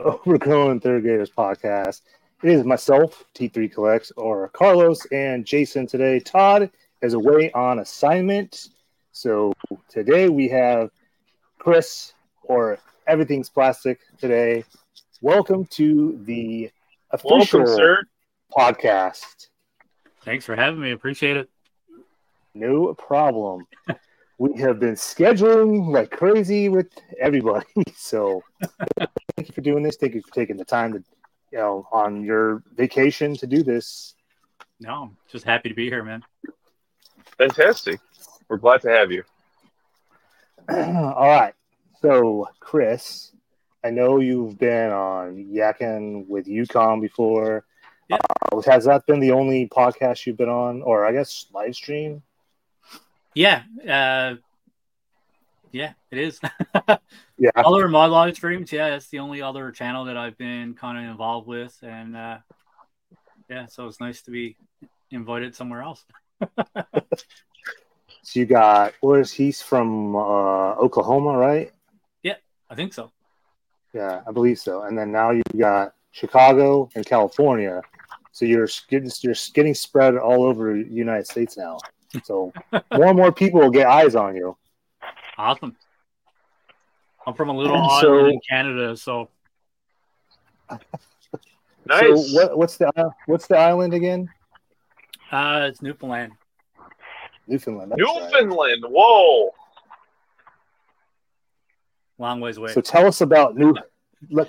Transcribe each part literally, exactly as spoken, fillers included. Overgrown Third Graders Podcast. It is myself, T three Collects, or Carlos, and Jason today. Todd is away on assignment. So today we have Chris, or Everything's Plastic today. Welcome to the official Welcome, sir. podcast. Thanks for having me. Appreciate it. No problem. We have been scheduling like crazy with everybody. So thank you for doing this. Thank you for taking the time to, you know, on your vacation to do this. No, I'm just happy to be here, man. Fantastic. We're glad to have you. All right. So, Chris, I know you've been on Yakkin' with UConn before. Yeah. Uh, has that been the only podcast you've been on, or I guess live stream? Yeah, uh, yeah, it is. Yeah, other my live streams. Yeah, that's the only other channel that I've been kind of involved with, and uh, yeah, so it's nice to be invited somewhere else. So you got, where is he's from? Uh, Oklahoma, right? Yeah, I think so. Yeah, I believe so. And then now you got Chicago and California, so you're getting you're getting spread all over the United States now. So more and more people will get eyes on you. Awesome. I'm from a little island so, in Canada, so nice. So what, what's the what's the island again? Uh, it's Newfoundland. Newfoundland. Newfoundland. Right. Whoa. Long ways away. So tell us about New.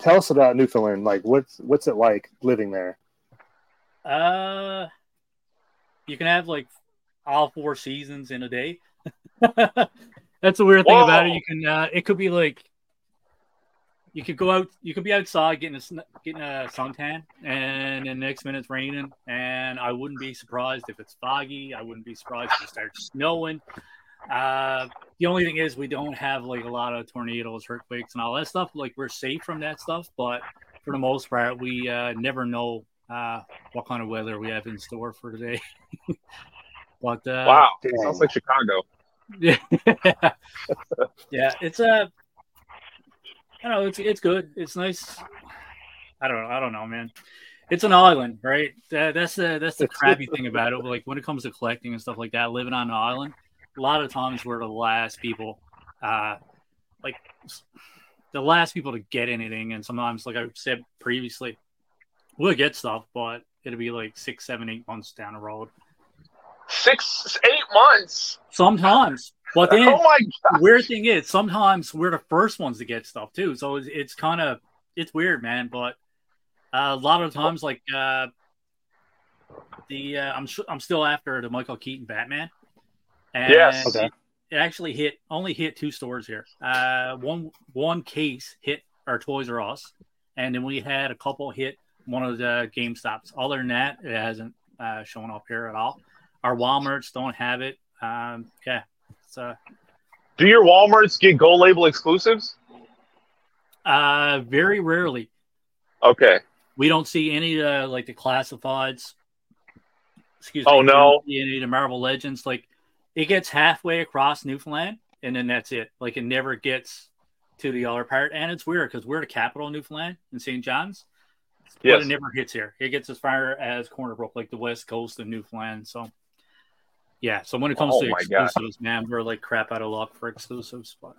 Tell us about Newfoundland. Like, what's what's it like living there? Uh, you can have like all four seasons in a day. That's the weird thing Whoa. about it. You can uh, it could be like you could go out, you could be outside getting a getting a suntan, and the next minute it's raining. And I wouldn't be surprised if it's foggy. I wouldn't be surprised if it starts snowing. Uh, the only thing is we don't have like a lot of tornadoes, earthquakes, and all that stuff. Like, we're safe from that stuff, but for the most part, we uh, never know uh, what kind of weather we have in store for today. But, uh, wow, it sounds like Chicago. Yeah, yeah, it's a. Uh, I don't know. It's it's good. It's nice. I don't know. I don't know, man. It's an island, right? Uh, that's the that's the crappy thing about it. Like, when it comes to collecting and stuff like that, living on an island, a lot of times we're the last people, uh, like the last people to get anything. And sometimes, like I said previously, we'll get stuff, but it'll be like six, seven, eight months down the road. Six, eight months. Sometimes. But then, oh my God, the weird thing is, sometimes we're the first ones to get stuff, too. So it's, it's kind of, it's weird, man. But uh, a lot of times, like, uh, the uh, I'm I'm still after the Michael Keaton Batman. And yes. Okay. It actually hit, only hit two stores here. Uh, one one case hit our Toys R Us, and then we had a couple hit one of the GameStops. Other than that, it hasn't uh, shown up here at all. Our Walmarts don't have it. Um, yeah. So, do your Walmarts get Gold Label exclusives? Uh, very rarely. Okay. We don't see any uh, like the classifieds. Excuse oh, me. Oh no. We don't see any of the Marvel Legends. Like, it gets halfway across Newfoundland, and then that's it. Like, it never gets to the other part, and it's weird because we're the capital of Newfoundland in Saint John's. But yes, it never hits here. It gets as far as Corner Brook, like the west coast of Newfoundland. So, yeah. So when it comes oh to exclusives, God. man, we're like crap out of luck for exclusives. But...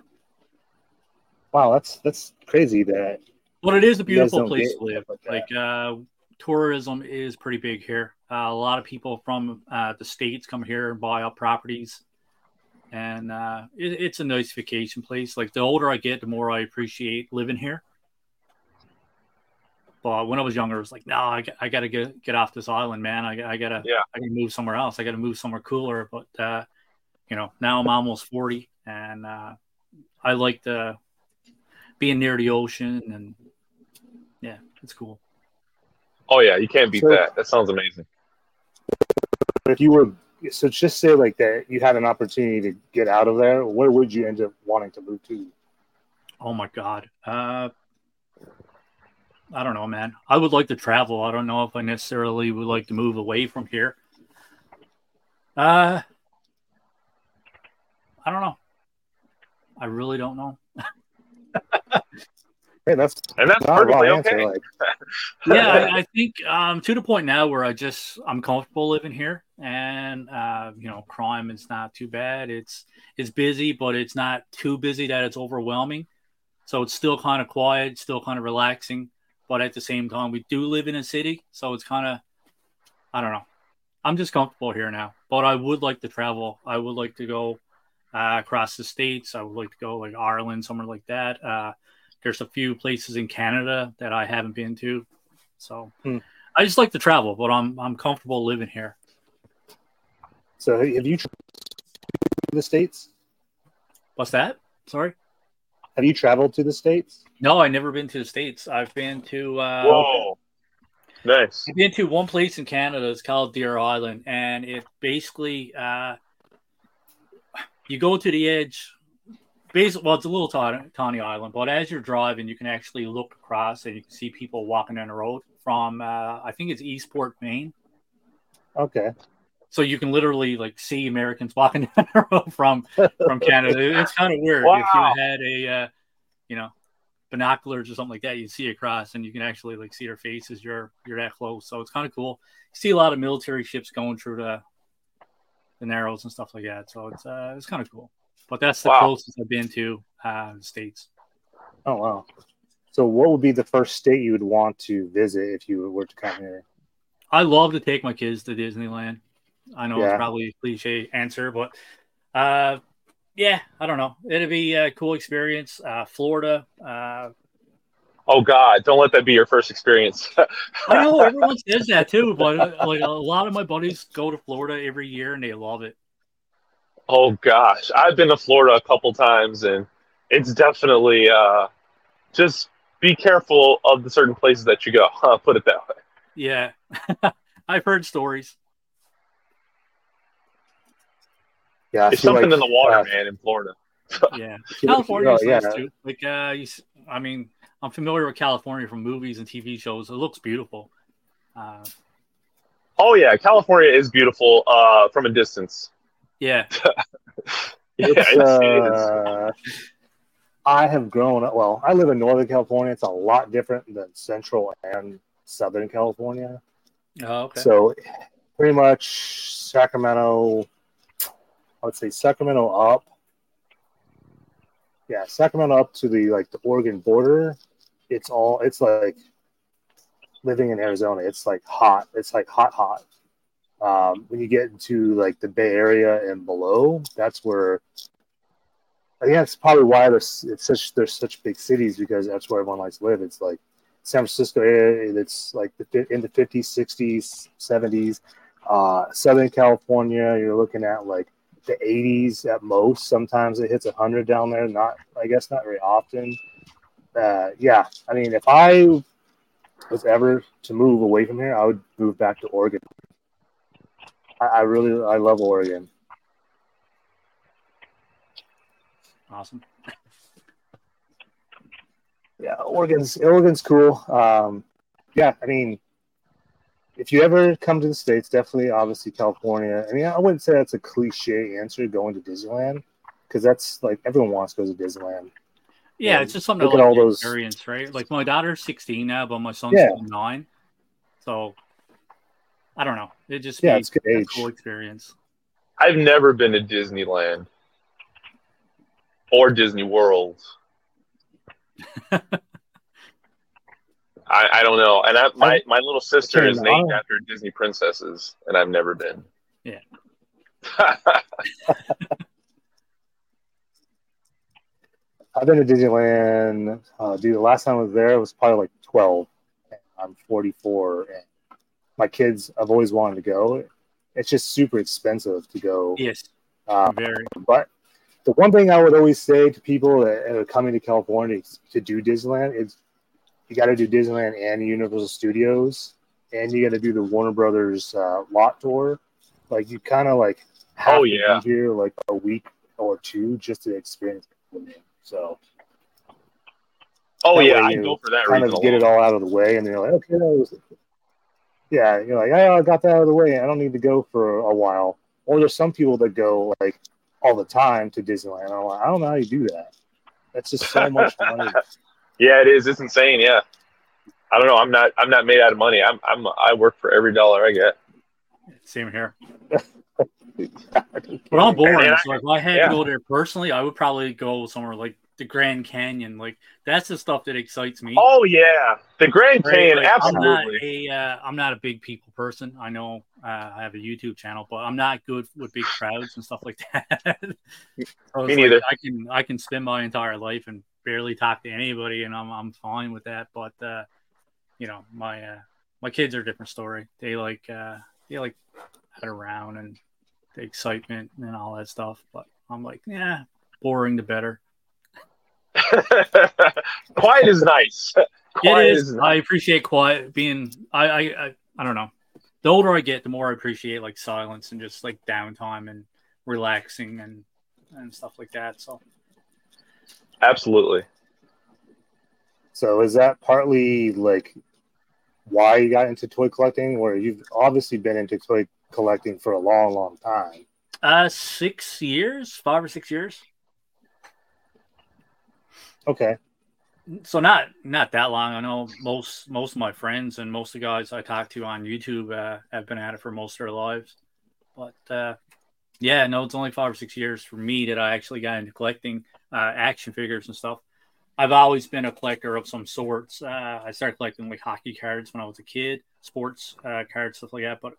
Wow, that's that's crazy. That. Well, it is a beautiful place to live. Like, like uh, tourism is pretty big here. Uh, a lot of people from uh, the States come here and buy up properties. And uh, it, it's a nice vacation place. Like, the older I get, the more I appreciate living here. Well, when I was younger, I was like, no, I, I got to get get off this island, man. I, I got to yeah. I gotta move somewhere else. I got to move somewhere cooler. But, uh, you know, now I'm almost forty, and uh, I like the, being near the ocean. And, yeah, it's cool. Oh, yeah, you can't beat so, that. That sounds amazing. If you were – so just say, like, that you had an opportunity to get out of there, where would you end up wanting to move to? Oh, my God. Uh I don't know, man. I would like to travel. I don't know if I necessarily would like to move away from here. Uh, I don't know. I really don't know. Hey, that's and that's perfectly okay. Answer, like. yeah, I, I think um, to the point now where I just I'm comfortable living here, and uh, you know, crime is not too bad. It's it's busy, but it's not too busy that it's overwhelming. So it's still kind of quiet, still kind of relaxing, but at the same time, we do live in a city, so it's kind of I don't know. I'm just comfortable here now, but I would like to travel. I would like to go uh, across the states. I would like to go like Ireland, somewhere like that. Uh, There's a few places in Canada that I haven't been to. So hmm. I just like to travel, but I'm I'm comfortable living here. So have you traveled to the States? What's that? Sorry? Have you traveled to the States? No, I've never been to the States. I've been to... Uh, Whoa. Nice. I've been to one place in Canada. It's called Deer Island. And it basically... Uh, you go to the edge... Basically, well, it's a little tawny, tawny island, but as you're driving, you can actually look across and you can see people walking down the road from, uh, I think it's Eastport, Maine. Okay. So you can literally like see Americans walking down the road from, from Canada. It's kind of weird. Wow. If you had a, uh, you know, binoculars or something like that, you'd see across and you can actually like see their faces. You're you're that close, so it's kind of cool. You see a lot of military ships going through the the narrows and stuff like that. So it's uh, it's kind of cool. But that's the wow. closest I've been to uh, the States. Oh, wow. So what would be the first state you would want to visit if you were to come here? I love to take my kids to Disneyland. I know yeah. it's probably a cliche answer, but uh, yeah, I don't know. It'd be a cool experience. Uh, Florida. Uh, oh, God. Don't let that be your first experience. I know everyone says that, too. But like a lot of my buddies go to Florida every year, and they love it. Oh, gosh. I've been to Florida a couple times, and it's definitely uh, just be careful of the certain places that you go. I'll put it that way. Yeah. I've heard stories. Yeah, it's something like, in the water, uh, man, in Florida. yeah. California is oh, nice, yeah. too. Like, uh, you, I mean, I'm familiar with California from movies and T V shows. It looks beautiful. Uh, oh, yeah. California is beautiful uh, from a distance. Yeah, yeah. It's, uh, I have grown up. Well, I live in Northern California. It's a lot different than Central and Southern California. Oh, okay. So, pretty much Sacramento. I would say Sacramento up. Yeah, Sacramento up to the like the Oregon border. It's all. It's like living in Arizona. It's like hot. It's like hot, hot. Um, when you get into like the Bay Area and below, that's where I think that's probably why there's it's such there's such big cities, because that's where everyone likes to live. It's like San Francisco area, it's like the, in the fifties, sixties, seventies. Uh, Southern California, you're looking at like the eighties at most. Sometimes it hits a hundred down there. Not, I guess, not very often. Uh, yeah, I mean, if I was ever to move away from here, I would move back to Oregon. I really, I love Oregon. Awesome. Yeah, Oregon's Oregon's cool. Um, yeah, I mean, if you ever come to the States, definitely, obviously, California. I mean, I wouldn't say that's a cliche answer, going to Disneyland, because that's like everyone wants to go to Disneyland. Yeah, and it's just something to like all those experience, right? Like my daughter's sixteen now, but my son's yeah. still nine, so. I don't know. It just yeah, it's a cool experience. I've never been to Disneyland or Disney World. I, I don't know. And I, my, my little sister okay, is no. named after Disney princesses, and I've never been. Yeah. I've been to Disneyland. Uh, dude, the last time I was there, it was probably like twelve. And I'm forty-four, and my kids have always wanted to go. It's just super expensive to go. Yes, uh, very. But the one thing I would always say to people that are coming to California to do Disneyland is you got to do Disneyland and Universal Studios, and you got to do the Warner Brothers uh, lot tour. Like you kind of like have oh, yeah. to be here like a week or two just to experience it. So. Oh yeah, I go for that. Kind reason of get it all out of the way, and then you're like, okay, that was. Yeah, you're like, oh, I got that out of the way. I don't need to go for a while. Or there's some people that go like all the time to Disneyland. I'm like, I don't know how you do that. That's just so much money. Yeah, it is. It's insane. Yeah. I don't know. I'm not, I'm not made out of money. I'm, I'm, I work for every dollar I get. Same here. But I'm boring. And I, so if I had yeah. to go there personally, I would probably go somewhere like the Grand Canyon. Like that's the stuff that excites me. Oh yeah. The Grand Canyon. Like, absolutely. I'm not, a, uh, I'm not a big people person. I know uh, I have a YouTube channel, but I'm not good with big crowds and stuff like that. So me neither. Like, I can, I can spend my entire life and barely talk to anybody and I'm, I'm fine with that. But, uh, you know, my, uh, my kids are a different story. They like, uh, they like head around and the excitement and all that stuff, but I'm like, yeah, boring the better. Quiet is nice. Quiet it is. is nice. I appreciate quiet being. I, I I I don't know. The older I get, the more I appreciate like silence and just like downtime and relaxing and and stuff like that. So, absolutely. So is that partly like why you got into toy collecting, or you've obviously been into toy collecting for a long, long time? Uh, six years, five or six years. Okay. So not not that long. I know most most of my friends and most of the guys I talk to on YouTube uh, have been at it for most of their lives. But uh, yeah, no, it's only five or six years for me that I actually got into collecting uh, action figures and stuff. I've always been a collector of some sorts. Uh, I started collecting like hockey cards when I was a kid, sports uh, cards, stuff like that. But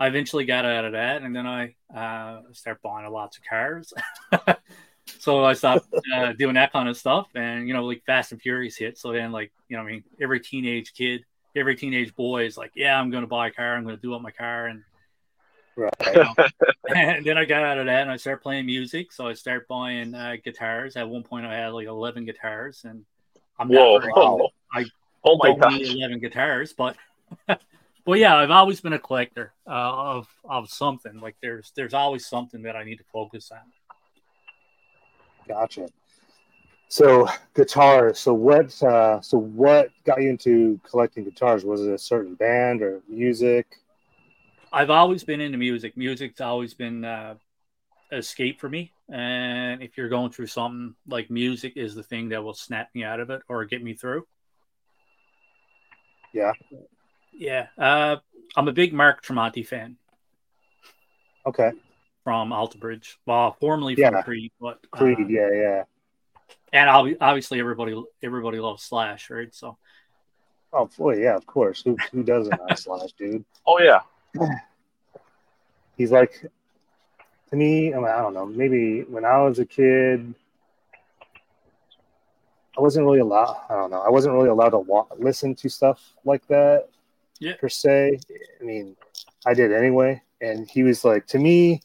I eventually got out of that, and then I uh, started buying lots of cars. So I stopped uh, doing that kind of stuff, and, you know, like Fast and Furious hit. So then, like, you know what I mean? Every teenage kid, every teenage boy is like, yeah, I'm going to buy a car. I'm going to do up my car. And, right. You know, and then I got out of that, and I started playing music. So I started buying uh, guitars. At one point, I had, like, eleven guitars. And I'm not Whoa. very oh. I oh my gosh. eleven guitars. But, well, yeah, I've always been a collector uh, of, of something. Like, there's there's always something that I need to focus on. Gotcha. So guitars. So what? Uh, so what got you into collecting guitars? Was it a certain band or music? I've always been into music. Music's always been uh, an escape for me. And if you're going through something, like music is the thing that will snap me out of it or get me through. Yeah. Yeah. Uh, I'm a big Mark Tremonti fan. Okay. From Alter Bridge, well, formerly yeah. from Creed, but uh, Creed, yeah, yeah, and obviously everybody, everybody loves Slash, right? So, oh boy, yeah, of course. Who who doesn't love Slash, dude? Oh yeah, he's like to me. I mean, I don't know. Maybe when I was a kid, I wasn't really allowed. I don't know. I wasn't really allowed to wa- listen to stuff like that, yeah. per se. I mean, I did anyway, and he was like to me.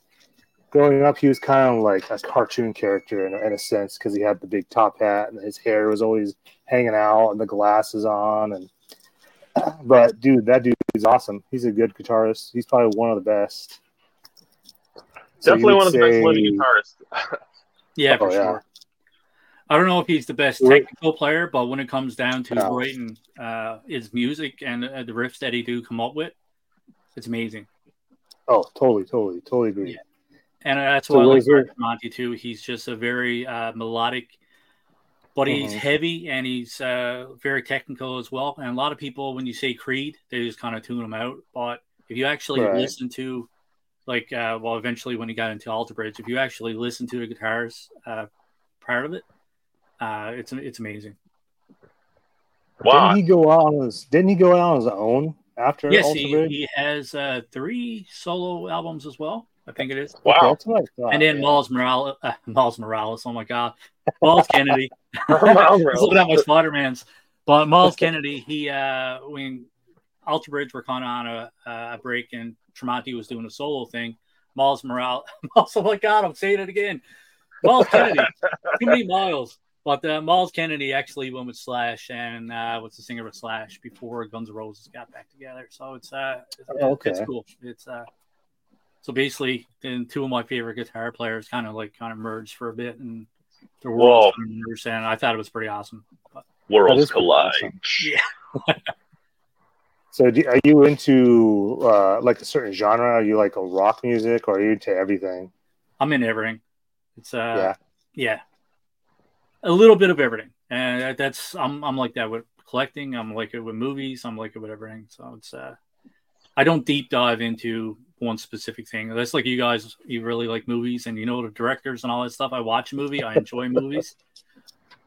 Growing up, he was kind of like a cartoon character in, in a sense because he had the big top hat and his hair was always hanging out and the glasses on. And But, dude, that dude is awesome. He's a good guitarist. He's probably one of the best. Definitely so one of the say... best living guitarists. yeah, oh, for yeah. sure. I don't know if he's the best technical player, but when it comes down to no. writing uh, his music and uh, the riffs that he do come up with, it's amazing. Oh, totally, totally, totally agree. Yeah. And that's why so I like Mark Tremonti too. He's just a very uh, melodic, but he's mm-hmm. heavy and he's uh, very technical as well. And a lot of people, when you say Creed, they just kind of tune him out. But if you actually right. listen to, like, uh, well, eventually when he got into Alter Bridge, if you actually listen to the guitars uh, part of it, uh, it's it's amazing. Wow. Didn't he go out on his? Didn't he go out on his own after? Yes, Alter he, Bridge? He has uh, three solo albums as well. I think it is. Wow. And then Myles Morales, uh, Myles Morales. Oh my God. Myles Kennedy. Look at my Spider-Man's. But Myles Kennedy, he, uh, when Alter Bridge were kind of on a, uh, a break and Tremonti was doing a solo thing, Myles Morales. Oh my God, I'm saying it again. Myles Kennedy. Too many Miles. But uh, Myles Kennedy actually went with Slash and uh, was the singer with Slash before Guns N' Roses got back together. So it's, uh, it's, oh, okay. it's cool. It's, uh, So basically, then two of my favorite guitar players kind of like kind of merged for a bit, and the world kind of merged, and I thought it was pretty awesome. But worlds collide. Awesome. Yeah. So, do, are you into uh, like a certain genre? Are you like a rock music, or are you into everything? I'm into everything. It's uh, yeah, yeah, a little bit of everything. And that's I'm I'm like that with collecting. I'm like it with movies. I'm like it with everything. So it's uh, I don't deep dive into one specific thing. That's like you guys. You really like movies, and you know the directors and all that stuff. I watch a movie. I enjoy movies.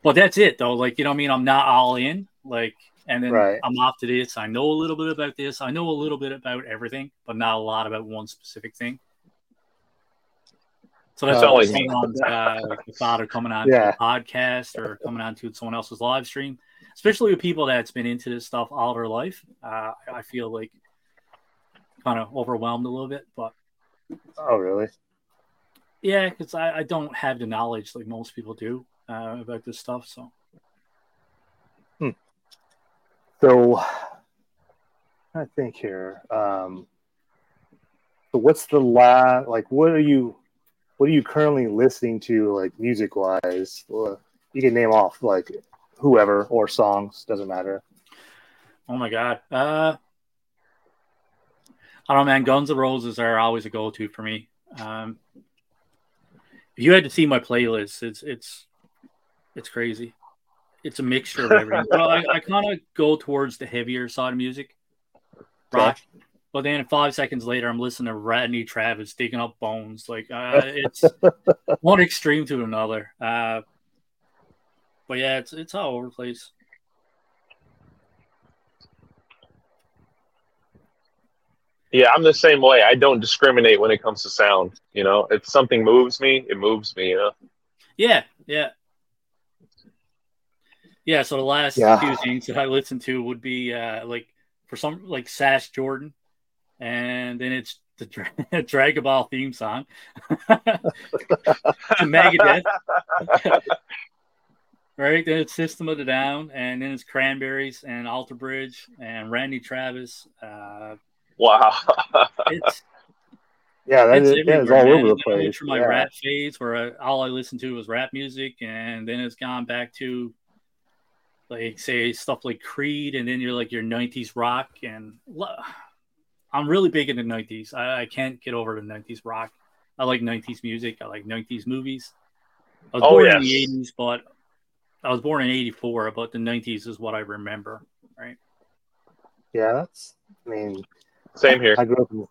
But that's it, though. Like, you know what I mean? I'm not all in. Like, and then right. I'm off to this. I know a little bit about this. I know a little bit about everything, but not a lot about one specific thing. So that's always uh, someone's uh, like the thought of coming on yeah. to a podcast or coming on to someone else's live stream, especially with people that's been into this stuff all their life. Uh, I feel like kind of overwhelmed a little bit. But oh, really? Yeah, because I, I don't have the knowledge like most people do. Uh, about this stuff, so hmm. so I think here. Um, so, what's the last? Like, what are you? What are you currently listening to? Like, music wise, well, you can name off like whoever or songs. Doesn't matter. Oh my god! Uh, I don't know, man. Guns N' Roses are always a go-to for me. Um, if you had to see my playlist, it's it's. It's crazy. It's a mixture of everything. Well, I, I kind of go towards the heavier side of music, rock. Yeah. But then five seconds later, I'm listening to Randy Travis digging up bones. Like uh, it's one extreme to another. Uh, but yeah, it's it's all over the place. Yeah, I'm the same way. I don't discriminate when it comes to sound. You know, if something moves me, it moves me. You know. Yeah. Yeah. Yeah, so the last yeah. few things that I listened to would be uh, like for some like Sash Jordan, and then it's the Dra- Dragon Ball theme song, Megadeth, right? Then it's System of a Down, and then it's Cranberries and Alter Bridge and Randy Travis. Uh, wow, it's, yeah, that it's is, that is all over the place. I went through my yeah. rap phase where I, all I listened to was rap music, and then it's gone back to like say stuff like Creed, and then you're like your nineties rock, and I'm really big into nineties. I, I can't get over the nineties rock. I like nineties music. I like nineties movies. I was oh, born yes. in the eighties, but I was born in eighty-four, but the nineties is what I remember, right? Yeah, that's. I mean, same here. I grew up.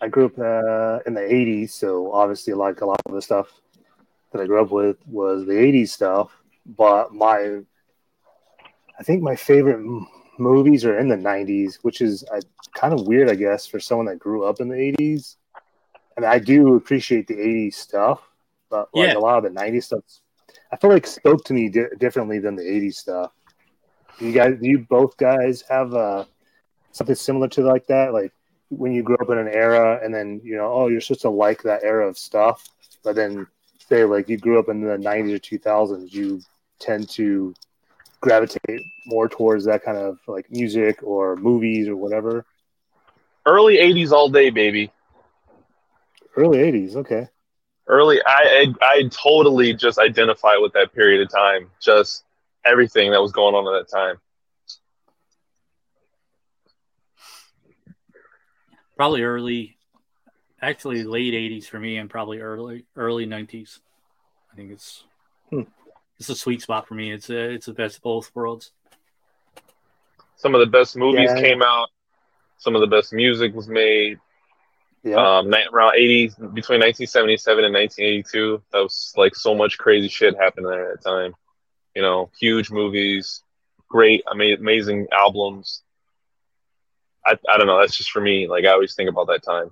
I grew up uh, in the eighties, so obviously, like a lot of the stuff that I grew up with was the eighties stuff. But my I think my favorite m- movies are in the nineties, which is uh, kind of weird, I guess, for someone that grew up in the eighties. And I do appreciate the eighties stuff, but like yeah. a lot of the nineties stuff, I feel like spoke to me di- differently than the eighties stuff. Do you guys, do you both guys have uh, something similar to like that? Like when you grew up in an era, and then you know, oh, you're supposed to like that era of stuff, but then say like you grew up in the nineties or two thousands, you tend to gravitate more towards that kind of like music or movies or whatever. Early eighties all day, baby. Early eighties, okay. Early, I, I I totally just identify with that period of time. Just everything that was going on at that time. Probably early, actually late eighties for me, and probably early early nineties. I think it's. Hmm. It's a sweet spot for me. It's a, it's the best of both worlds. Some of the best movies yeah. came out. Some of the best music was made. Yeah. Um, around eighty, between nineteen seventy-seven and nineteen eighty-two, that was like so much crazy shit happened there at that time. You know, huge movies, great, amazing albums. I I don't know. That's just for me. Like I always think about that time.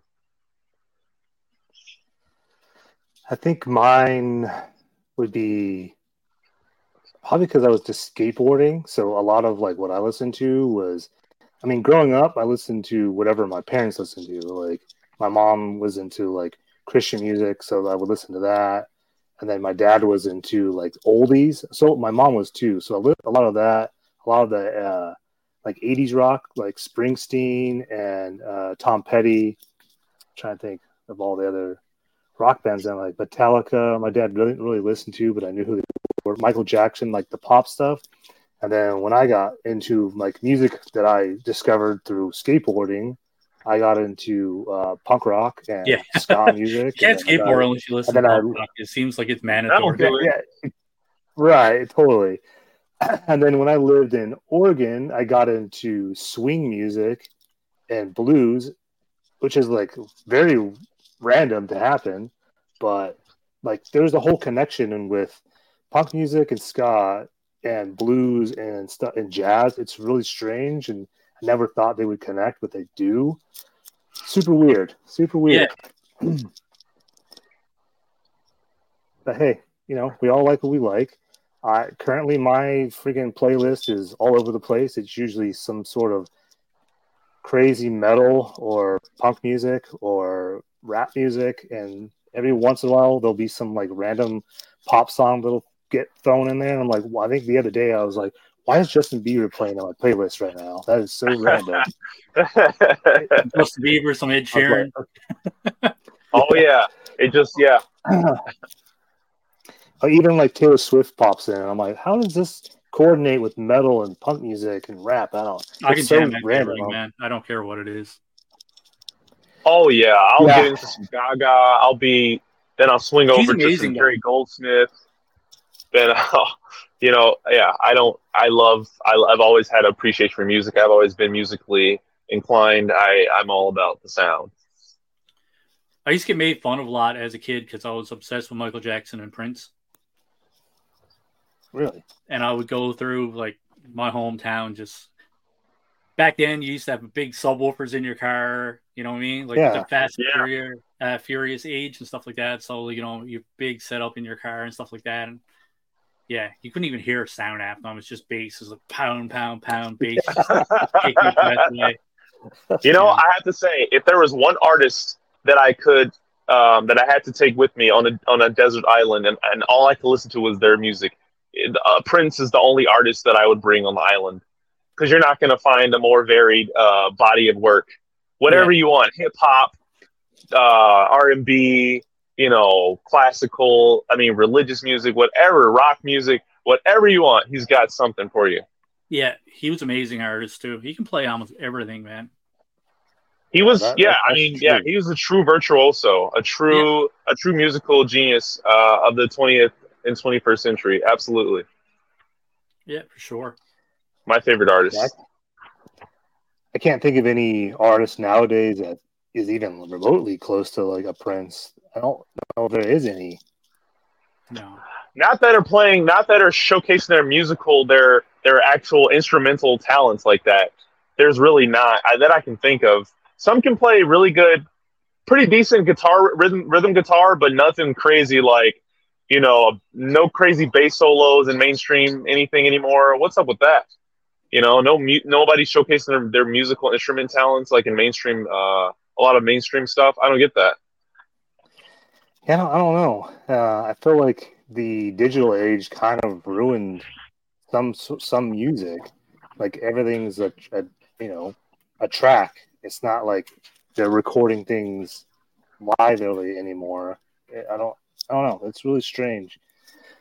I think mine would be. Probably because I was just skateboarding, so a lot of like what I listened to was, I mean, growing up, I listened to whatever my parents listened to. Like my mom was into like Christian music, so I would listen to that, and then my dad was into like oldies. So my mom was too. So a lot of that, a lot of the uh, like eighties rock, like Springsteen and uh, Tom Petty. I'm trying to think of all the other rock bands that like Metallica. My dad didn't really listen to, but I knew who they. Or Michael Jackson, like the pop stuff. And then when I got into like music that I discovered through skateboarding, I got into uh, punk rock and yeah. ska music. You can't skateboard I, unless you listen to punk rock. It seems like it's mandatory. Yeah, right, totally. And then when I lived in Oregon, I got into swing music and blues, which is like very random to happen. But like there was a whole connection in with punk music and ska and blues and stuff and jazz. It's really strange, and I never thought they would connect, but they do. Super weird. Super weird. Yeah. But hey, you know, we all like what we like. I, currently, my freaking playlist is all over the place. It's usually some sort of crazy metal or punk music or rap music, and every once in a while there'll be some like random pop song that'll get thrown in there. And I'm like, well, I think the other day I was like, why is Justin Bieber playing on my playlist right now? That is so random. Justin Bieber, some Ed Sheeran. Like, oh yeah, it just yeah. Even like Taylor Swift pops in, and I'm like, how does this coordinate with metal and punk music and rap? I don't. I can jam that thing, man. I don't care what it is. Oh yeah, I'll yeah. get into some Gaga. I'll be then. I'll swing She's over to some Gary Goldsmith. Then I'll, you know, yeah. I don't. I love. I, I've always had an appreciation for music. I've always been musically inclined. I, I'm all about the sound. I used to get made fun of a lot as a kid because I was obsessed with Michael Jackson and Prince. Really? And I would go through like my hometown. Just back then, you used to have big subwoofers in your car. You know what I mean? Like yeah. the Fast yeah. Furious, uh, Furious Age and stuff like that. So you know your big setup in your car and stuff like that. And yeah, you couldn't even hear a sound after them. It's just bass. It's like pound, pound, pound bass. Just, like, you know, yeah. I have to say, if there was one artist that I could. Um, that I had to take with me on a on a desert island, and, and all I could listen to was their music. Uh, Prince is the only artist that I would bring on the island, because you're not going to find a more varied uh, body of work. Whatever yeah. you want, hip hop, uh, R and B, you know, classical. I mean, religious music, whatever, rock music, whatever you want. He's got something for you. Yeah, he was an amazing artist too. He can play almost everything, man. He was, that, yeah. I mean, true. yeah. He was a true virtuoso, a true, yeah. a true musical genius uh, of the twentieth and twenty-first century. Absolutely. Yeah, for sure. My favorite artist. Yeah, I can't think of any artist nowadays that is even remotely close to like a Prince. I don't know if there is any. No. Not that are playing. Not that are showcasing their musical, their their actual instrumental talents like that. There's really not I, that I can think of. Some can play really good, pretty decent guitar, rhythm, rhythm guitar, but nothing crazy like, you know, no crazy bass solos and mainstream anything anymore. What's up with that? You know, no, mu- nobody showcasing their, their musical instrument talents like in mainstream, uh, a lot of mainstream stuff. I don't get that. Yeah, I don't, I don't know. Uh, I feel like the digital age kind of ruined some some music. Like everything's a, a you know a track. It's not like they're recording things live really anymore. I don't, I don't know. It's really strange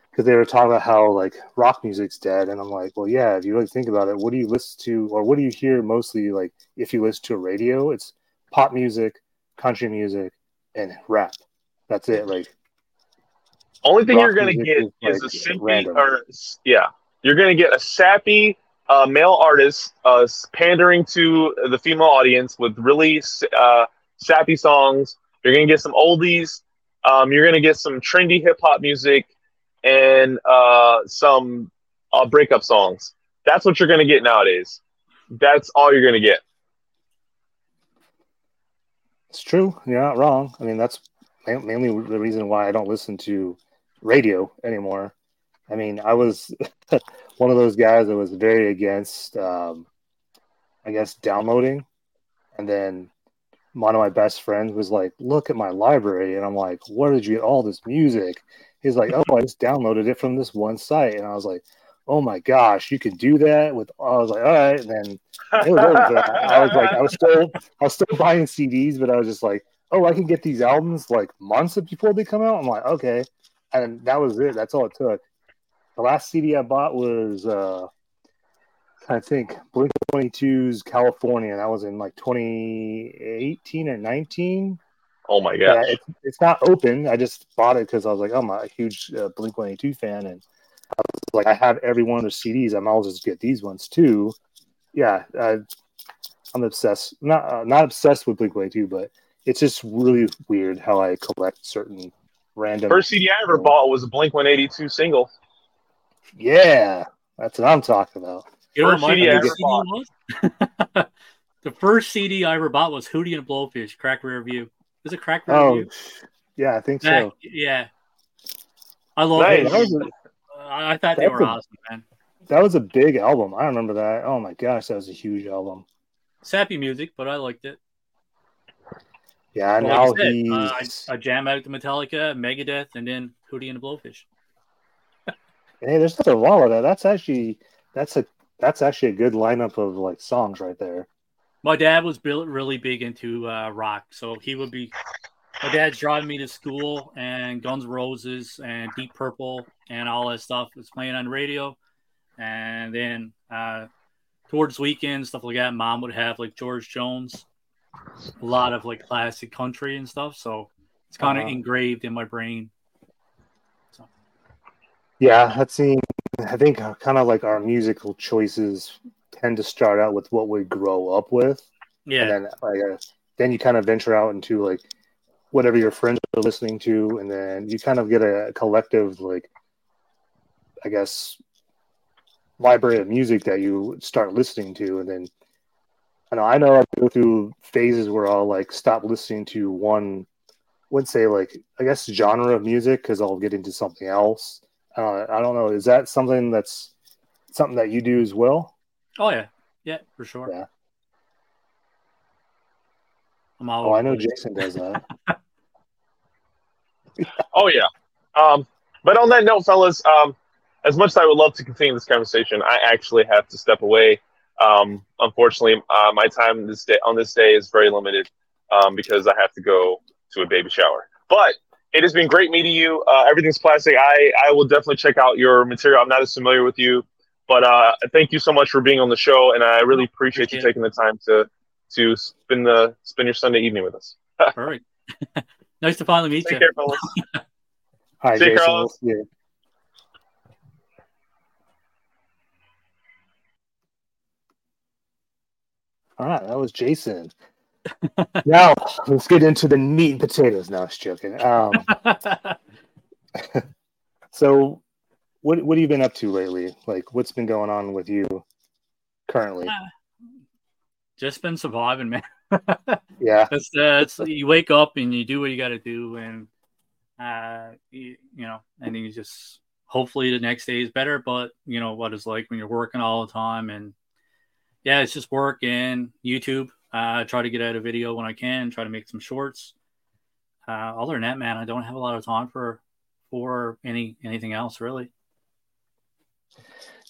because they were talking about how like rock music's dead, and I'm like, well, yeah. If you really think about it, what do you listen to, or what do you hear mostly? Like, if you listen to a radio, it's pop music, country music, and rap. That's it. Like, only thing you're gonna get is, is like, a simpy, or yeah, you're gonna get a sappy. Uh, male artists uh, pandering to the female audience with really uh, sappy songs. You're going to get some oldies. Um, you're going to get some trendy hip-hop music and uh, some uh, breakup songs. That's what you're going to get nowadays. That's all you're going to get. It's true. You're not wrong. I mean, that's mainly the reason why I don't listen to radio anymore. I mean, I was one of those guys that was very against, um, I guess, downloading. And then one of my best friends was like, look at my library. And I'm like, where did you get all this music? He's like, oh, I just downloaded it from this one site. And I was like, oh, my gosh, you can do that? With I was like, all right. And then it was I was like, I was still, I was still buying C Ds, but I was just like, oh, I can get these albums like months before they come out. I'm like, okay. And that was it. That's all it took. The last C D I bought was, uh, I think, Blink one eighty-two's California, and that was in like twenty eighteen or nineteen. Oh my gosh. Yeah, it, it's not open. I just bought it because I was like, I'm a huge uh, Blink one eighty-two fan, and I was like, I have every one of their C Ds. I might as well just get these ones too. Yeah, I, I'm obsessed. Not uh, not obsessed with Blink one eighty-two, but it's just really weird how I collect certain random. First C D I ever bought was a Blink one eighty-two single. Yeah, that's what I'm talking about. You first C D I ever bought. The first C D I ever bought was Hootie and Blowfish, Crack Rear View. Is it Crack Rear View? Oh, yeah, I think that, so. Yeah. I love nice. it. I thought they That's were a, awesome, man. That was a big album. I remember that. Oh, my gosh. That was a huge album. Sappy music, but I liked it. Yeah, well, now like I said, he's... Uh, I, I jam out to Metallica, Megadeth, and then Hootie and the Blowfish. Hey, there's nothing wrong with that. That's actually... That's a that's actually a good lineup of like songs right there. My dad was really big into uh, rock, so he would be. My dad's driving me to school, and Guns N' Roses and Deep Purple and all that stuff was playing on radio. And then uh, towards weekends, stuff like that, Mom would have like George Jones, a lot of like classic country and stuff. So it's kind of uh, engraved in my brain. So. Yeah, that seems. I think kind of like our musical choices tend to start out with what we grow up with. Yeah. And then, like, uh, then you kind of venture out into like whatever your friends are listening to. And then you kind of get a collective, like, I guess, library of music that you start listening to. And then I know I know I go through phases where I'll like stop listening to one, would say like, I guess, genre of music, because I'll get into something else. Uh, I don't know. Is that something that's something that you do as well? Oh yeah, yeah, for sure. Yeah. I'm all oh, I know Jason does that. Oh yeah. Um, but on that note, fellas, um, as much as I would love to continue this conversation, I actually have to step away. Um, unfortunately, uh, my time this day on this day is very limited um, because I have to go to a baby shower. But it has been great meeting you. Uh, Everything's Plastic. I, I will definitely check out your material. I'm not as familiar with you, but uh, thank you so much for being on the show, and I really appreciate you taking the time to to spend the spend your Sunday evening with us. Perfect. Nice to finally meet Take you. Take care, fellas. Hi, Jason. We'll see you. All right, that was Jason. Now let's get into the meat and potatoes. No, I was joking. Um, so, what what have you been up to lately? Like, what's been going on with you currently? Uh, just been surviving, man. Yeah, it's, uh, it's, you wake up and you do what you got to do, and uh, you, you know, and then you just hopefully the next day is better. But you know what it's like when you're working all the time, and yeah, it's just work and YouTube. I uh, try to get out a video when I can, try to make some shorts. Uh, other than that, man, I don't have a lot of time for for any anything else, really.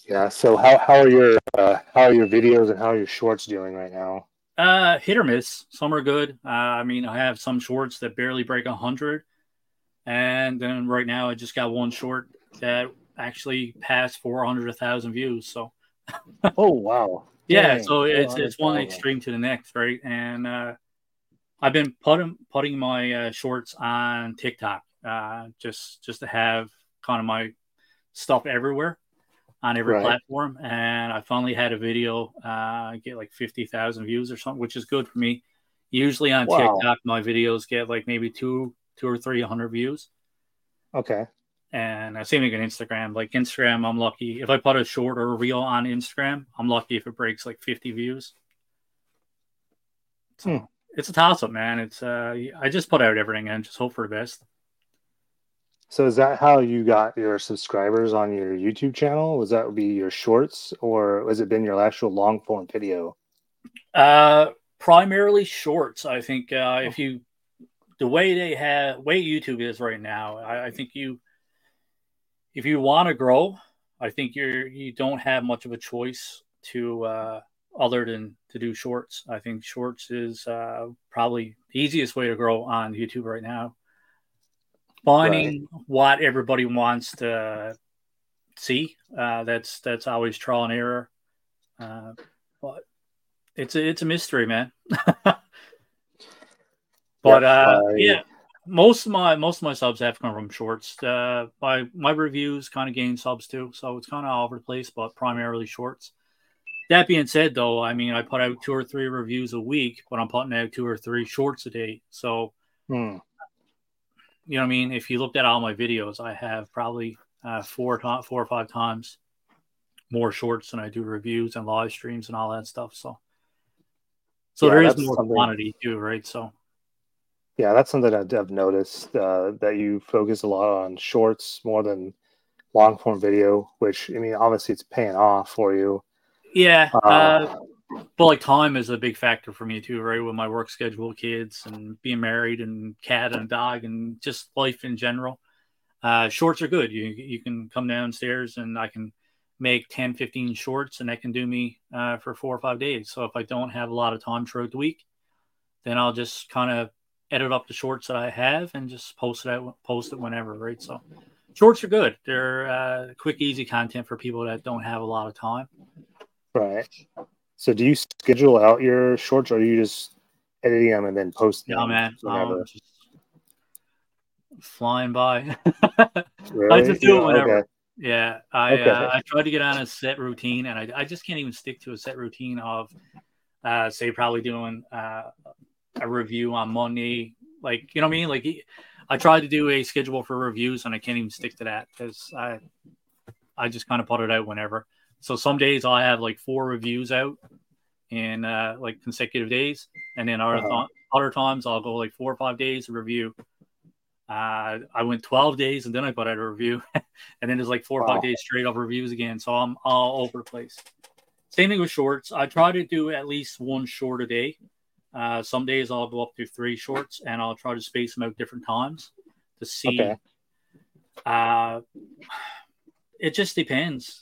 Yeah. So how, how are your uh, how are your videos and how are your shorts doing right now? Uh, hit or miss. Some are good. Uh, I mean, I have some shorts that barely break a hundred, and then right now I just got one short that actually passed four hundred thousand views. So. Oh wow. Yeah, Dang, so it's it's one extreme to the next, right? And uh, I've been putting putting my uh, shorts on TikTok, uh, just just to have kind of my stuff everywhere on every right. platform. And I finally had a video uh, get like fifty thousand views or something, which is good for me. Usually on wow. TikTok, my videos get like maybe two two or three hundred views. Okay. And I same thing on Instagram. Like Instagram, I'm lucky. If I put a short or a reel on Instagram, I'm lucky if it breaks like fifty views. So hmm. It's a toss-up, man. It's uh, I just put out everything and just hope for the best. So is that how you got your subscribers on your YouTube channel? Was that be your shorts, or has it been your actual long-form video? Uh, primarily shorts. I think uh, if you the way they have way YouTube is right now, I, I think you. If you want to grow, I think you're you don't have much of a choice to uh, other than to do shorts. I think shorts is uh, probably the easiest way to grow on YouTube right now. Finding right. what everybody wants to see uh, that's that's always trial and error, uh, but it's a, it's a mystery, man. But yeah, uh, I... yeah, Most of my most of my subs have come from shorts. Uh, my my reviews kind of gain subs too, so it's kind of all over the place, but primarily shorts. That being said, though, I mean, I put out two or three reviews a week, but I'm putting out two or three shorts a day. So, hmm. you know what I mean? If you looked at all my videos, I have probably uh, four, to- four or five times more shorts than I do reviews and live streams and all that stuff. So, so yeah, there is more something... quantity too, right? So, yeah, that's something I've noticed uh, that you focus a lot on shorts more than long form video, which, I mean, obviously it's paying off for you. Yeah, uh, but like time is a big factor for me too, right? With my work schedule, kids, and being married, and cat and dog, and just life in general. Uh, shorts are good. You you can come downstairs and I can make ten, fifteen shorts, and that can do me uh, for four or five days. So if I don't have a lot of time throughout the week, then I'll just kind of edit up the shorts that I have and just post it out, post it whenever, right? So shorts are good. They're uh, quick, easy content for people that don't have a lot of time. Right. So do you schedule out your shorts, or are you just editing them and then posting yeah, them? Man. Um, just flying by. Really? I just do yeah, it whenever. Okay. Yeah. I okay. uh, I try to get on a set routine, and I I just can't even stick to a set routine of, uh, say, probably doing uh, a review on Monday. Like, you know what I mean? Like, I tried to do a schedule for reviews, and I can't even stick to that because I, I just kind of put it out whenever. So some days I'll have like four reviews out in uh, like consecutive days. And then other, uh-huh. th- other times I'll go like four or five days of review. Uh, I went twelve days and then I put out a review. And then there's like four wow. or five days straight of reviews again. So I'm all over the place. Same thing with shorts. I try to do at least one short a day. Uh, some days I'll go up to three shorts, and I'll try to space them out different times to see. Okay. Uh, it just depends.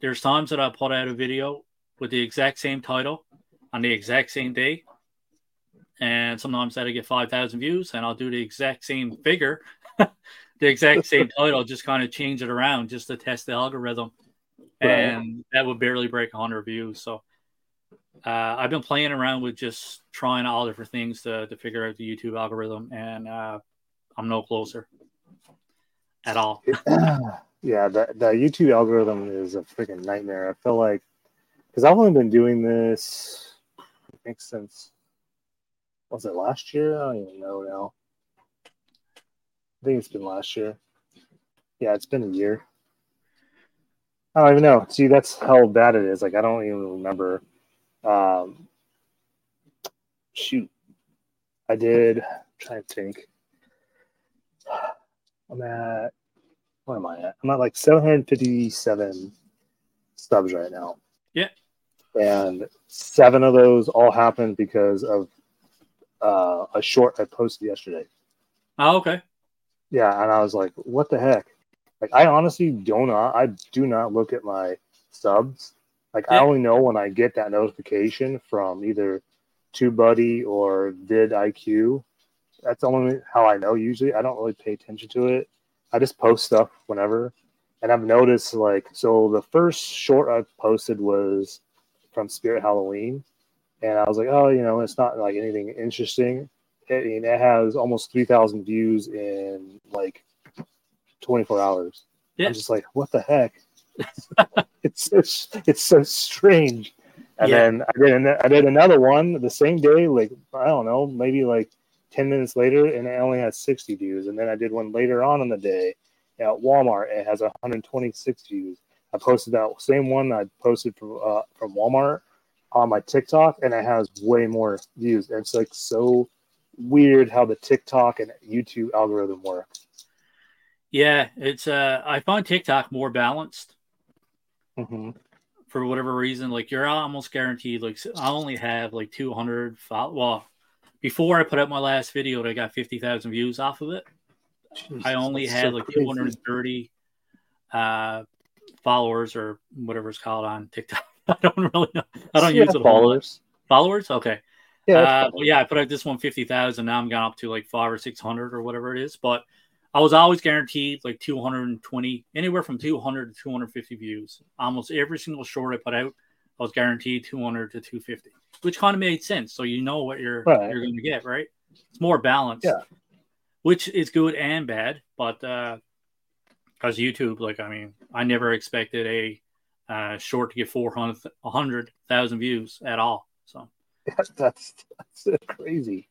There's times that I put out a video with the exact same title on the exact same day. And sometimes that'll get five thousand views, and I'll do the exact same figure, the exact same title, just kind of change it around just to test the algorithm. Right. And that would barely break one hundred views. So uh, I've been playing around with just trying all different things to, to figure out the YouTube algorithm, and uh, I'm no closer at all. Yeah, the, the YouTube algorithm is a freaking nightmare. I feel like, because I've only been doing this, I think, since, was it last year? I don't even know now. I think it's been last year. Yeah, it's been a year. I don't even know. See, that's how bad it is. Like, I don't even remember. Um, shoot. I did, I'm trying to think. I'm at... Where am I at? I'm at like seven hundred fifty-seven subs right now. Yeah. And seven of those all happened because of uh, a short I posted yesterday. Oh, okay. Yeah, and I was like, what the heck? Like, I honestly do not, I do not look at my subs. Like, yeah. I only know when I get that notification from either TubeBuddy or VidIQ. That's the only how I know usually. I don't really pay attention to it. I just post stuff whenever, and I've noticed, like, so the first short I posted was from Spirit Halloween, and I was like, oh, you know, it's not, like, anything interesting. I mean, it has almost three thousand views in, like, twenty-four hours. Yeah. I'm just like, what the heck? it's, it's, it's so strange. And yeah. then I did, an, I did another one the same day, like, I don't know, maybe, like, ten minutes later, and it only has sixty views. And then I did one later on in the day at Walmart. It has one hundred twenty-six views. I posted that same one I posted from uh, from Walmart on my TikTok, and it has way more views. And it's like so weird how the TikTok and YouTube algorithm work. Yeah, it's uh, I find TikTok more balanced mm-hmm. for whatever reason. Like, you're almost guaranteed. Like, I only have like two hundred followers. Well, before I put up my last video that I got fifty thousand views off of it, Jesus, I only had so like crazy. two hundred thirty uh, followers or whatever it's called on TikTok. I don't really know. I don't yeah, use it. Followers? Followers? Okay. Yeah, uh, well, yeah, I put up this one fifty thousand. Now I'm gone up to like five or six hundred or whatever it is. But I was always guaranteed like two hundred twenty, anywhere from two hundred to two hundred fifty views. Almost every single short I put out, I was guaranteed two hundred to two hundred fifty, which kind of made sense. So you know what you're right. you're going to get, right? It's more balanced. Yeah. which is good and bad. But uh, as YouTube, like, I mean, I never expected a uh, short to get four hundred thousand views at all. So that's, that's that's crazy.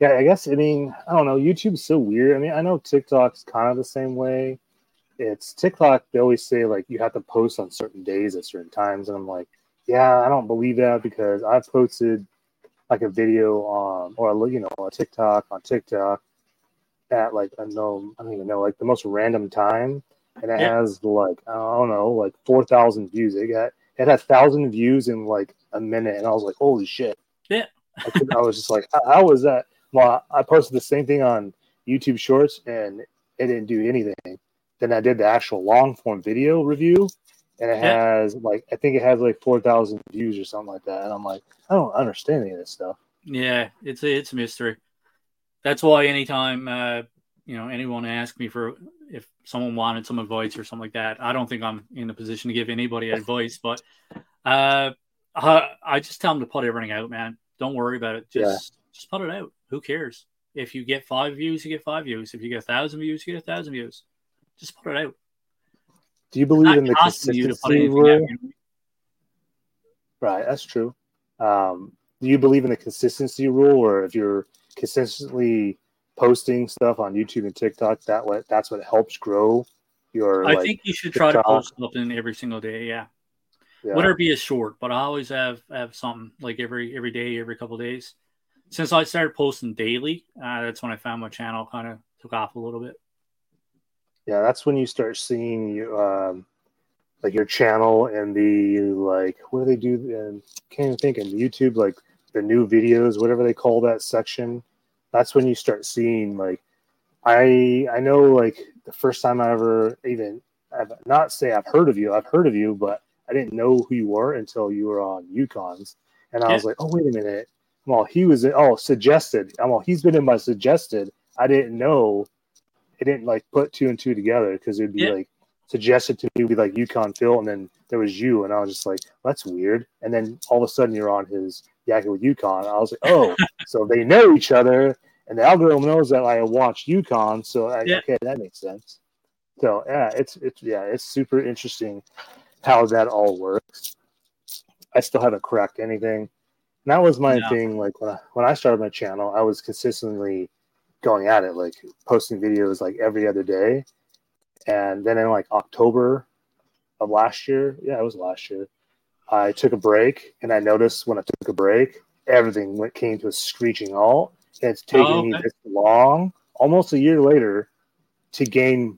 Yeah, I guess, I mean, I don't know. YouTube's so weird. I mean, I know TikTok's kind of the same way. It's TikTok, they always say, like, you have to post on certain days at certain times. And I'm like, yeah, I don't believe that, because I've posted, like, a video on, or, you know, a TikTok on TikTok at, like, I know, I don't even know, like, the most random time. And it yeah. has, like, I don't know, like, four thousand views. It got, it had one thousand views in, like, a minute. And I was like, holy shit. Yeah. I, could, I was just like, how was that? Well, I posted the same thing on YouTube Shorts, and it didn't do anything. Then I did the actual long-form video review, and it has, like, I think it has, like, four thousand views or something like that. And I'm like, I don't understand any of this stuff. Yeah, it's it's a mystery. That's why anytime, uh, you know, anyone asks me for if someone wanted some advice or something like that, I don't think I'm in a position to give anybody advice, but uh, I, I just tell them to put everything out, man. Don't worry about it. Just yeah. just put it out. Who cares? If you get five views, you get five views. If you get a thousand views, you get a thousand views. Just put it out. Do you believe in the consistency rule? Right, that's true. Um, do you believe in the consistency rule, or if you're consistently posting stuff on YouTube and TikTok, that what that's what helps grow your? I like, think you should TikTok. try to post something every single day. Yeah, yeah. Whether it be a short, but I always have have something like every every day, every couple of days. Since I started posting daily, uh, that's when I found my channel kind of took off a little bit. Yeah, that's when you start seeing you, um, like your channel and the, like, what do they do? And can't even think in YouTube, like the new videos, whatever they call that section. That's when you start seeing, like, I I know, like, the first time I ever even, I've not say I've heard of you, I've heard of you, but I didn't know who you were until you were on Yukon's. And I yeah. was like, oh, wait a minute. Well, he was in, oh suggested. Well, he's been in my suggested. I didn't know. It didn't like put two and two together, because it'd be yeah. like suggested to me would be like UConn Phil, and then there was you, and I was just like, that's weird. And then all of a sudden you're on his Yakking with UConn. I was like, oh, so they know each other, and the algorithm knows that I watch UConn, so I, yeah. okay, that makes sense. So yeah, it's it's yeah, it's super interesting how that all works. I still haven't cracked anything. And that was my yeah. thing. Like when I, when I started my channel, I was consistently going at it, like posting videos like every other day. And then in like October of last year, yeah, it was last year, I took a break, and I noticed when I took a break, everything went came to a screeching halt. And it's taken oh, okay. me this long, almost a year later, to gain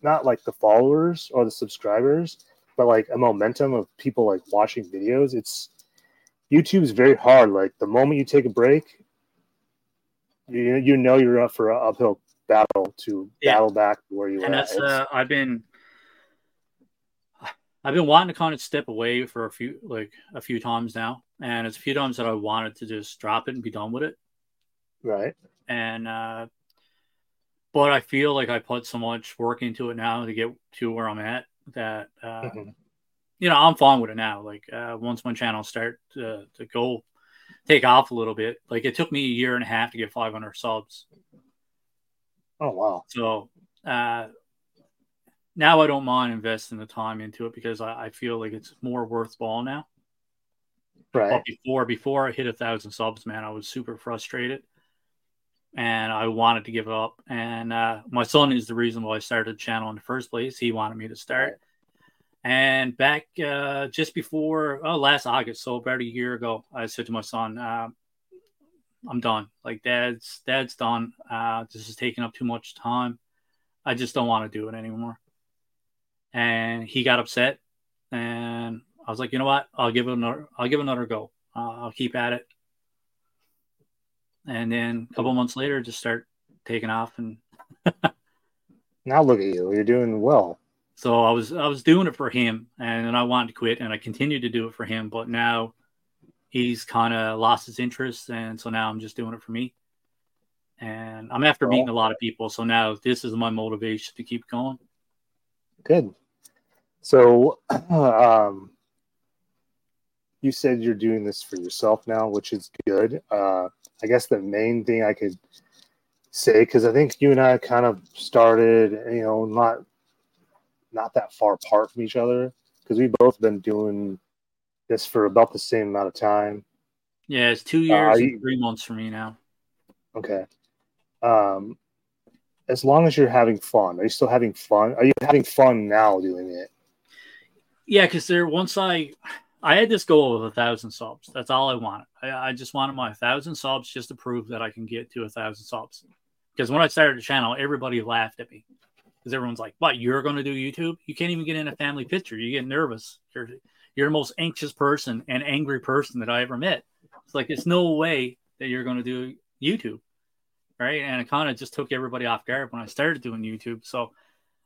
not like the followers or the subscribers, but like a momentum of people like watching videos. It's YouTube's very hard. Like the moment you take a break, you you know you're up for an uphill battle to yeah. battle back where you and were. And uh, I've been I've been wanting to kind of step away for a few like a few times now, and it's a few times that I wanted to just drop it and be done with it. Right. And uh, but I feel like I put so much work into it now to get to where I'm at that. Uh, mm-hmm. You know, I'm fine with it now. Like, uh, once my channel start uh, to go take off a little bit, like, it took me a year and a half to get five hundred subs. Oh, wow. So, uh, now I don't mind investing the time into it, because I, I feel like it's more worthwhile now. Right. But before, before I hit a thousand subs, man, I was super frustrated, and I wanted to give up. And uh, my son is the reason why I started the channel in the first place. He wanted me to start. Right. And back uh, just before oh, last August, so about a year ago, I said to my son, uh, I'm done. Like, dad's dad's done. Uh, this is taking up too much time. I just don't want to do it anymore. And he got upset. And I was like, you know what? I'll give it another, I'll give it another go. Uh, I'll keep at it. And then a couple months later, just start taking off. And now look at you. You're doing well. So I was I was doing it for him, and then I wanted to quit, and I continued to do it for him. But now he's kind of lost his interest, and so now I'm just doing it for me. And I'm after meeting a lot of people, so now this is my motivation to keep going. Good. So um, you said you're doing this for yourself now, which is good. Uh, I guess the main thing I could say, because I think you and I kind of started, you know, not not that far apart from each other, because we've both been doing this for about the same amount of time. Yeah, it's two years uh, and three months for me now. Okay. Um, as long as you're having fun, are you still having fun? Are you having fun now doing it? Yeah, because there. Once I, I had this goal of a thousand subs. That's all I wanted. I, I just wanted my thousand subs just to prove that I can get to a thousand subs. Because when I started the channel, everybody laughed at me. Because everyone's like, "What? You're going to do YouTube? You can't even get in a family picture. You get nervous. You're you're the most anxious person and angry person that I ever met. It's like it's no way that you're going to do YouTube." Right, and it kind of just took everybody off guard when I started doing YouTube. So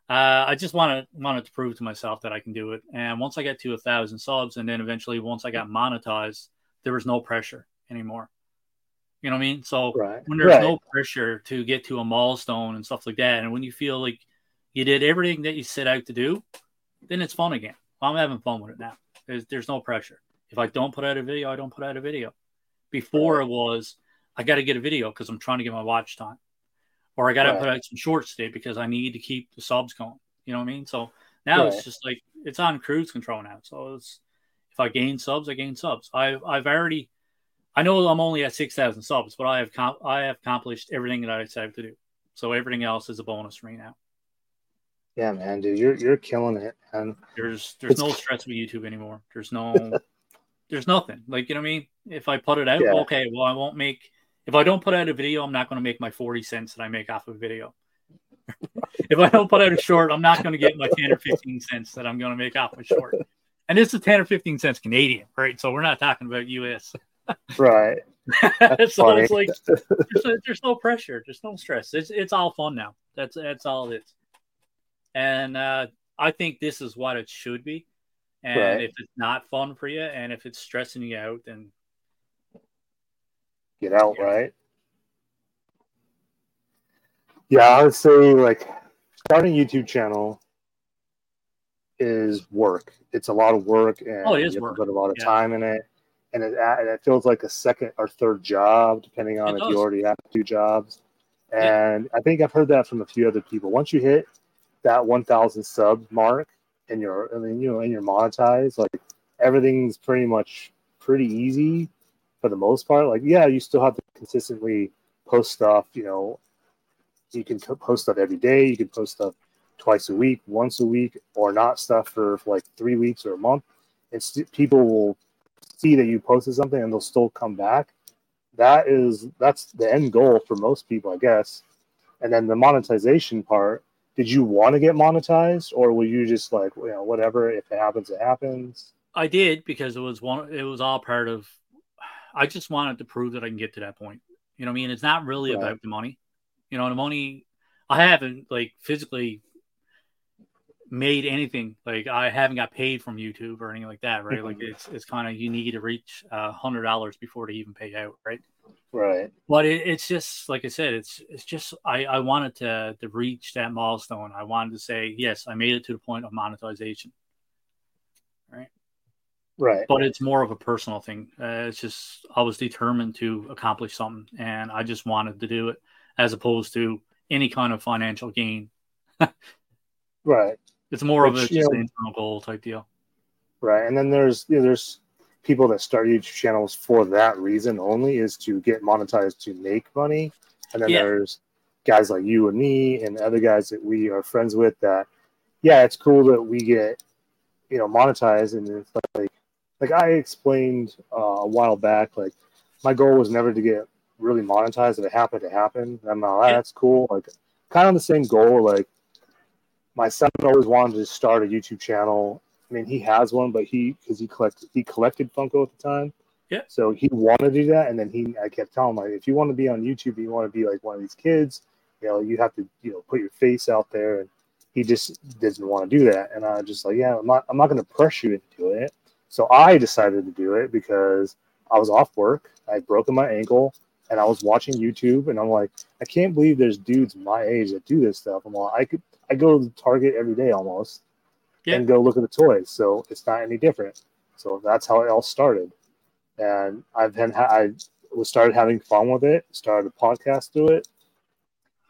uh, I just wanted wanted to prove to myself that I can do it. And once I got to a thousand subs, and then eventually once I got monetized, there was no pressure anymore. You know what I mean? So right. when there's right. no pressure to get to a milestone and stuff like that, and when you feel like you did everything that you set out to do, then it's fun again. I'm having fun with it now. There's, there's no pressure. If I don't put out a video, I don't put out a video. Before it was, I got to get a video because I'm trying to get my watch time, or I got to right. put out some shorts today because I need to keep the subs going. You know what I mean? So now right. it's just like it's on cruise control now. So it's if I gain subs, I gain subs. I've I've already, I know I'm only at six thousand subs, but I have com- I have accomplished everything that I decided to do. So everything else is a bonus for me now. Yeah, man, dude, you're you're killing it, man. There's there's it's... no stress with YouTube anymore. There's no there's nothing like you know what I mean. If I put it out, yeah. okay, well I won't make. If I don't put out a video, I'm not going to make my forty cents that I make off of a video. If I don't put out a short, I'm not going to get my ten or fifteen cents that I'm going to make off my short. And it's the ten or fifteen cents Canadian, right? So we're not talking about U S. Right. So funny. It's like, there's, there's no pressure. There's no stress. It's it's all fun now. That's, that's all it is. And uh, I think this is what it should be. And right. if it's not fun for you and if it's stressing you out, then get out, right? Yeah, I would say like starting a YouTube channel is work. It's a lot of work, and oh, it is you work. Put a lot of yeah. time in it, and it and it feels like a second or third job, depending on it if does. You already have two jobs. And yeah. I think I've heard that from a few other people. Once you hit that one thousand sub mark, and you're I mean you know and you're monetized, like everything's pretty much pretty easy. For the most part, like, yeah, you still have to consistently post stuff. You know, you can post stuff every day. You can post stuff twice a week, once a week, or not stuff for, for like three weeks or a month. It's people will see that you posted something and they'll still come back. That is, that's the end goal for most people, I guess. And then the monetization part, did you want to get monetized, or were you just like, you know, whatever, if it happens, it happens? I did, because it was one, it was all part of, I just wanted to prove that I can get to that point. You know what I mean? It's not really right. about the money. You know, the money, I haven't like physically made anything. Like I haven't got paid from YouTube or anything like that, right? Like it's it's kind of, you need to reach uh, one hundred dollars before they even pay out, right? Right. But it, it's just, like I said, it's it's just, I, I wanted to, to reach that milestone. I wanted to say, yes, I made it to the point of monetization. Right. Right. But it's more of a personal thing. Uh, it's just I was determined to accomplish something, and I just wanted to do it as opposed to any kind of financial gain. Right. It's more Which, of a just know, an internal goal type deal. Right. And then there's you know, there's people that start YouTube channels for that reason only, is to get monetized to make money. And then yeah. there's guys like you and me and other guys that we are friends with that, yeah, it's cool that we get, you know, monetized, and it's like, Like I explained uh, a while back, like my goal was never to get really monetized. If it happened, it happened. I'm like, ah, that's cool. Like kind of the same goal. Like my son always wanted to start a YouTube channel. I mean, he has one, but he because he collected he collected Funko at the time. Yeah. So he wanted to do that, and then he I kept telling him, like, if you want to be on YouTube, you want to be like one of these kids. You know, you have to you know put your face out there, and he just didn't want to do that. And I just like, yeah, I'm not I'm not going to press you into it. So I decided to do it because I was off work. I broken my ankle, and I was watching YouTube, and I'm like, I can't believe there's dudes my age that do this stuff. I'm like, I could, I go to Target every day almost, yeah. and go look at the toys. So it's not any different. So that's how it all started, and I've been, I was started having fun with it. Started a podcast through it,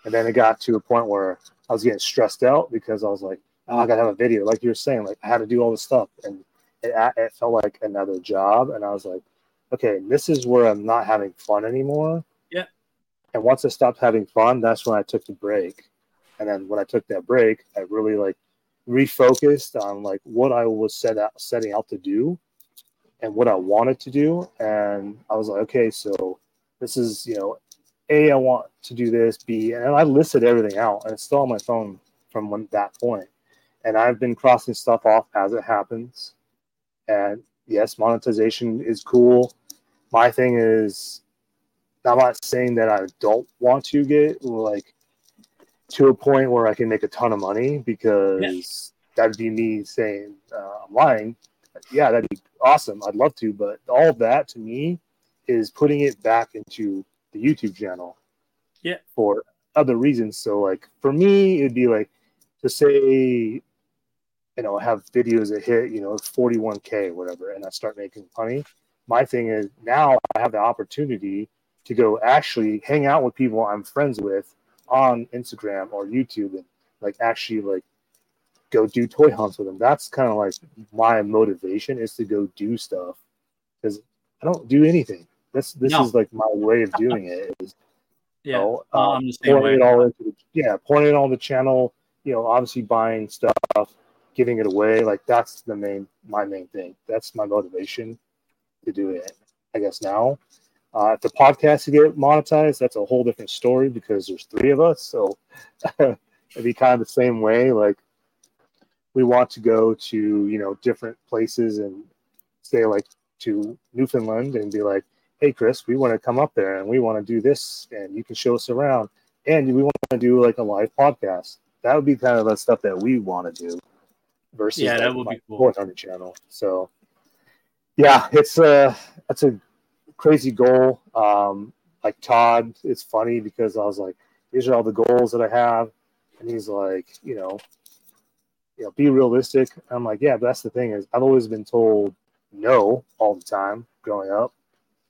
And then it got to a point where I was getting stressed out because I was like, oh, I got to have a video. Like you were saying, like I had to do all this stuff. And it, it felt like another job. And I was like, okay, this is where I'm not having fun anymore. Yeah. And once I stopped having fun, that's when I took the break. And then when I took that break, I really like refocused on like what I was set out, setting out to do and what I wanted to do. And I was like, okay, so this is, you know, A, I want to do this, B, and I listed everything out, and it's still on my phone from when, that point. And I've been crossing stuff off as it happens. And yes, monetization is cool. My thing is, I'm not saying that I don't want to get like to a point where I can make a ton of money, because yes, that'd be me saying uh, I'm lying. Yeah, that'd be awesome. I'd love to, but all that to me is putting it back into the YouTube channel, yeah, for other reasons. So like for me, it'd be like to say, you know, have videos that hit, you know, forty-one K, whatever, and I start making money. My thing is now I have the opportunity to go actually hang out with people I'm friends with on Instagram or YouTube and like actually like go do toy hunts with them. That's kind of like my motivation, is to go do stuff, because I don't do anything. This this no. is like my way of doing it. Is, yeah, you know, um, I'm just pouring it all into the, yeah, pouring it on the channel. You know, obviously buying stuff, giving it away. Like that's the main my main thing. That's my motivation to do it, I guess now. Uh, if the podcast to get monetized, that's a whole different story, because there's three of us, so it'd be kind of the same way. Like we want to go to, you know, different places and say like to Newfoundland and be like, hey, Chris, we want to come up there and we want to do this and you can show us around, and we want to do like a live podcast. That would be kind of the stuff that we want to do versus yeah, that would be cool on the channel. So yeah, it's uh that's a crazy goal. Um, like Todd, it's funny because I was like, these are all the goals that I have. And he's like, you know, you know, be realistic. And I'm like, yeah, but that's the thing is I've always been told no all the time growing up.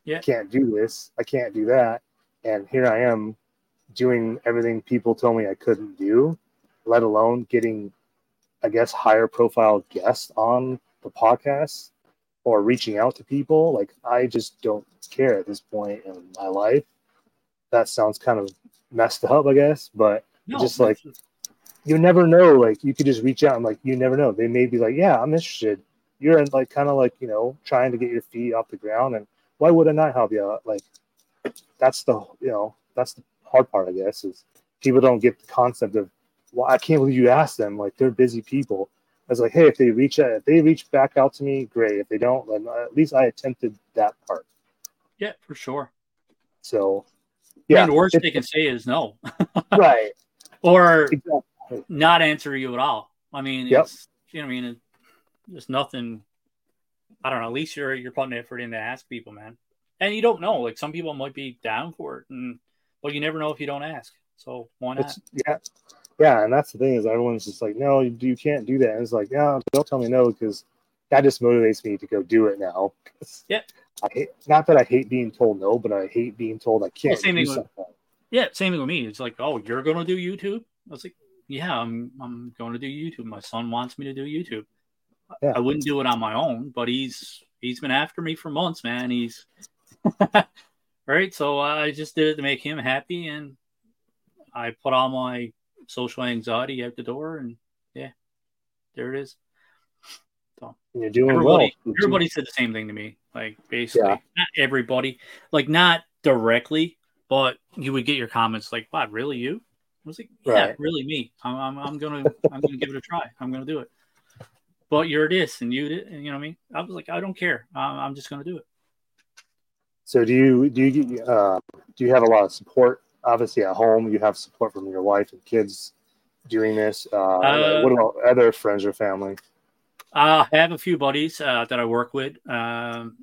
Yeah. I can't do this. I can't do that. And here I am doing everything people told me I couldn't do, let alone getting, I guess, higher profile guests on the podcast or reaching out to people. Like, I just don't care at this point in my life. That sounds kind of messed up, I guess, but no, just like, just... you never know. Like, you could just reach out and, like, you never know. They may be like, yeah, I'm interested. You're in, like, kind of like, you know, trying to get your feet off the ground, and why would I not help you out? Like, that's the, you know, that's the hard part, I guess, is people don't get the concept of, well, I can't believe you asked them. Like, they're busy people. I was like, hey, if they reach out, if they reach back out to me, great. If they don't, then at least I attempted that part. Yeah, for sure. So, yeah. And the worst they can say is no. Right. Or exactly. Not answer you at all. I mean, yep. It's, you know what I mean? It's, there's nothing... I don't know. At least you're you're putting effort in to ask people, man. And you don't know. Like, some people might be down for it, and well, you never know if you don't ask. So why not? It's, yeah, yeah. And that's the thing is, everyone's just like, no, you, you can't do that. And it's like, no, don't tell me no, because that just motivates me to go do it now. Yeah. I hate, not that I hate being told no, but I hate being told I can't. Well, same do thing something. With, yeah, same thing with me. It's like, oh, you're gonna do YouTube? I was like, yeah, I'm I'm going to do YouTube. My son wants me to do YouTube. Yeah. I wouldn't do it on my own, but he's he's been after me for months, man. He's right, so I just did it to make him happy, and I put all my social anxiety out the door, and yeah, there it is. So you're doing everybody, well. Everybody said the same thing to me, like basically, yeah. Not everybody, like not directly, but you would get your comments like, "Wow, really you?" I was like, "Yeah, right. Really me. I'm, I'm I'm gonna I'm gonna give it a try. I'm gonna do it." But you're this and you did, you know what I mean? I was like, I don't care. I'm, I'm just going to do it. So do you, do you, uh, do you have a lot of support? Obviously at home, you have support from your wife and kids doing this. Uh, uh, what about other friends or family? I have a few buddies uh, that I work with, um,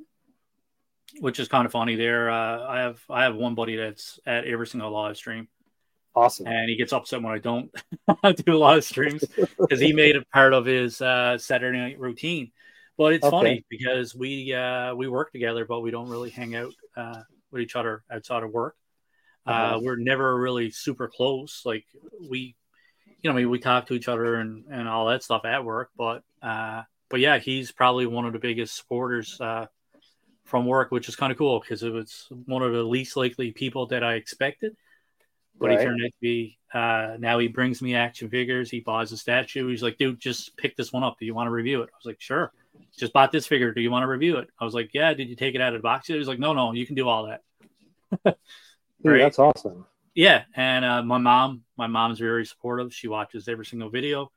which is kind of funny there. Uh, I have, I have one buddy that's at every single live stream. Awesome. And he gets upset when I don't do a lot of streams because he made it part of his uh, Saturday night routine. But it's okay. Funny because we uh, we work together, but we don't really hang out uh, with each other outside of work. Uh, we're never really super close. Like we, you know, I mean, we talk to each other and, and all that stuff at work, but, uh, but yeah, he's probably one of the biggest supporters, uh, from work, which is kind of cool because it was one of the least likely people that I expected, but right. he turned out to be, uh, now he brings me action figures. He buys a statue. He's like, dude, just pick this one up. Do you want to review it? I was like, sure. Just bought this figure. Do you want to review it? I was like, yeah. Did you take it out of the box? He was like, no, no, you can do all that. Dude, that's awesome. Yeah, and uh, my mom, my mom's very supportive. She watches every single video.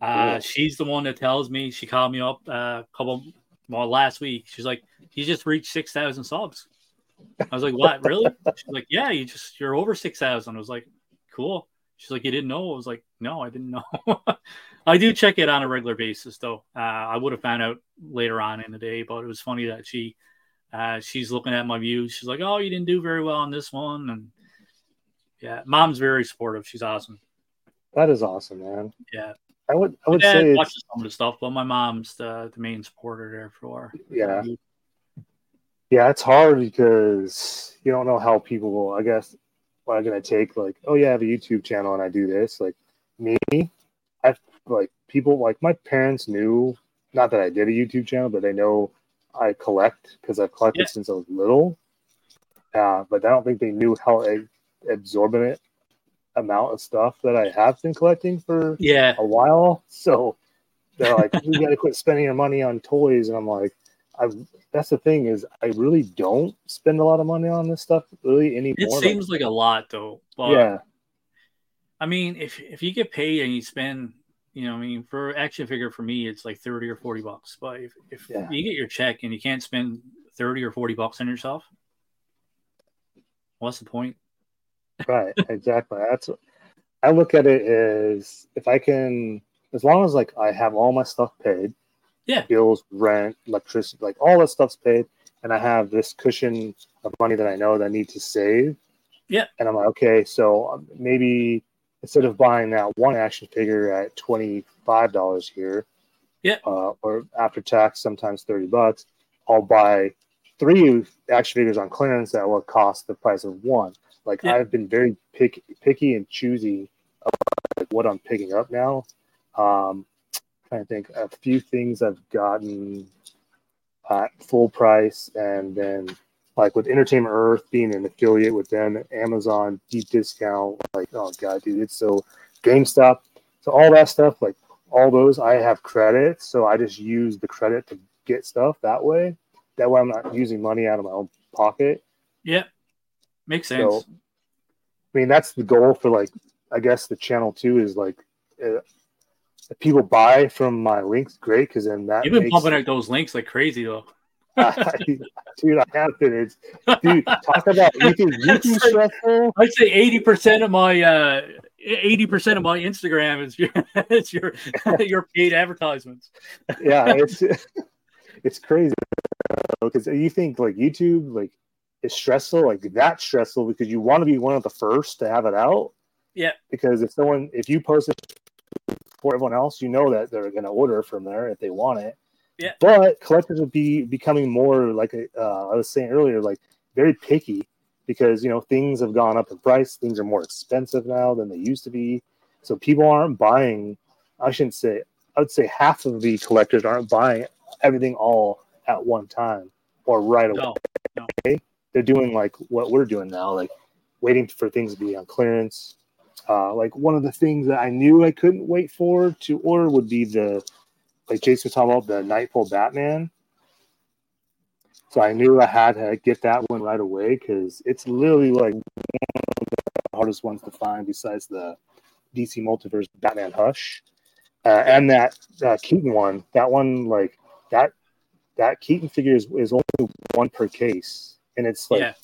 Uh, yeah. She's the one that tells me. She called me up uh, a couple more well, last week. She's like, "You just reached six thousand subs." I was like, "What? Really?" She's like, "Yeah, you just you're over six thousand." I was like, "Cool." She's like, "You didn't know?" I was like, "No, I didn't know." I do check it on a regular basis, though. Uh, I would have found out later on in the day, but it was funny that she. Uh, she's looking at my views. She's like, "Oh, you didn't do very well on this one," and yeah, mom's very supportive. She's awesome. That is awesome, man. Yeah, I would. I would say watches some of the stuff, but my mom's the, the main supporter there for. Yeah, yeah, it's hard because you don't know how people will. I guess what I'm gonna take like, oh yeah, I have a YouTube channel and I do this. Like me, I like people like my parents knew not that I did a YouTube channel, but they know. I collect because I've collected yeah. since I was little, uh, but I don't think they knew how a absorbent amount of stuff that I have been collecting for yeah. a while. So they're like, "You got to quit spending your money on toys," and I'm like, "I." That's the thing is, I really don't spend a lot of money on this stuff really anymore. It seems like, like a lot though. But yeah, I mean, if if you get paid and you spend. You know, I mean, for action figure for me, it's like thirty or forty bucks. But if, if yeah. you get your check and you can't spend thirty or forty bucks on yourself, what's the point? Right, exactly. That's what, I look at it as if I can, as long as like I have all my stuff paid, yeah, bills, rent, electricity, like all that stuff's paid, and I have this cushion of money that I know that I need to save. Yeah, and I'm like, okay, so maybe. Instead of buying that one action figure at twenty-five dollars here, yeah, uh, or after tax, sometimes thirty bucks, I'll buy three action figures on clearance that will cost the price of one. Like yeah. I've been very pick, picky and choosy about what I'm picking up now. Um, trying to think, a few things I've gotten at full price, and then like with Entertainment Earth being an affiliate with them, Amazon, deep discount, like, oh, God, dude, it's so GameStop. So all that stuff, like all those, I have credit. So I just use the credit to get stuff that way. That way I'm not using money out of my own pocket. Yeah, makes sense. So, I mean, that's the goal for, like, I guess the channel, too, is, like, uh, if people buy from my links, great, because then that You've been makes, pumping out those links like crazy, though. Dude, I have been. It's, dude, talk about YouTube, YouTube stressful. I'd say eighty percent of my uh, eighty percent of my Instagram is your it's your your paid advertisements. Yeah, it's it's crazy because you think like YouTube like is stressful, like that's stressful because you want to be one of the first to have it out. Yeah, because if someone if you post it for everyone else, you know that they're going to order from there if they want it. Yeah. But collectors would be becoming more like a, uh, I was saying earlier, like very picky because, you know, things have gone up in price. Things are more expensive now than they used to be. So people aren't buying. I shouldn't say I would say half of the collectors aren't buying everything all at one time or right away. No, no. They're doing like what we're doing now, like waiting for things to be on clearance. Uh, like one of the things that I knew I couldn't wait for to order would be the Like Jason was talking about the Nightfall Batman. So I knew I had to get that one right away because it's literally like one of the hardest ones to find besides the D C Multiverse Batman Hush. Uh, and that uh, Keaton one, that one, like that that Keaton figure is, is only one per case. And it's like yeah.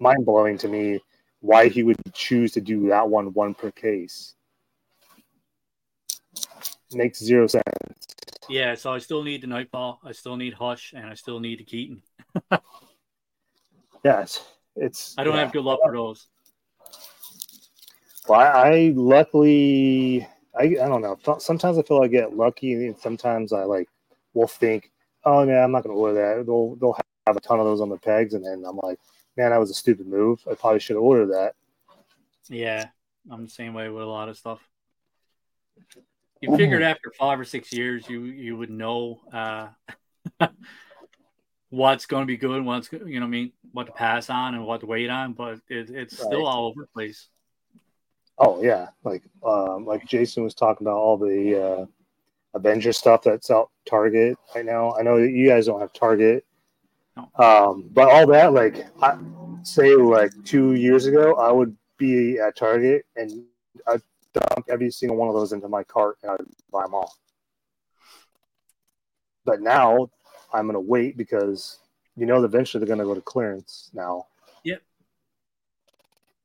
mind blowing to me why he would choose to do that one, one per case. Makes zero sense. Yeah, so I still need the Nightfall, I still need Hush, and I still need the Keaton. yes, it's. I don't yeah. have good luck for those. Well, I, I luckily, I I don't know. Sometimes I feel I get lucky, and sometimes I like will think, oh man, I'm not going to order that. They'll they'll have a ton of those on the pegs, and then I'm like, man, that was a stupid move. I probably should have ordered that. Yeah, I'm the same way with a lot of stuff. You figured after five or six years, you you would know uh, what's going to be good, what's you know, I mean, what to pass on and what to wait on, but it, it's right. still all over the place. Oh yeah, like um, like Jason was talking about all the uh, Avengers stuff that's out Target right now. I know you guys don't have Target, no. um, but all that, like I, say, like two years ago, I would be at Target and I'd dump every single one of those into my cart and I'd buy them all. But now I'm gonna wait because you know eventually they're gonna go to clearance now. Yep.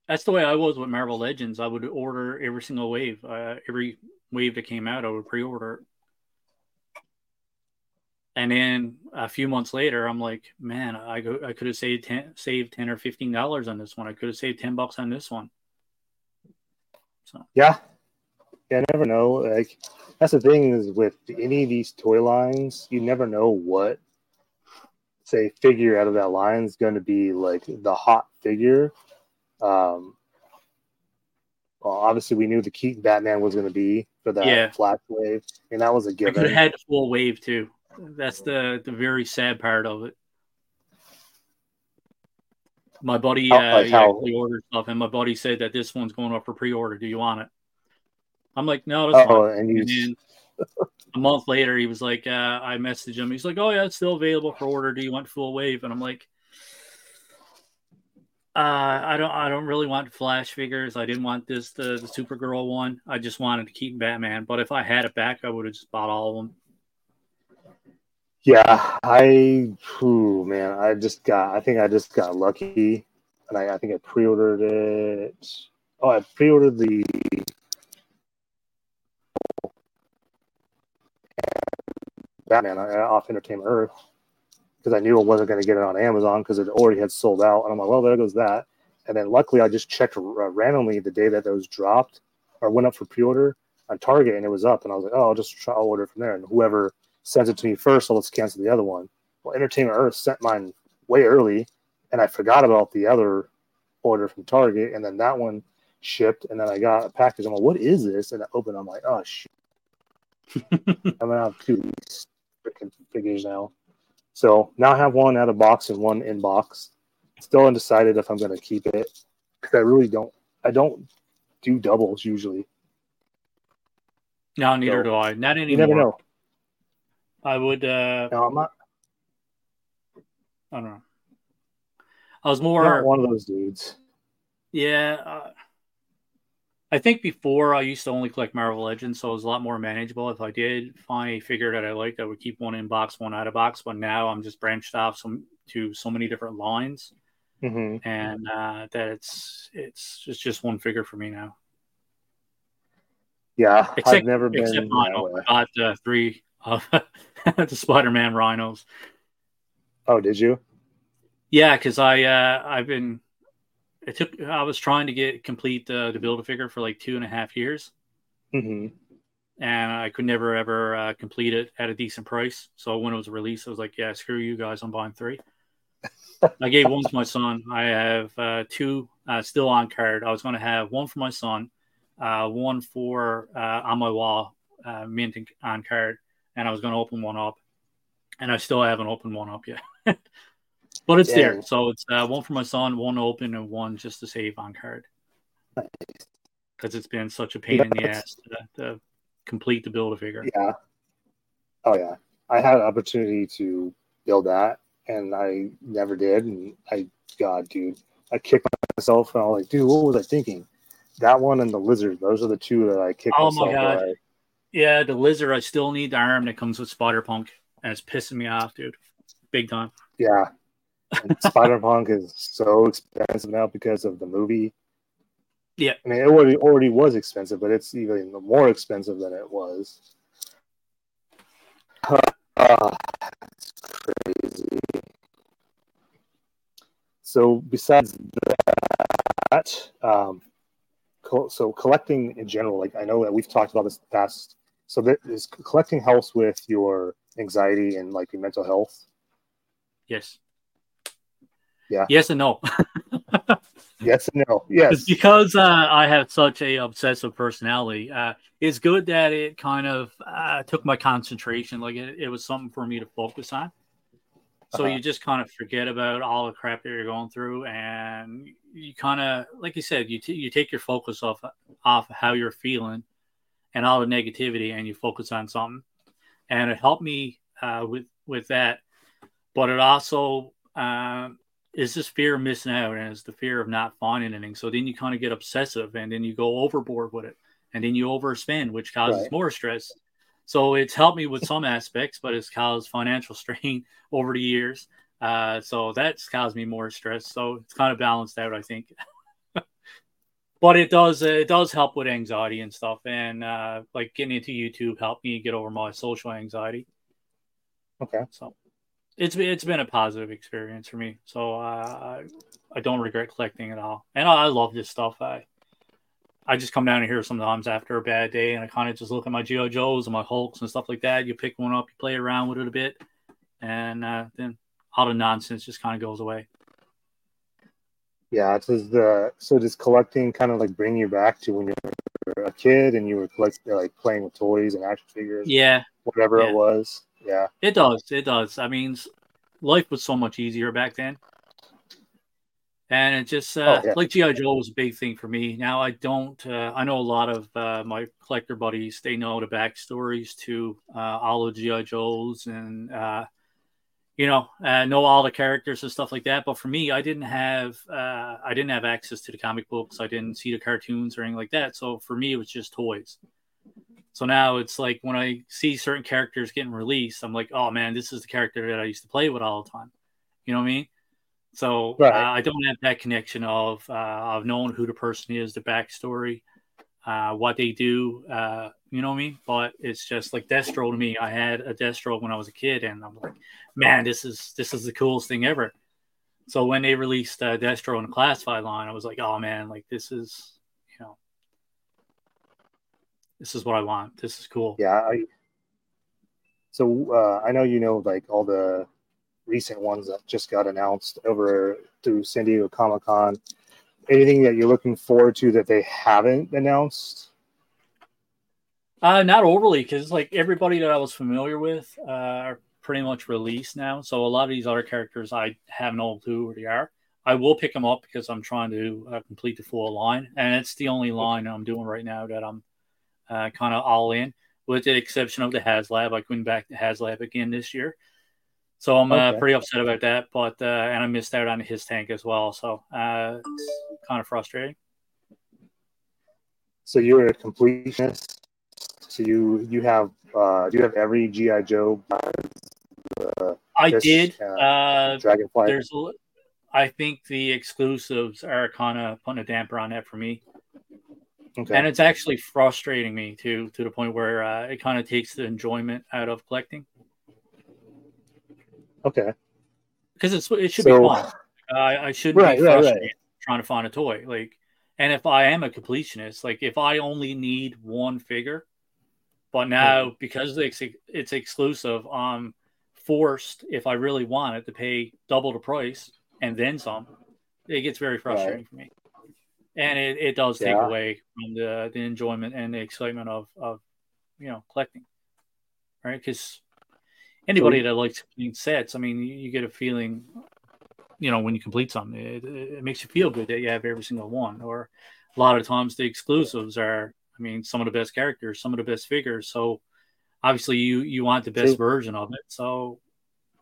That's the way I was with Marvel Legends. I would order every single wave. Uh, every wave that came out, I would pre-order it. And then a few months later, I'm like, man, I go, I could have saved ten, saved ten or fifteen dollars on this one. I could have saved ten bucks on this one. So yeah, yeah, I never know. Like that's the thing is with any of these toy lines, you never know what say figure out of that line is going to be like the hot figure. Um, well, obviously, we knew the Keaton Batman was going to be for that yeah. flash wave, and that was a given. I could have had the full wave too. That's the, the very sad part of it. My buddy uh, like he actually ordered stuff, and my buddy said that this one's going up for pre-order. Do you want it? I'm like, no, that's oh, not. And, and then a month later, he was like, uh, I messaged him. He's like, oh, yeah, it's still available for order. Do you want full wave? And I'm like, uh, I don't I don't really want Flash figures. I didn't want this, the, the Supergirl one. I just wanted to keep Batman. But if I had it back, I would have just bought all of them. Yeah, I, ooh, man, I just got, I think I just got lucky, and I, I think I pre-ordered it. Oh, I pre-ordered the, Batman off Entertainment Earth, because I knew I wasn't going to get it on Amazon, because it already had sold out, and I'm like, well, there goes that. And then luckily, I just checked randomly the day that those dropped, or went up for pre-order on Target, and it was up, and I was like, oh, I'll just try, I'll order it from there, and whoever sends it to me first, so let's cancel the other one. Well, Entertainment Earth sent mine way early, and I forgot about the other order from Target, and then that one shipped, and then I got a package. I'm like, what is this? And I opened it, I'm like, oh, shit. I'm going to have two freaking figures now. So now I have one out of box and one in box. Still undecided if I'm going to keep it, because I really don't. I don't do doubles usually. No, neither so, do I. Not anymore. You never know. I would. Uh, no, I'm not. I don't know. I was more not one of those dudes. Yeah, uh, I think before I used to only collect Marvel Legends, so it was a lot more manageable. If I did find a figure that I liked, I would keep one in box, one out of box. But now I'm just branched off some to so many different lines, mm-hmm. and uh, that it's it's it's just one figure for me now. Yeah, except, I've never been. Except Rhino, I got uh, three. Uh, the Spider-Man rhinos. Oh, did you? Yeah, because I uh, I've been it took I was trying to get complete uh, the Build-A-Figure for like two and a half years, mm-hmm. and I could never ever uh, complete it at a decent price. So when it was released, I was like, yeah, screw you guys, I'm buying three. I gave one to my son. I have uh, two uh, still on card. I was going to have one for my son, uh, one for uh, on my wall, uh, mint on card. And I was going to open one up, and I still haven't opened one up yet. But it's Dang. there. So it's uh, one for my son, one open, and one just to save on card. Because it's been such a pain in the ass to, to complete the Build-A-Figure. Yeah. Oh, yeah. I had an opportunity to build that, and I never did. And I, God, dude, I kicked myself, and I was like, dude, what was I thinking? That one and the lizard, those are the two that I kicked oh, myself. Oh, my God. I, Yeah, the lizard, I still need the arm that comes with Spider-Punk, and it's pissing me off, dude. Big time. Yeah. Spider-Punk is so expensive now because of the movie. Yeah. I mean, it already, already was expensive, but it's even more expensive than it was. Uh, it's crazy. So besides that, um, co- so collecting in general, like I know that we've talked about this in the past. So that is collecting helps with your anxiety and like your mental health. Yes. Yeah. Yes and no. Yes and no. Yes. It's because uh, I have such a obsessive personality. Uh, it's good that it kind of uh, took my concentration. Like it, it was something for me to focus on. So uh-huh. you just kind of forget about all the crap that you're going through, and you kind of, like you said, you t- you take your focus off off how you're feeling and all the negativity, and you focus on something. And it helped me uh, with with that, but it also uh, is this fear of missing out, and it's the fear of not finding anything. So then you kind of get obsessive, and then you go overboard with it, and then you overspend, which causes right. more stress. So it's helped me with some aspects, but it's caused financial strain over the years. Uh, so that's caused me more stress. So it's kind of balanced out, I think. But it does it does help with anxiety and stuff. And uh, like getting into YouTube helped me get over my social anxiety. Okay. So it's it's been a positive experience for me. So uh, I don't regret collecting at all. And I love this stuff. I I just come down here sometimes after a bad day, and I kind of just look at my G I. Joes and my Hulks and stuff like that. You pick one up, you play around with it a bit, and uh, then all the nonsense just kind of goes away. Yeah, so the so does collecting kind of like bring you back to when you were a kid and you were collect, like playing with toys and action figures? Yeah, whatever yeah. it was. Yeah, it does. It does. I mean, life was so much easier back then. And it just, uh, oh, yeah. like G I. Joe was a big thing for me. Now I don't, uh, I know a lot of uh, my collector buddies, they know the backstories to uh, all of G I. Joes and, uh, you know, uh, know all the characters and stuff like that. But for me, I didn't have, uh, I didn't have access to the comic books. I didn't see the cartoons or anything like that. So for me, it was just toys. So now it's like when I see certain characters getting released, I'm like, oh man, this is the character that I used to play with all the time. You know what I mean? So right. uh, I don't have that connection of uh, of knowing who the person is, the backstory, uh, what they do, uh, you know what I mean? But it's just like Destro to me. I had a Destro when I was a kid, and I'm like, man, this is this is the coolest thing ever. So when they released uh, Destro in the classified line, I was like, oh man, like this is, you know, this is what I want. This is cool. Yeah. I, so uh, I know you know like all the recent ones that just got announced over through San Diego Comic-Con. Anything that you're looking forward to that they haven't announced? Uh, not overly, because like everybody that I was familiar with uh, are pretty much released now. So a lot of these other characters, I have no clue where they are. I will pick them up because I'm trying to uh, complete the full line, and it's the only line I'm doing right now that I'm uh, kind of all in, with the exception of the HasLab. I went back to HasLab again this year. So I'm uh, okay. pretty upset about that, but uh, and I missed out on his tank as well, so uh, it's kind of frustrating. So you're a completionist. So you you have uh, do you have every G I. Joe? Uh, I Chris, did. Uh, uh, Dragonfly. There's a, I think the exclusives are kind of putting a damper on that for me. Okay. And it's actually frustrating me too, to the point where uh, it kind of takes the enjoyment out of collecting. Okay, because it's it should so, be fun. Uh, I shouldn't right, be frustrated right, right. trying to find a toy. Like, and if I am a completionist, like if I only need one figure, but now right. because it's it's exclusive, I'm forced if I really want it to pay double the price and then some. It gets very frustrating right. for me, and it, it does take yeah. away from the the enjoyment and the excitement of of you know collecting, right? Because anybody that likes clean sets, I mean, you get a feeling, you know, when you complete something, it, it makes you feel good that you have every single one. Or a lot of times the exclusives are, I mean, some of the best characters, some of the best figures. So obviously you, you want the best True. version of it. So,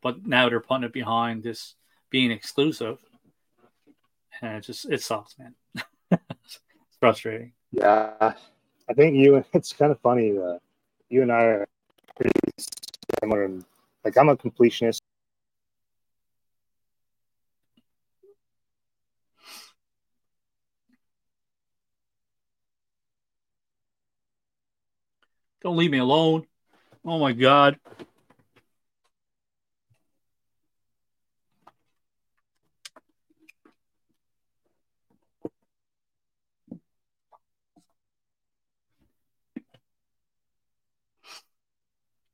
but now they're putting it behind this being exclusive. And it just, it sucks, man. It's frustrating. Yeah. I think you, it's kind of funny that you and I are pretty similar. Like, I'm a completionist. Don't leave me alone. Oh, my God.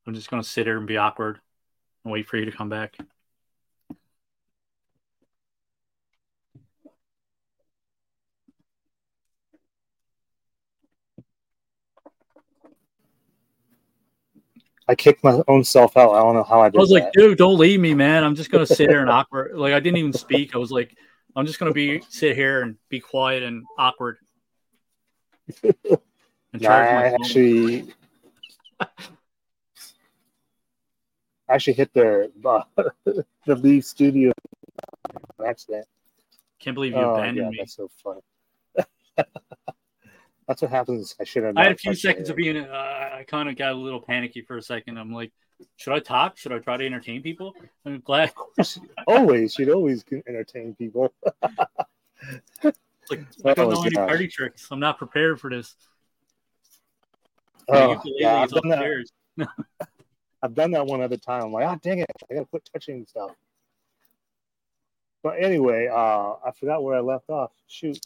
I'm just going to sit here and be awkward and wait for you to come back. I kicked my own self out. I don't know how I did that. I was like, that. dude, don't leave me, man. I'm just going to sit here and awkward. Like, I didn't even speak. I was like, I'm just going to be sit here and be quiet and awkward. And nah, I actually, I actually hit their, uh, the League Studio accident. Can't believe you oh, abandoned yeah, me. That's so funny. That's what happens. I should have. I had a few seconds it. of being. Uh, I kind of got a little panicky for a second. I'm like, should I talk? Should I try to entertain people? I'm glad. Of course, always. You'd always entertain people. Like, I don't oh, know any gosh. party tricks. I'm not prepared for this. Oh, yeah, I've, done that. I've done that one other time. I'm like, ah, oh, dang it! I gotta quit touching stuff. But anyway, uh, I forgot where I left off. Shoot.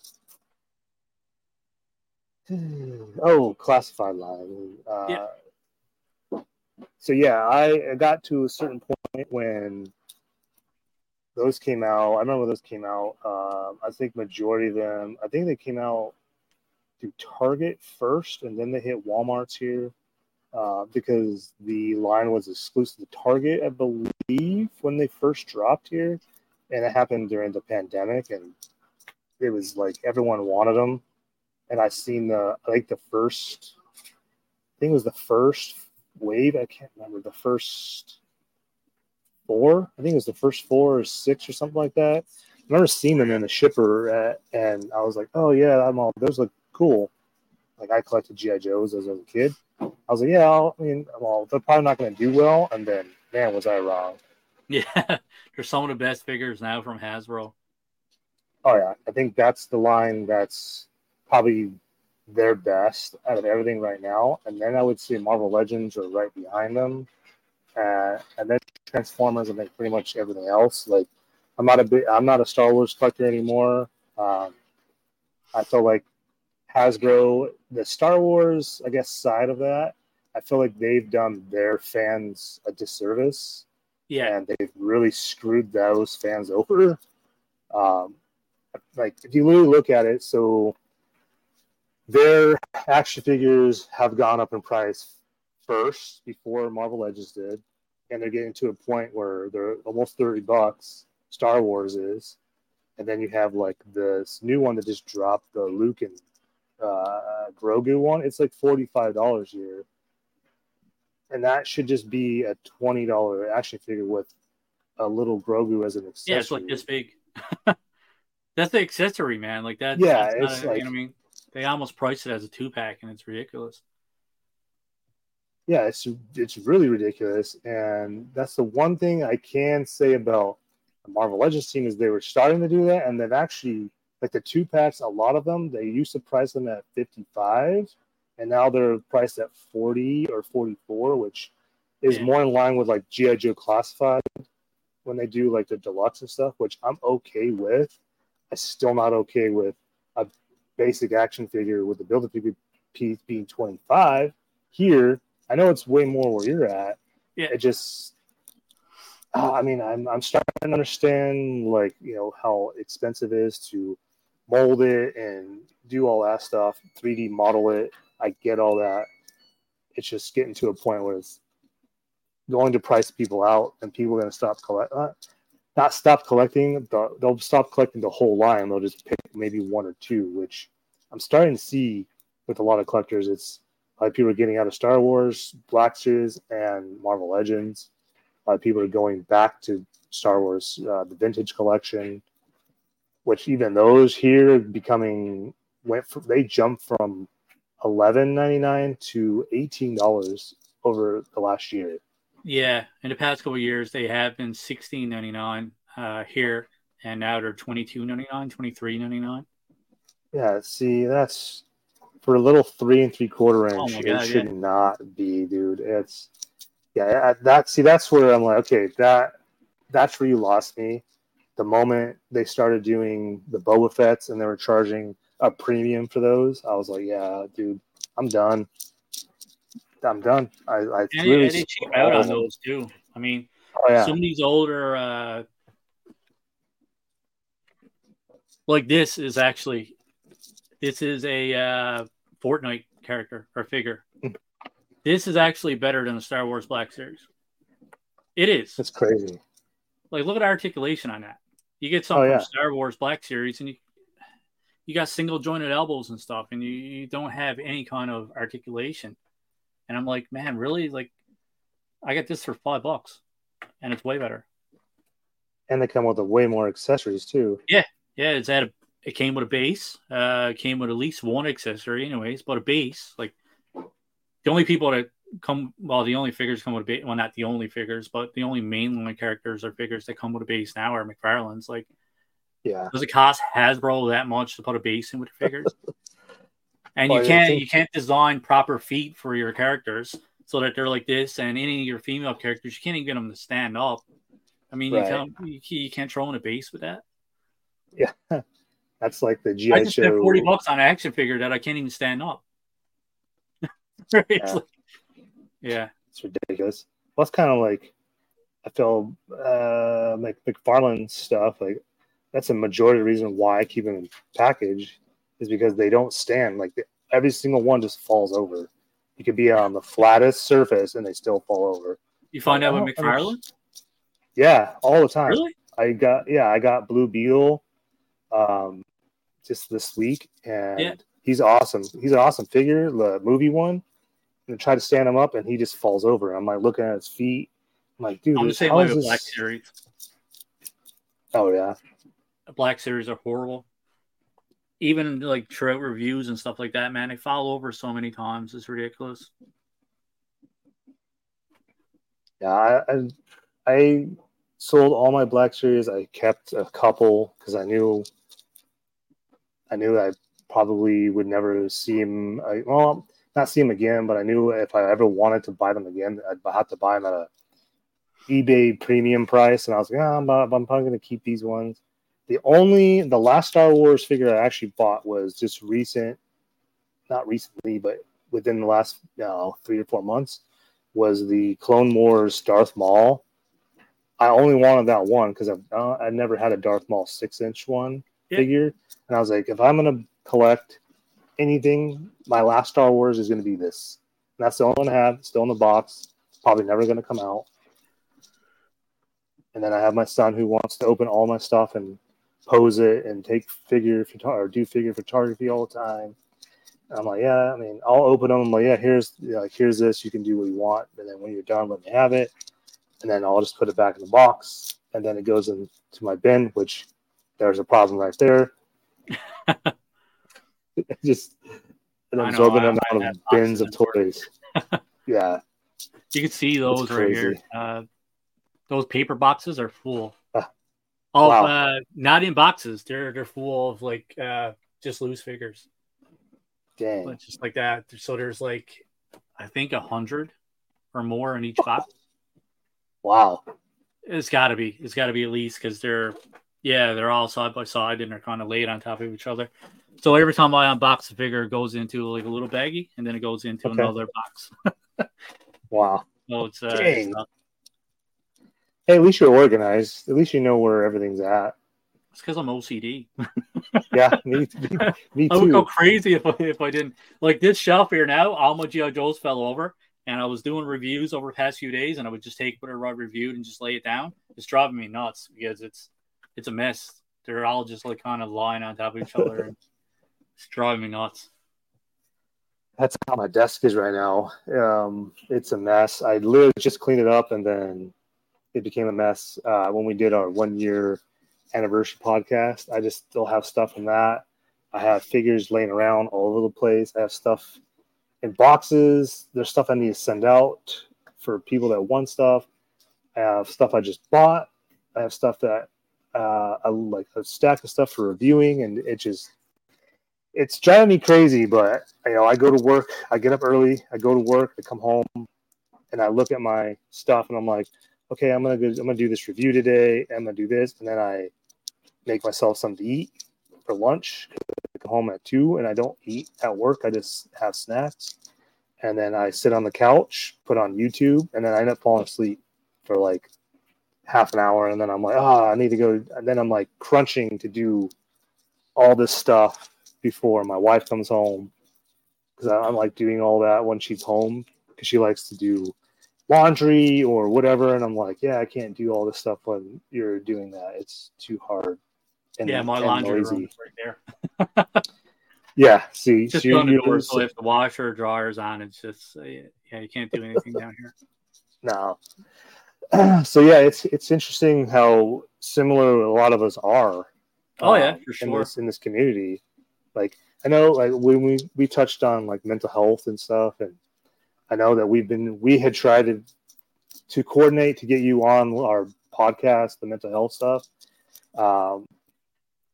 Oh, classified line. Uh, yeah. So yeah, I got to a certain point when those came out. I remember those came out. Um, I think majority of them. I think they came out through Target first, and then they hit Walmart's here uh, because the line was exclusive to Target, I believe, when they first dropped here, and it happened during the pandemic, and it was like everyone wanted them. And I seen the, I think the first, I think it was the first wave. I can't remember. The first four. I think it was the first four or six or something like that. I remember seeing them in the shipper. At, and I was like, oh, yeah, I'm all, those look cool. Like, I collected G I. Joes as a kid. I was like, yeah, I'll, I mean, well, they're probably not going to do well. And then, man, was I wrong. Yeah. They're some of the best figures now from Hasbro. Oh, yeah. I think that's the line that's probably their best out of everything right now, and then I would say Marvel Legends are right behind them, uh, and then Transformers, and then pretty much everything else. Like, I'm not a big, I'm not a Star Wars collector anymore. Um, I feel like Hasbro, the Star Wars, I guess, side of that, I feel like they've done their fans a disservice. Yeah, and they've really screwed those fans over. Um, like, if you really look at it, so. Their action figures have gone up in price first before Marvel Legends did, and they're getting to a point where they're almost thirty bucks. Star Wars is, and then you have like this new one that just dropped, the Luke and uh, Grogu one. It's like forty-five dollars here, and that should just be a twenty dollars action figure with a little Grogu as an accessory. Yeah, it's like this big. That's the accessory, man. Like that. Yeah, that's it's not, like. You know what I mean? They almost priced it as a two-pack, and it's ridiculous. Yeah, it's it's really ridiculous, and that's the one thing I can say about the Marvel Legends team is they were starting to do that, and they've actually, like the two-packs, a lot of them, they used to price them at fifty-five, and now they're priced at forty or forty-four, which is yeah. more in line with, like, G I. Joe Classified when they do, like, the deluxe and stuff, which I'm okay with. I'm still not okay with a basic action figure with the builder figure piece being twenty-five here. I know it's way more where you're at. Yeah. It just, uh, I mean, I'm I'm starting to understand, like, you know, how expensive it is to mold it and do all that stuff, three D model it. I get all that. It's just getting to a point where it's going to price people out, and people are going to stop collect, uh, not stop collecting. They'll stop collecting the whole line. They'll just pick maybe one or two, which I'm starting to see with a lot of collectors. It's like people are getting out of Star Wars, Black Series, and Marvel Legends. A lot of people are going back to Star Wars, uh, the vintage collection, which even those here becoming went from, they jumped from eleven ninety-nine to eighteen dollars over the last year. Yeah, in the past couple of years, they have been sixteen ninety-nine uh, here. And now they're twenty-two ninety-nine, twenty-three ninety-nine. Yeah, see, that's for a little three and three quarter inch. Oh my God, it should yeah. not be, dude. It's yeah, that see, that's where I'm like, okay, that that's where you lost me. The moment they started doing the Boba Fett's and they were charging a premium for those, I was like, yeah, dude, I'm done. I'm done. I, I and really they cheap out on those too. I mean, oh, yeah. some of these older. Uh, Like this is actually, this is a uh, Fortnite character or figure. This is actually better than the Star Wars Black Series. It is. That's crazy. Like, look at articulation on that. You get something oh, yeah. from Star Wars Black Series, and you you got single jointed elbows and stuff, and you, you don't have any kind of articulation. And I'm like, man, really? Like, I got this for five bucks, and it's way better. And they come with a way more accessories too. Yeah, yeah. It's at a, it came with a base. Uh, it came with at least one accessory, anyways, but a base. Like, the only people that come, well, the only figures come with a base. Well, not the only figures, but the only mainline characters or figures that come with a base now are McFarlane's. Like, yeah, does it cost Hasbro that much to put a base in with the figures? And well, you can't think... you can't design proper feet for your characters so that they're like this. And any of your female characters, you can't even get them to stand up. I mean, right. you, tell them, you, you can't throw in a base with that. Yeah, that's like the G I Joe. I just spent forty bucks on an action figure that I can't even stand up. Right? Yeah. It's like, yeah, it's ridiculous. Well, it's kind of like I feel uh, like McFarlane stuff. Like, that's a majority of the reason why I keep them in package is because they don't stand. Like, the, every single one just falls over. You could be on the flattest surface and they still fall over. You find out with McFarlane? Yeah, all the time. Really? I got yeah, I got Blue Beetle um, just this week, and yeah. he's awesome. He's an awesome figure, the movie one. And I try to stand him up, and he just falls over. I'm like looking at his feet. I'm like, dude, I'm this, the same way with this... Black Series. Oh yeah, the Black Series are horrible. Even like throughout reviews and stuff like that, man, they fall over so many times. It's ridiculous. Yeah, I. I I sold all my Black Series. I kept a couple because I knew I knew I probably would never see him. I, well, not see him again, but I knew if I ever wanted to buy them again, I'd have to buy them at a eBay premium price. And I was like, oh, I'm, I'm probably going to keep these ones. The only, the last Star Wars figure I actually bought was just recent, not recently, but within the last you know, three or four months, was the Clone Wars Darth Maul. I only wanted that one because I've uh, I never had a Darth Maul six inch one yeah. figure, and I was like, if I'm gonna collect anything, my last Star Wars is gonna be this. And that's the only one I have, still in the box, probably never gonna come out. And then I have my son who wants to open all my stuff and pose it and take figure photo- or do figure photography all the time. And I'm like, yeah, I mean, I'll open them. I'm like, yeah, here's you know, like here's this. You can do what you want, and then when you're done, let me have it. And then I'll just put it back in the box, and then it goes into my bin, which there's a problem right there. Just an absorbent amount of that bins of toys. Yeah. You can see those right here. Uh, those paper boxes are full. Uh, of, wow. uh, not in boxes. They're they're full of, like, uh, just loose figures. Dang. But just like that. So there's, like, I think one hundred or more in each box. Wow, it's got to be. It's got to be at least because they're, yeah, they're all side by side and they're kind of laid on top of each other. So every time I unbox a figure, it goes into like a little baggie and then it goes into okay. another box. Wow. So it's, uh, Dang. Hey, at least you're organized. At least you know where everything's at. It's because I'm O C D. Yeah, me, me, me too. I would go crazy if I, if I didn't. Like this shelf here now, all my G I. Joes fell over. And I was doing reviews over the past few days, and I would just take whatever I reviewed and just lay it down. It's driving me nuts because it's it's a mess. They're all just like kind of lying on top of each other. And it's driving me nuts. That's how my desk is right now. Um, it's a mess. I literally just cleaned it up, and then it became a mess uh, when we did our one-year anniversary podcast. I just still have stuff from that. I have figures laying around all over the place. I have stuff in boxes. There's stuff I need to send out for people that want stuff. I have stuff I just bought. I have stuff that uh, I like a stack of stuff for reviewing, and it just it's driving me crazy. But you know, I go to work. I get up early. I go to work. I come home, and I look at my stuff, and I'm like, okay, I'm gonna go, I'm gonna do this review today. I'm gonna do this, and then I make myself something to eat for lunch. Home at two, and I don't eat at work. I just have snacks, and then I sit on the couch, put on YouTube, and then I end up falling asleep for like half an hour, and then I'm like, ah, oh, I need to go, and then I'm like crunching to do all this stuff before my wife comes home, because I'm like doing all that when she's home, because she likes to do laundry or whatever. And I'm like, yeah, I can't do all this stuff when you're doing that. It's too hard. And, yeah, my and laundry room right there. Yeah, see, just so on the door, so if the washer or dryer's on, it's just yeah, you can't do anything down here. No. So yeah, it's it's interesting how similar a lot of us are. Oh um, yeah, for sure. In this, in this community, like I know, like when we, we touched on like mental health and stuff, and I know that we've been we had tried to to coordinate to get you on our podcast, the mental health stuff, um,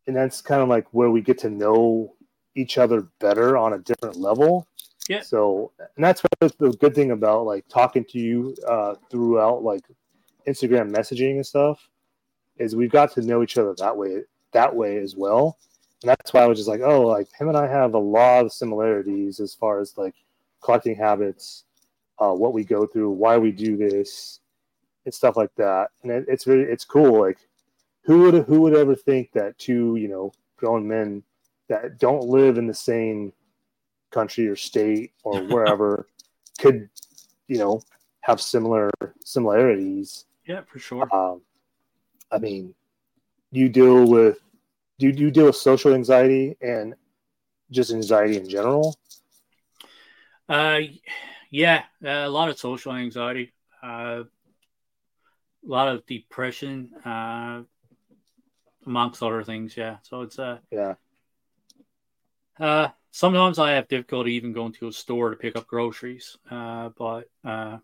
and that's kind of like where we get to know each other better on a different level. Yeah. So, and that's what the good thing about like talking to you uh, throughout like Instagram messaging and stuff is we've got to know each other that way, that way as well. And that's why I was just like, oh, like him and I have a lot of similarities as far as like collecting habits, uh, what we go through, why we do this, and stuff like that. And it, it's really, it's cool. Like, who would who would ever think that two, you know, grown men that don't live in the same country or state or wherever could, you know, have similar similarities. Yeah, for sure. Um, I mean, you deal with do you deal with social anxiety and just anxiety in general? Uh, yeah, a lot of social anxiety, uh, a lot of depression, uh, amongst other things. Yeah, so it's uh, yeah. Uh, sometimes I have difficulty even going to a store to pick up groceries. Uh, but, uh,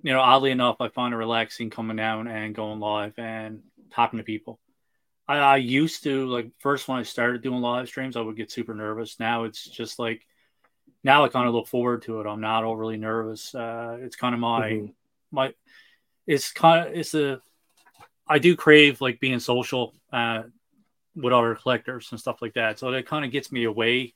you know, oddly enough, I find it relaxing coming down and going live and talking to people. I, I used to, like, first when I started doing live streams, I would get super nervous. Now it's just like, now I kind of look forward to it. I'm not overly nervous. Uh, it's kind of my, mm-hmm. my, it's kind of, it's a, I do crave like being social, uh, with other collectors and stuff like that. So that kind of gets me away.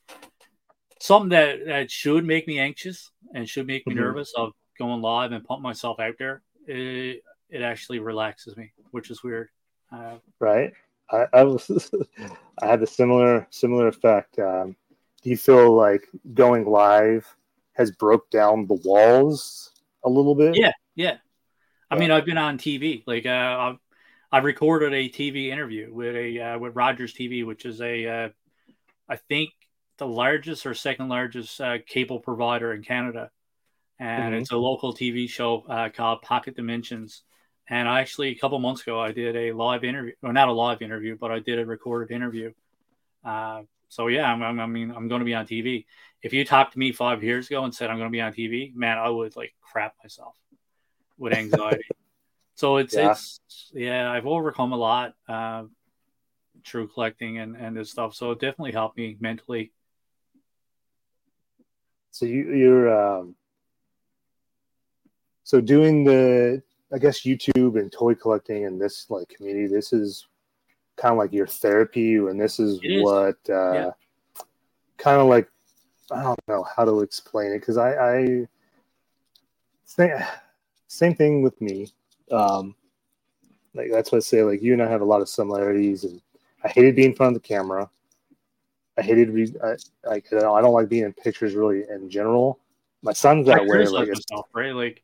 Something that, that should make me anxious and should make me mm-hmm. nervous of going live and pumping myself out there. It, it actually relaxes me, which is weird. Uh, right. I I, was, I had a similar, similar effect. Um, do you feel like going live has broke down the walls a little bit? Yeah. Yeah. I yeah. mean, I've been on T V, like uh, I've, I recorded a T V interview with a uh, with Rogers T V, which is a uh, I think the largest or second largest uh, cable provider in Canada, and mm-hmm. it's a local T V show uh, called Pocket Dimensions. And I actually a couple months ago I did a live interview, or not a live interview, but I did a recorded interview. Uh, so yeah, I'm, I'm, I mean I'm going to be on T V. If you talked to me five years ago and said I'm going to be on T V, man, I would like crap myself with anxiety. So it's, yeah. it's, yeah, I've overcome a lot uh, through collecting and, and this stuff. So it definitely helped me mentally. So you, you're, um, so doing the, I guess, YouTube and toy collecting and this like community, this is kind of like your therapy. And this is, is. what uh, yeah. kind of like, I don't know how to explain it. Cause I, I same, same thing with me. Um, like that's what I say. Like you and I have a lot of similarities, and I hated being in front of the camera. I hated re- I, like I don't, I don't like being in pictures really in general. My son's that I way. Like, myself, right? Like,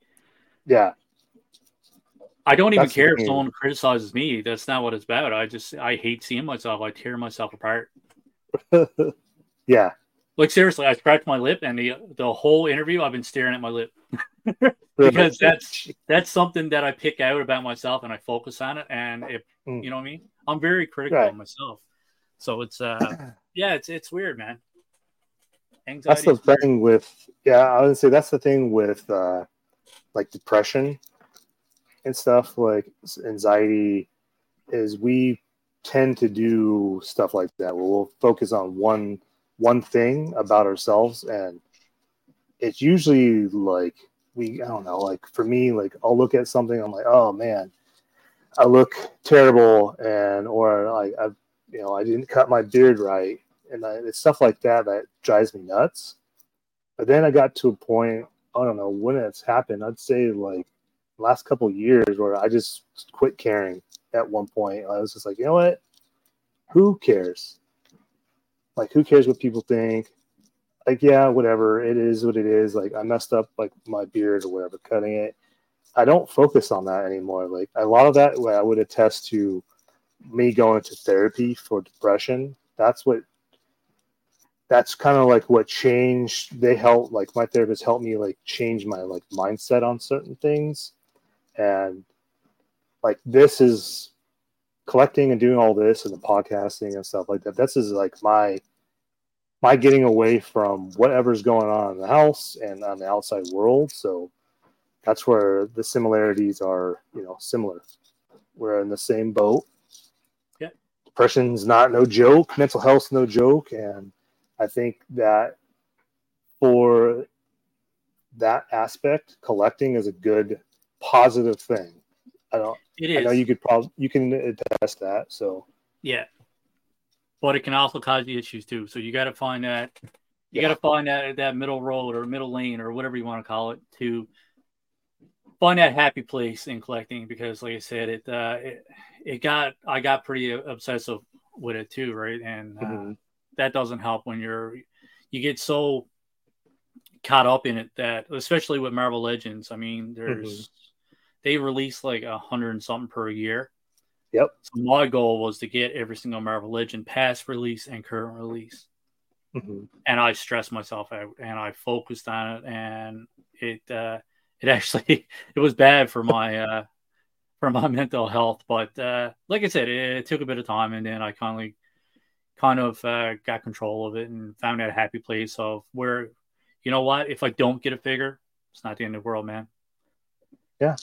yeah. I don't even care if someone criticizes me. That's not what it's about. I just I hate seeing myself. I tear myself apart. Yeah. Like seriously, I scratched my lip, and the the whole interview I've been staring at my lip. Because that's that's something that I pick out about myself and I focus on it, and if mm. you know what I mean, I'm very critical right. of myself. So it's uh yeah, it's it's weird, man. Anxiety. That's the thing with yeah, I would say that's the thing with uh like depression and stuff, like anxiety is we tend to do stuff like that where we'll focus on one one thing about ourselves, and it's usually like we, I don't know, like for me, like I'll look at something, I'm like, oh man, I look terrible, and or like I've, you know, I didn't cut my beard right, and I, it's stuff like that that drives me nuts. But then I got to a point, I don't know when it's happened. I'd say like last couple of years where I just quit caring. At one point, I was just like, you know what? Who cares? Like, who cares what people think? like, yeah, whatever. It is what it is. Like, I messed up, like, my beard or whatever, cutting it. I don't focus on that anymore. Like, a lot of that, I would attest to me going to therapy for depression. That's what, that's kind of like what changed. They helped, like, my therapist helped me, like, change my, like, mindset on certain things. And, like, this is collecting and doing all this and the podcasting and stuff like that. This is, like, my, my getting away from whatever's going on in the house and on the outside world. So that's where the similarities are, you know, similar. We're in the same boat. Yeah. Depression's not no joke. Mental health's no joke. And I think that for that aspect, collecting is a good positive thing. I don't, it is. I know you could probably, you can attest that. So, yeah. But it can also cause you issues too. So you got to find that, you yeah. got to find that that middle road or middle lane or whatever you want to call it to find that happy place in collecting. Because, like I said, it uh, it, it got I got pretty obsessive with it too, right? And uh, mm-hmm. that doesn't help when you're you get so caught up in it, that especially with Marvel Legends. I mean, there's mm-hmm. they release like a hundred and something per year. Yep. So my goal was to get every single Marvel Legend past release and current release. Mm-hmm. And I stressed myself out and I focused on it, and it uh, it actually it was bad for my uh, for my mental health. But uh, like I said, it, it took a bit of time, and then I kindly kind of uh, got control of it and found that happy place of where, you know what, if I don't get a figure, it's not the end of the world, man. Yeah.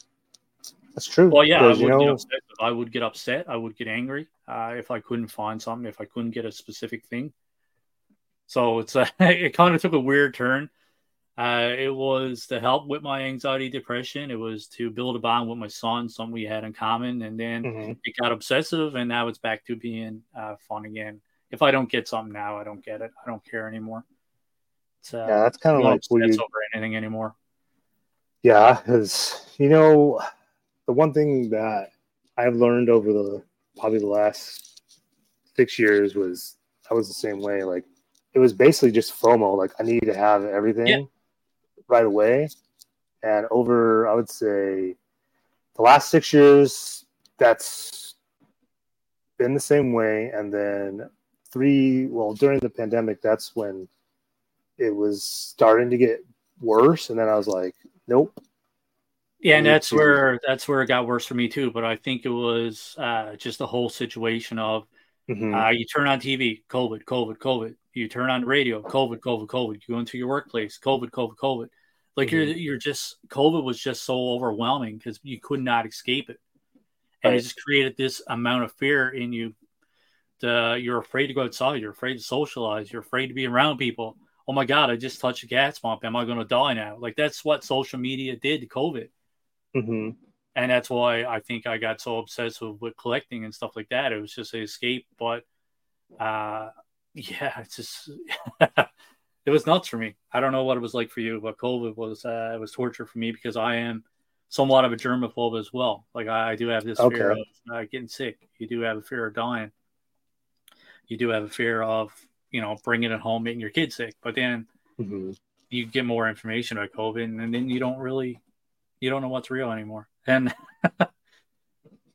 That's true. Well, yeah, I would, you know, get upset. I would get upset. I would get angry uh, if I couldn't find something, if I couldn't get a specific thing. So it's a, it kind of took a weird turn. Uh, it was to help with my anxiety, depression. It was to build a bond with my son, something we had in common. And then mm-hmm. it got obsessive, and now it's back to being uh, fun again. If I don't get something now, I don't get it. I don't care anymore. So uh, yeah, that's kind of like we you... over anything anymore. Yeah, because, you know, the one thing that I've learned over the probably the last six years was I was the same way. Like, it was basically just FOMO. Like, I need to have everything yeah. right away. And over, I would say, the last six years, that's been the same way. And then three, well, during the pandemic, that's when it was starting to get worse. And then I was like, nope. Yeah, and that's where that's where it got worse for me too. But I think it was uh, just the whole situation of mm-hmm. uh, you turn on T V, COVID, COVID, COVID. You turn on radio, COVID, COVID, COVID. You go into your workplace, COVID, COVID, COVID. Like mm-hmm. you're you're just COVID was just so overwhelming because you could not escape it, and right. it just created this amount of fear in you. The, you're afraid to go outside. You're afraid to socialize. You're afraid to be around people. Oh my God! I just touched a gas pump. Am I going to die now? Like, that's what social media did to COVID. Mm-hmm. And that's why I think I got so obsessive with collecting and stuff like that. It was just an escape, but uh, yeah, it's just it was nuts for me. I don't know what it was like for you, but COVID was uh, it was torture for me because I am somewhat of a germaphobe as well. Like, I, I do have this okay. fear of uh, getting sick. You do have a fear of dying. You do have a fear of, you know, bringing it home, making your kids sick. But then mm-hmm. you get more information about COVID, and, and then you don't really. You don't know what's real anymore. And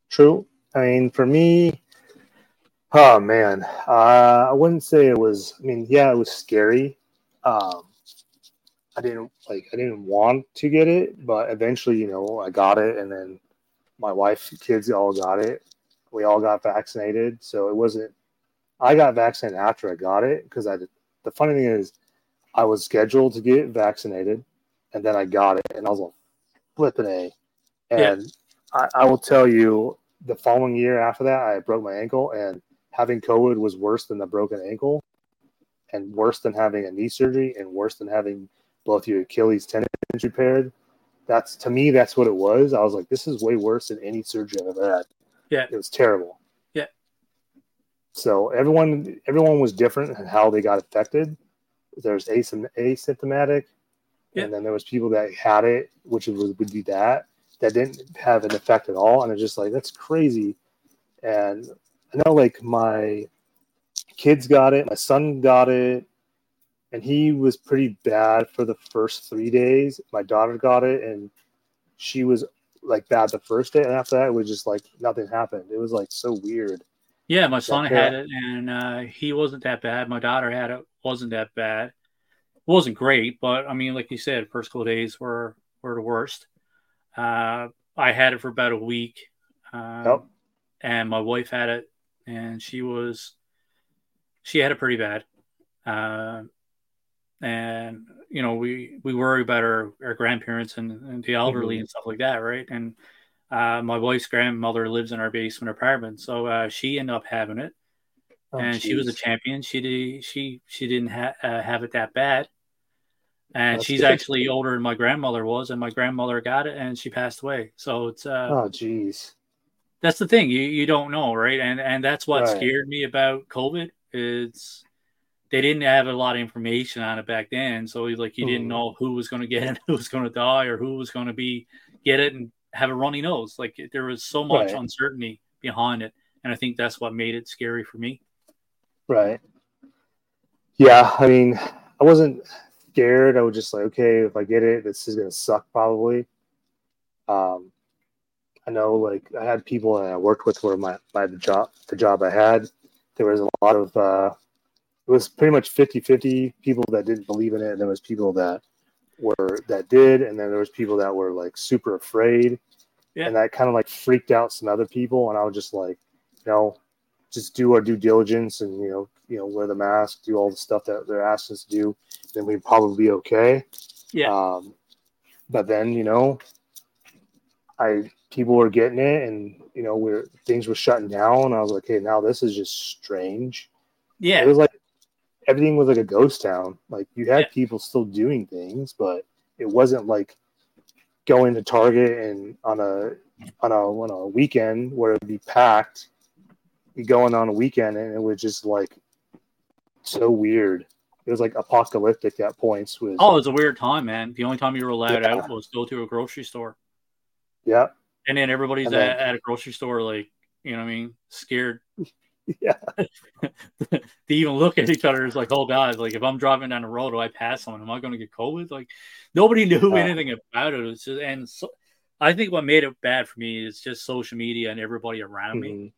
true. I mean, for me, oh man, uh, I wouldn't say it was, I mean, yeah, it was scary. Um, I didn't like, I didn't want to get it, but eventually, you know, I got it. And then my wife, kids all got it. We all got vaccinated. So it wasn't, I got vaccinated after I got it. Cause I, the funny thing is I was scheduled to get vaccinated and then I got it and I was like, flipping A. And yeah. I, I will tell you, the following year after that, I broke my ankle, and having COVID was worse than the broken ankle, and worse than having a knee surgery, and worse than having both your Achilles tendons repaired. That's, to me, that's what it was. I was like, this is way worse than any surgery I've ever had. Yeah, it was terrible. Yeah. So everyone, everyone was different in how they got affected. There's asym- asymptomatic. Yeah. And then there was people that had it, which was, would be that, that didn't have an effect at all. And it's just like, that's crazy. And I know, like, my kids got it. My son got it. and he was pretty bad for the first three days. My daughter got it, and she was like bad the first day, and after that, it was just like nothing happened. It was like so weird. Yeah, my son like, had yeah. it, and uh, he wasn't that bad. My daughter had it, wasn't that bad. It wasn't great, but I mean, like you said, first couple of days were were the worst. Uh, I had it for about a week, um, yep. and my wife had it, and she was she had it pretty bad. Uh, and you know, we, we worry about our, our grandparents and, and the elderly mm-hmm. and stuff like that, right? And uh, my wife's grandmother lives in our basement apartment, so uh, she ended up having it, oh, and geez. she was a champion. She did, she she didn't ha- uh, have it that bad, and That's she's good. actually older than my grandmother was, and my grandmother got it, and she passed away. So it's uh, oh, geez. That's the thing. You you don't know, right? And and that's what right. scared me about COVID. It's they didn't have a lot of information on it back then, so like you mm. didn't know who was going to get it, who was going to die, or who was going to be get it and have a runny nose. Like there was so much right. uncertainty behind it, and I think that's what made it scary for me. Right. Yeah, I mean, I wasn't scared. I was just like, okay, if I get it, this is going to suck probably. Um. I know, like, I had people that I worked with where my, my the job the job I had, there was a lot of, uh, it was pretty much fifty-fifty people that didn't believe in it, and there was people that were, that did, and then there was people that were, like, super afraid, yeah. and that kind of, like, freaked out some other people, and I was just like, you know, just do our due diligence and, you know, you know, wear the mask, do all the stuff that they're asking us to do, then we'd probably be okay. Yeah. Um, but then, you know, I... people were getting it, and you know, we're things were shutting down. And I was like, "Hey, now this is just strange." Yeah, it was like everything was like a ghost town. Like you had yeah. people still doing things, but it wasn't like going to Target and on a on a on a weekend where it'd be packed. You going on a weekend, and it was just like so weird. It was like apocalyptic at points. With oh, it was a weird time, man. The only time you were allowed yeah. out was go to a grocery store. Yeah. And then everybody's and then, at, at a grocery store, like, you know what I mean, scared. Yeah. They even look at each other. It's like, oh, God, like, if I'm driving down the road, do I pass someone? Am I going to get COVID? Like, nobody knew yeah. anything about it. It's just, and so, I think what made it bad for me is just social media and everybody around mm-hmm. me.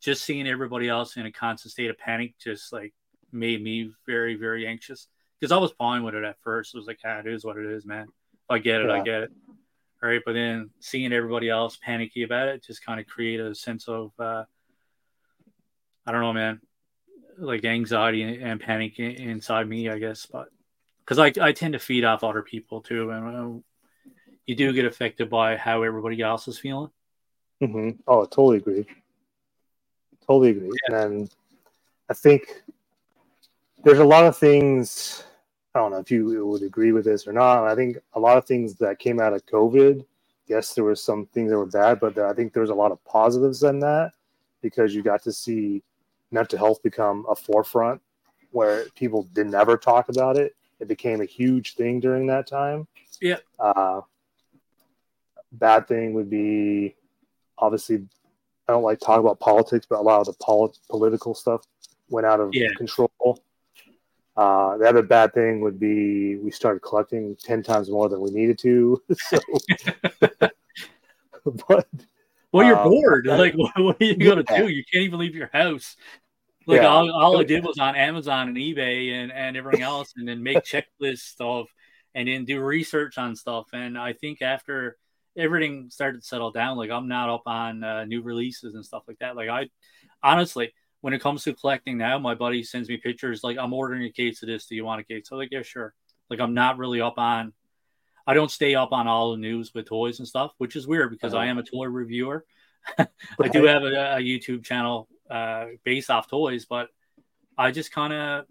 Just seeing everybody else in a constant state of panic just, like, made me very, very anxious. Because I was fine with it at first. It was like, ah, it is what it is, man. If I get it, yeah. I get it. Right, but then seeing everybody else panicky about it just kind of created a sense of, uh, I don't know, man, like anxiety and, and panic in, inside me, I guess. But because I, I tend to feed off other people too, and uh, you do get affected by how everybody else is feeling. Mm-hmm. Oh, I totally agree. Totally agree. Yeah. And I think there's a lot of things. I don't know if you would agree with this or not. I think a lot of things that came out of COVID, yes, there were some things that were bad, but I think there was a lot of positives in that because you got to see mental health become a forefront where people didn't ever talk about it. It became a huge thing during that time. Yeah. Uh, bad thing would be, obviously, I don't like to talk about politics, but a lot of the pol- political stuff went out of yeah. control. Uh, the other bad thing would be we started collecting ten times more than we needed to. So, but well, you're um, bored. That, like, what, what are you gonna yeah. do? You can't even leave your house. Like, yeah. all, all I did was on Amazon and eBay and, and everything else, and then make checklists of, and then do research on stuff. And I think after everything started to settle down, like I'm not up on uh, new releases and stuff like that. Like I, honestly. When it comes to collecting now, my buddy sends me pictures like, I'm ordering a case of this. Do you want a case? I'm like, yeah, sure. Like, I'm not really up on, I don't stay up on all the news with toys and stuff, which is weird because oh. I am a toy reviewer. Right. I do have a, a YouTube channel uh, based off toys, but I just kind of,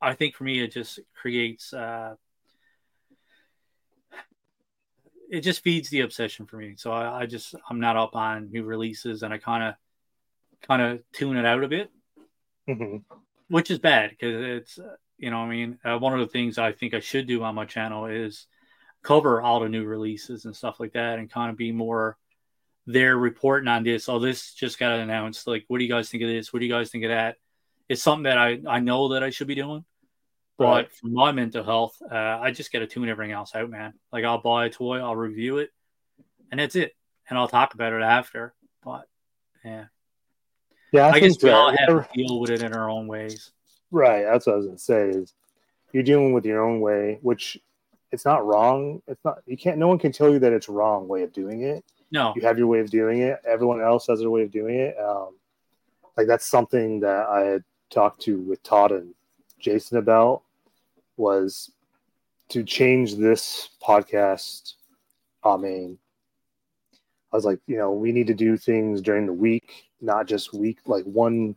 I think for me, it just creates, uh, it just feeds the obsession for me. So I, I just, I'm not up on new releases and I kind of, kind of tune it out a bit. Mm-hmm. Which is bad because it's, you know, I mean, uh, one of the things I think I should do on my channel is cover all the new releases and stuff like that and kind of be more there reporting on this. Oh, this just got announced. Like, what do you guys think of this? What do you guys think of that? It's something that I, I know that I should be doing. But right. for my mental health, uh, I just got to tune everything else out, man. Like, I'll buy a toy, I'll review it, and that's it. And I'll talk about it after. But, yeah. Yeah, I, I guess we all have to deal with it in our own ways. Right. That's what I was going to say is you're dealing with your own way, which it's not wrong. It's not, you can't, no one can tell you that it's wrong way of doing it. No. You have your way of doing it. Everyone else has their way of doing it. Um, like, that's something that I had talked to with Todd and Jason about was to change this podcast. I mean, I was like, you know, we need to do things during the week, not just week, like one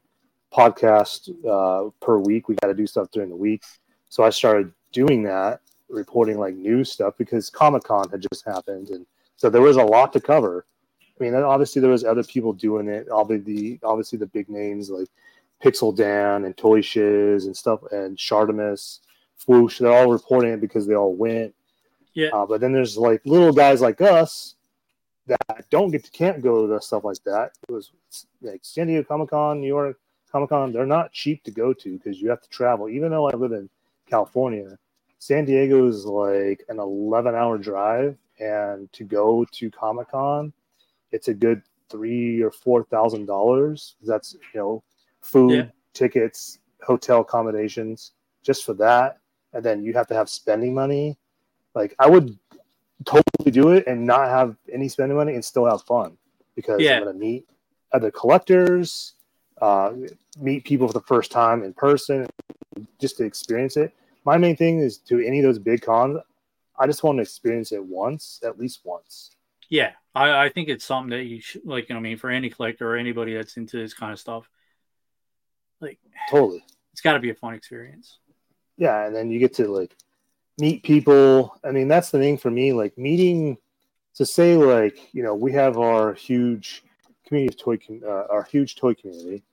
podcast uh, per week. We got to do stuff during the week. So I started doing that, reporting like news stuff because Comic-Con had just happened. And so there was a lot to cover. I mean, obviously there was other people doing it. Obviously, obviously the big names like Pixel Dan and Toy Shiz and stuff and Shardamus, Swoosh, they're all reporting it because they all went. Yeah. Uh, but then there's like little guys like us that don't get to can't go to stuff like that. It was like San Diego Comic-Con, New York Comic-Con. They're not cheap to go to because you have to travel. Even though I live in California, San Diego is like an eleven-hour drive, and to go to Comic-Con, it's a good three or four thousand dollars. That's you know, food, yeah. tickets, hotel accommodations, just for that, and then you have to have spending money. Like I would. Totally do it and not have any spending money and still have fun because yeah. I'm going to meet other collectors, uh, meet people for the first time in person, just to experience it. My main thing is to any of those big cons, I just want to experience it once, at least once. Yeah, I, I think it's something that you should, like, you know, I mean, for any collector or anybody that's into this kind of stuff, like, totally, it's got to be a fun experience. Yeah, and then you get to like. Meet people. I mean, that's the thing for me, like meeting to say like, you know, we have our huge community of toy, uh, our huge toy community.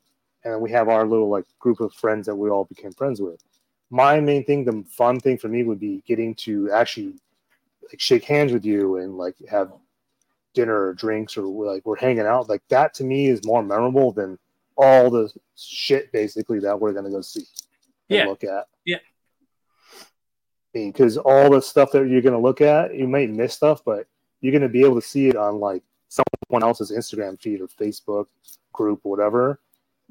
And we have our little like group of friends that we all became friends with. My main thing, the fun thing for me would be getting to actually like shake hands with you and like have dinner or drinks or like we're hanging out. Like that to me is more memorable than all the shit basically that we're going to go see and yeah. look at. Yeah. Because all the stuff that you're going to look at, you might miss stuff, but you're going to be able to see it on like someone else's Instagram feed or Facebook group or whatever.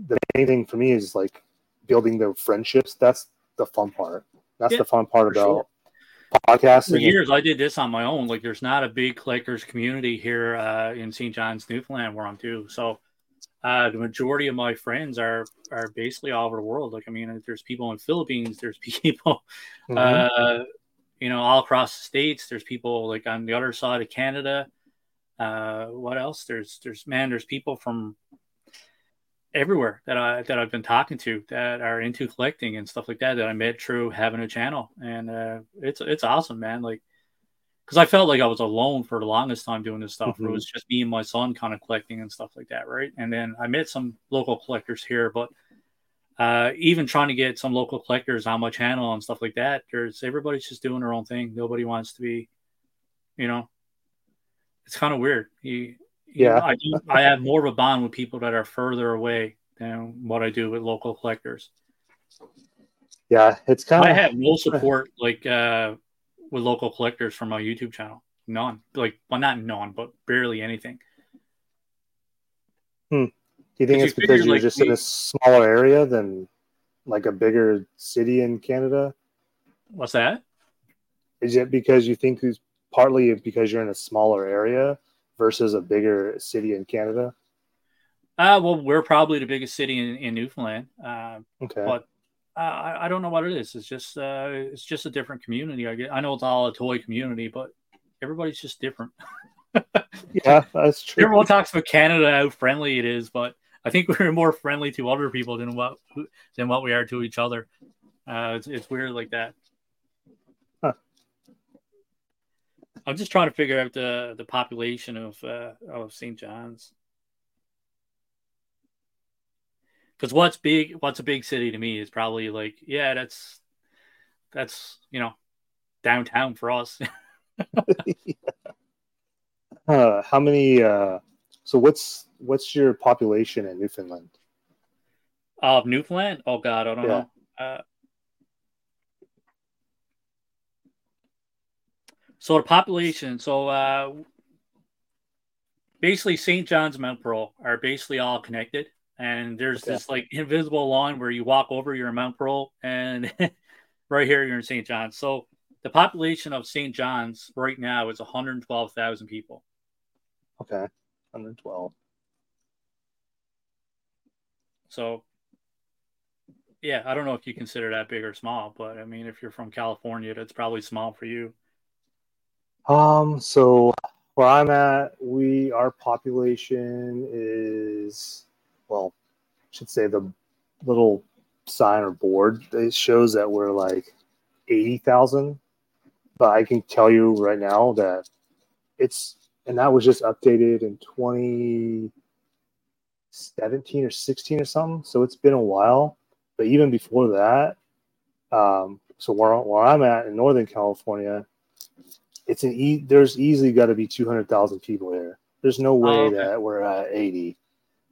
The main thing for me is like building their friendships. That's the fun part. That's yeah, the fun part about sure. podcasting. For years, I did this on my own. Like, there's not a big collectors community here uh, in Saint John's, Newfoundland, where I'm too. So uh, the majority of my friends are are basically all over the world. Like, I mean, there's people in Philippines, there's people, mm-hmm. uh, you know, all across the States. There's people like on the other side of Canada. Uh, what else? There's, there's, man, there's people from everywhere that I, that I've been talking to that are into collecting and stuff like that, that I met through having a channel. And, uh, it's, it's awesome, man. Like, cause I felt like I was alone for the longest time doing this stuff. Mm-hmm. It was just me and my son kind of collecting and stuff like that. Right. And then I met some local collectors here, but uh, even trying to get some local collectors on my channel and stuff like that, there's everybody's just doing their own thing. Nobody wants to be, you know, it's kind of weird. You, yeah. You know, I, do, I have more of a bond with people that are further away than what I do with local collectors. Yeah. It's kind of, I have no support. Like, uh, with local collectors from my YouTube channel. None. Like, well, not none, but barely anything. Hmm. Do you think it's you because figure, you're like, just we, in a smaller area than, like, a bigger city in Canada? What's that? Is it because you think it's partly because you're in a smaller area versus a bigger city in Canada? Uh, well, we're probably the biggest city in, in Newfoundland. Uh, okay. But I, I don't know what it is. It's just uh, it's just a different community. I get. I know it's all a toy community, but everybody's just different. Yeah, that's true. Everyone talks about Canada, how friendly it is, but I think we're more friendly to other people than what than what we are to each other. Uh, it's it's weird like that. Huh. I'm just trying to figure out the the population of uh, of Saint John's. Because what's big, what's a big city to me is probably like, yeah, that's, that's you know, downtown for us. yeah. uh, how many? Uh, so what's what's your population in Newfoundland? Of uh, Newfoundland? Oh God, I don't yeah. know. Uh, So the population, so uh, basically Saint John's, Mount Pearl are basically all connected. And there's okay. this like invisible line where you walk over, you're in Mount Pearl, and right here, you're in Saint John's. So the population of Saint John's right now is one hundred twelve thousand people. Okay. one hundred twelve. So, yeah, I don't know if you consider that big or small, but I mean, if you're from California, that's probably small for you. Um, so where I'm at, we, our population is, well, I should say the little sign or board, it shows that we're like eighty thousand, but I can tell you right now that it's, and that was just updated in twenty seventeen or sixteen or something. So it's been a while, but even before that, um, so where, where I'm at in Northern California, it's an e- there's easily got to be two hundred thousand people here. There's no way oh, okay. that we're at eighty.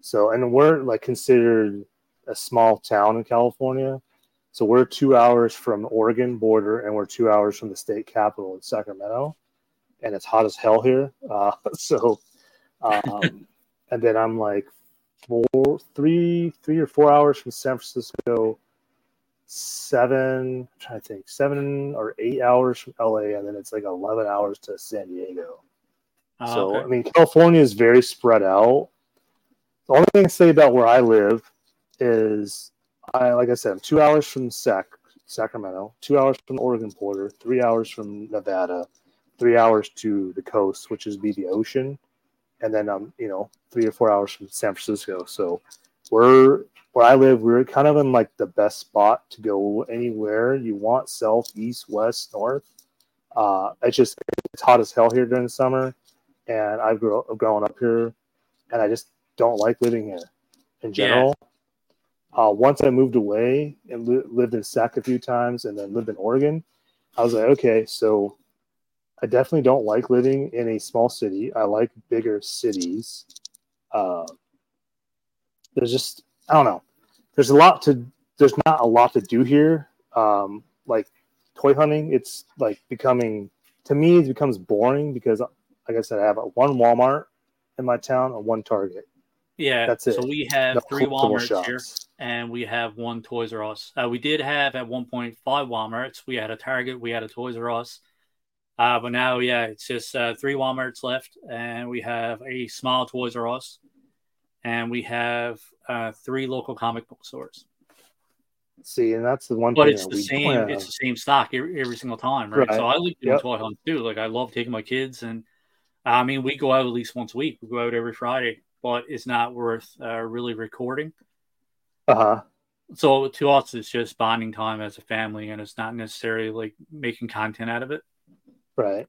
So, and we're like considered a small town in California. So we're two hours from the Oregon border and we're two hours from the state capital in Sacramento. And it's hot as hell here. Uh, so, um, and then I'm like four, three, three or four hours from San Francisco, seven, I'm trying to think, seven or eight hours from L A. And then it's like eleven hours to San Diego. Oh, so, okay. I mean, California is very spread out. The only thing I say about where I live is, I like I said, I'm two hours from Sac- Sacramento, two hours from the Oregon border, three hours from Nevada, three hours to the coast, which is be the ocean, and then I'm um, you know three or four hours from San Francisco. So we're where I live, we're kind of in like the best spot to go anywhere you want, south, east, west, north. Uh, it's just it's hot as hell here during the summer, and I've grow- grown up here, and I just don't like living here in general. Yeah. Uh, once I moved away and li- lived in Sac a few times and then lived in Oregon, I was like, okay, so I definitely don't like living in a small city. I like bigger cities. Uh, there's just, I don't know. There's a lot to, there's not a lot to do here. Um, like toy hunting, it's like becoming, to me, it becomes boring because, like I said, I have one Walmart in my town and one Target. Yeah, that's it. So we have no three Walmarts shops here, and we have one Toys R Us. Uh, we did have at one point five Walmarts. We had a Target, we had a Toys R Us, uh, but now, yeah, it's just uh, three Walmarts left, and we have a small Toys R Us, and we have uh, three local comic book stores. See, and that's the one. But thing it's that the we same. Plan. It's the same stock every, every single time, right? right? So I like doing yep. toy hunts too. Like I love taking my kids, and I mean, we go out at least once a week. We go out every Friday. But it's not worth uh, really recording. Uh-huh. So to us, it's just bonding time as a family, and it's not necessarily like making content out of it. Right.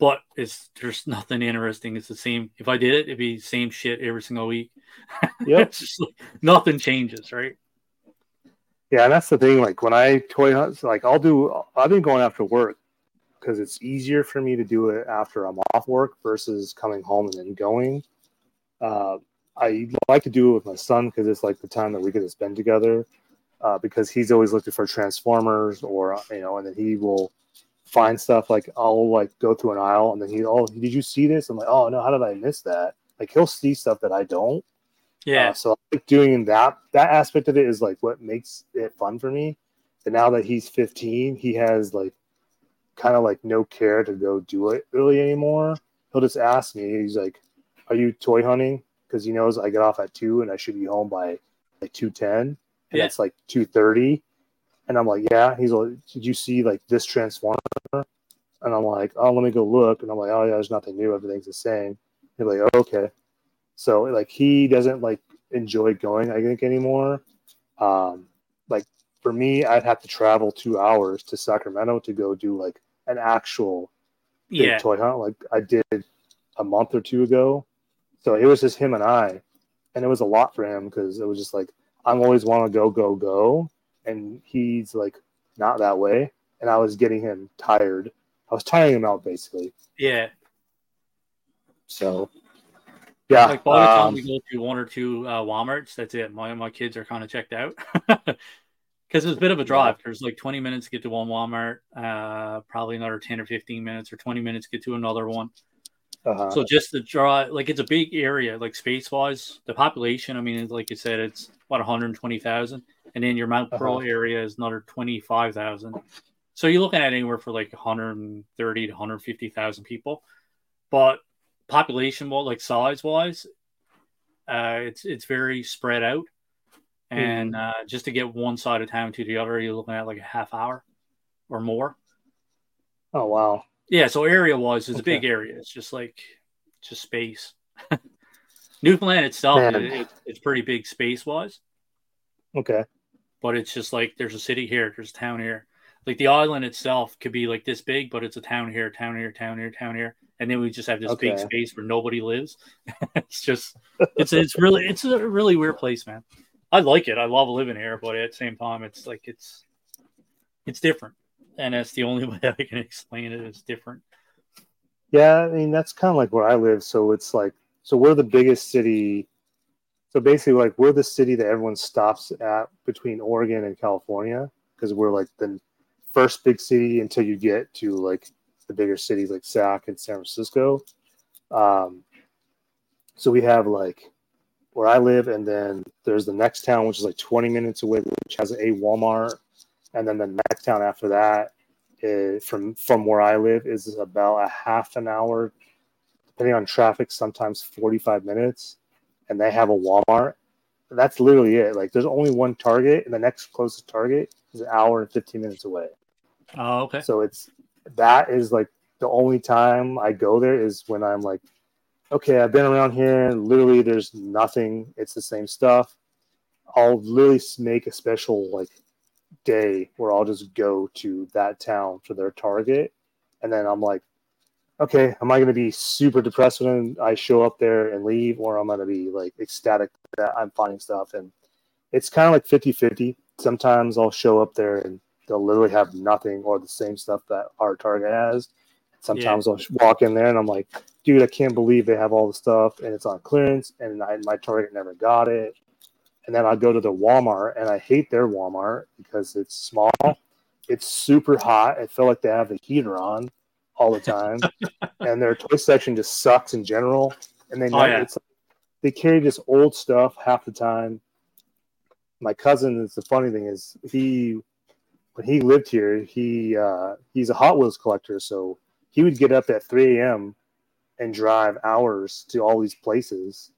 But it's there's nothing interesting. It's the same. If I did it, it'd be the same shit every single week. Yep. It's just like, nothing changes, right? Yeah, and that's the thing. Like when I toy hunt, like I'll do. I've been going after work because it's easier for me to do it after I'm off work versus coming home and then going. Uh, I like to do it with my son because it's like the time that we could spend together uh, because he's always looking for Transformers or, you know, and then he will find stuff like I'll like go through an aisle and then he, oh, did you see this? I'm like, oh no, how did I miss that? Like he'll see stuff that I don't. Yeah. Uh, so like doing that, that aspect of it is like what makes it fun for me. And now that he's fifteen, he has like kind of like no care to go do it really anymore. He'll just ask me, he's like, are you toy hunting? Because he knows I get off at two and I should be home by like two ten, and yeah. it's like two thirty, and I'm like, yeah. He's like, did you see like this Transformer? And I'm like, oh, let me go look. And I'm like, oh yeah, there's nothing new. Everything's the same. He's like, oh, okay. So like he doesn't like enjoy going, I think, anymore. Um, like for me, I'd have to travel two hours to Sacramento to go do like an actual big yeah. toy hunt, like I did a month or two ago. So it was just him and I, and it was a lot for him because it was just like, I'm always want to go, go, go. And he's like, not that way. And I was getting him tired. I was tiring him out basically. Yeah. So, yeah. Like by the time um, we go to one or two uh, Walmarts, that's it. My my kids are kind of checked out. because it was a bit of a drive. There's like twenty minutes to get to one Walmart, uh, probably another ten or fifteen minutes or twenty minutes to get to another one. Uh-huh. So just the draw, like it's a big area, like space wise, the population. I mean, like you said, it's about one hundred twenty thousand. And then your Mount Pearl uh-huh. area is another twenty-five thousand. So you're looking at anywhere for like one hundred thirty to one hundred fifty thousand people. But population, well, like size wise, uh, it's, it's very spread out. And uh, just to get one side of town to the other, you're looking at like a half hour or more. Oh, wow. Yeah, so area-wise, it's okay. a big area. It's just like, just space. Newfoundland itself, it, it, it's pretty big space-wise. Okay. But it's just like, there's a city here, there's a town here. Like the island itself could be like this big, but it's a town here, town here, town here, town here. And then we just have this okay. big space where nobody lives. It's just, it's it's really, it's a really weird place, man. I like it. I love living here, but at the same time, it's like it's it's different, and that's the only way I can explain it. It's different. Yeah, I mean that's kind of like where I live. So it's like so we're the biggest city. So basically, like we're the city that everyone stops at between Oregon and California because we're like the first big city until you get to like the bigger cities like Sac and San Francisco. Um, so we have like. Where I live, and then there's the next town, which is like twenty minutes away, which has a Walmart, and then the next town after that, is, from from where I live, is about a half an hour, depending on traffic, sometimes forty-five minutes, and they have a Walmart. That's literally it. Like, there's only one Target, and the next closest Target is an hour and fifteen minutes away. Oh, okay. So it's that is like the only time I go there is when I'm like. Okay, I've been around here, and literally there's nothing. It's the same stuff. I'll literally make a special like day where I'll just go to that town for their Target. And then I'm like, okay, am I going to be super depressed when I show up there and leave, or I'm going to be like ecstatic that I'm finding stuff? And it's kind of like fifty-fifty. Sometimes I'll show up there and they'll literally have nothing or the same stuff that our Target has. Sometimes yeah. I'll walk in there and I'm like, dude, I can't believe they have all the stuff and it's on clearance and I, my Target never got it. And then I go to the Walmart and I hate their Walmart because it's small. It's super hot. I feel like they have the heater on all the time. And their toy section just sucks in general. And they, oh, yeah. it's like, they carry just old stuff half the time. My cousin, it's the funny thing is he, when he lived here, he uh, he's a Hot Wheels collector. So he would get up at three a.m. and drive hours to all these places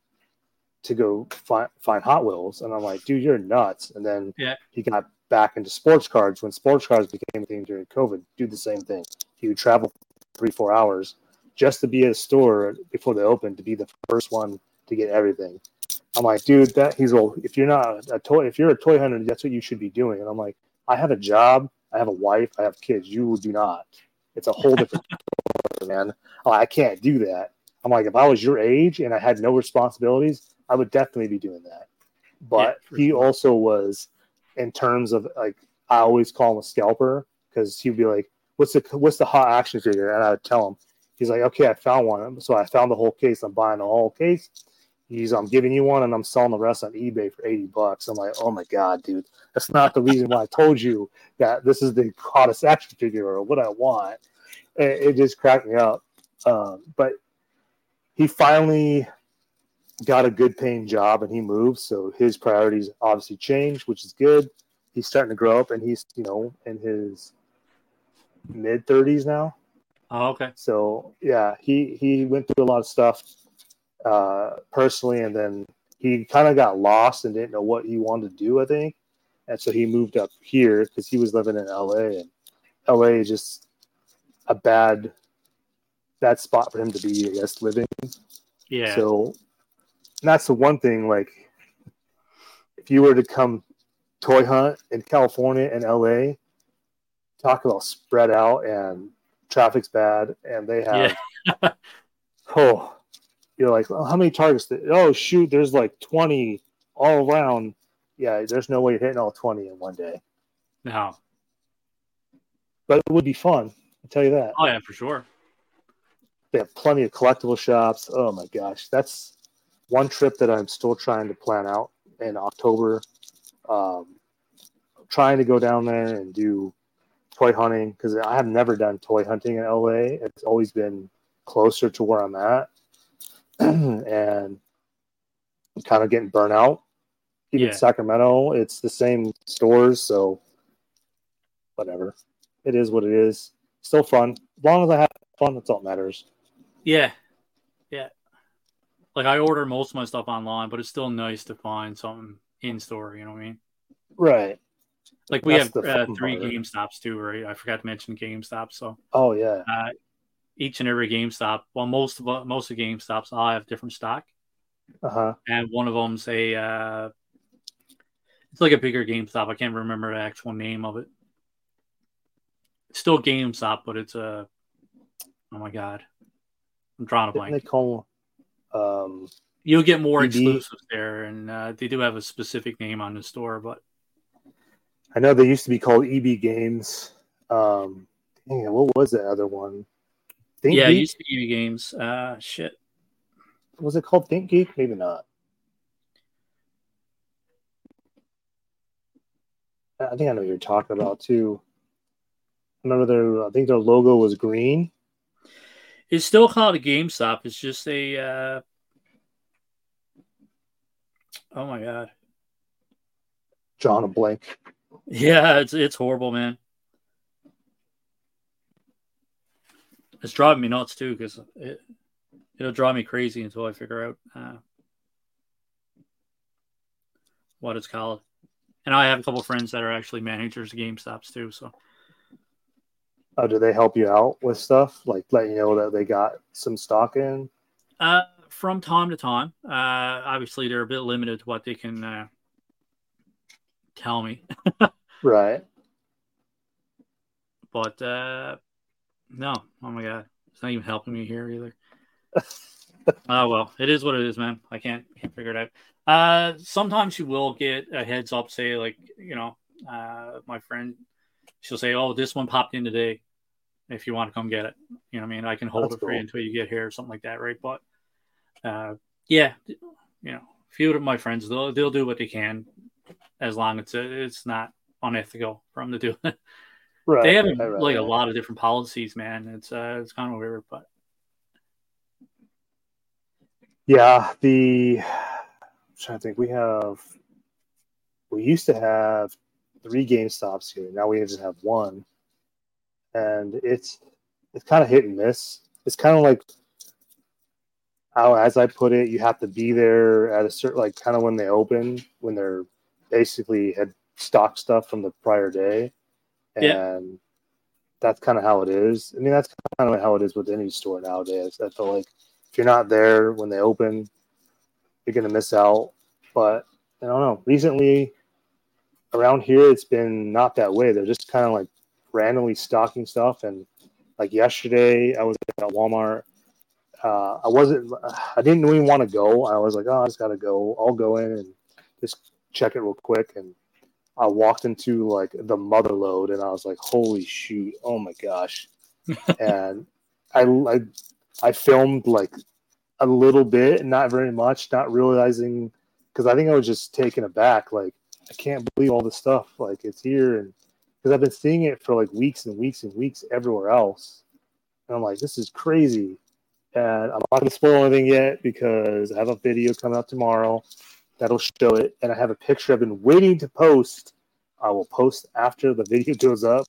to go find, find Hot Wheels. And I'm like, dude, you're nuts. And then yeah. he got back into sports cards when sports cards became a thing during COVID. Do the same thing. He would travel three, four hours just to be at a store before they opened to be the first one to get everything. I'm like, dude, that he's well, if you're not a toy, if you're a toy hunter, that's what you should be doing. And I'm like, I have a job, I have a wife, I have kids. You do not. It's a whole different man. I can't do that. I'm like, if I was your age and I had no responsibilities, I would definitely be doing that. But yeah, he sure. also was, in terms of like, I always call him a scalper because he'd be like, "What's the what's the hot action figure?" And I would tell him. He's like, "Okay, I found one. So I found the whole case. I'm buying the whole case. He's I'm giving you one, and I'm selling the rest on eBay for eighty bucks." I'm like, "Oh my god, dude, that's not the reason why I told you that this is the hottest action figure or what I want." It just cracked me up. Um, but he finally got a good paying job and he moved. So his priorities obviously changed, which is good. He's starting to grow up and he's, you know, in his mid thirties now. Oh, okay. So yeah, he, he went through a lot of stuff uh, personally. And then he kind of got lost and didn't know what he wanted to do, I think. And so he moved up here because he was living in L A, and L A just, a bad, bad spot for him to be, I guess, living. Yeah. So and that's the one thing, like, if you were to come toy hunt in California and L A, talk about spread out and traffic's bad, and they have, yeah. oh, you're like, well, how many targets? Did, oh, shoot, there's like twenty all around. Yeah, there's no way you're hitting all twenty in one day. No. But it would be fun. I'll tell you that. Oh, yeah, for sure. They have plenty of collectible shops. Oh, my gosh. That's one trip that I'm still trying to plan out in October. Um, trying to go down there and do toy hunting, because I have never done toy hunting in L A. It's always been closer to where I'm at, and I'm kind of getting burnt out. Even yeah. Sacramento, it's the same stores, so whatever. It is what it is. Still fun. As long as I have fun, that's all that matters. Yeah. Yeah. Like, I order most of my stuff online, but it's still nice to find something in-store, you know what I mean? Right. Like, we that's have uh, three part. GameStops, too, right? I forgot to mention GameStop, so... Oh, yeah. Uh, each and every GameStop, well, most of most of GameStops, all have different stock. Uh-huh. And one of them's a... Uh, it's like a bigger GameStop. I can't remember the actual name of it. It's still GameStop, but it's a... Oh, my God. I'm drawing a blank. They call... Um, You'll get more T V exclusives there, and uh, they do have a specific name on the store, but... I know they used to be called E B Games. Um, dang, what was the other one? Think yeah, Geek? It used to be E B Games. Uh, shit. Was it called Think Geek? Maybe not. I think I know what you're talking about, too. I remember their, I think their logo was green. It's still called a GameStop. It's just a... Uh... Oh, my God. John a blank. Yeah, it's it's horrible, man. It's driving me nuts, too, because it, it'll drive me crazy until I figure out uh, what it's called. And I have a couple of friends that are actually managers of GameStops, too, so... Oh, do they help you out with stuff? Like, let you know that they got some stock in? Uh, from time to time. Uh, obviously, they're a bit limited to what they can uh, tell me. Right. But, uh, no. Oh, my God. It's not even helping me here, either. Oh, well. It is what it is, man. I can't, can't figure it out. Uh, sometimes you will get a heads up, say, like, you know, uh, my friend... She'll say, oh, this one popped in today. If you want to come get it. You know what I mean? I can hold That's it for cool. you until you get here or something like that, right? But, uh, yeah, you know, a few of my friends, they'll, they'll do what they can as long as it's not unethical for them to do it. Right, they have, right, right, like, right. a lot of different policies, man. It's uh, it's kind of weird, but. Yeah, the, I'm trying to think. We have, we used to have three GameStops here. Now we just have one, and it's it's kind of hit and miss. It's kind of like how, as I put it, you have to be there at a certain, like, kind of when they open, when they're basically had stock stuff from the prior day, and yeah. that's kind of how it is. I mean, that's kind of how it is with any store nowadays. I feel like if you're not there when they open, you're gonna miss out. But I don't know. Recently. Around here, it's been not that way. They're just kind of like randomly stocking stuff. And like yesterday, I was at Walmart. Uh, I wasn't, I didn't even want to go. I was like, oh, I just got to go. I'll go in and just check it real quick. And I walked into like the mother lode and I was like, holy shoot. Oh my gosh. And I, I, I filmed like a little bit, not very much, not realizing, because I think I was just taken aback. Like, I can't believe all this stuff, like, it's here, and because I've been seeing it for like weeks and weeks and weeks everywhere else, and I'm like, this is crazy. And I'm not gonna spoil anything yet because I have a video coming out tomorrow that'll show it, and I have a picture I've been waiting to post. I will post after the video goes up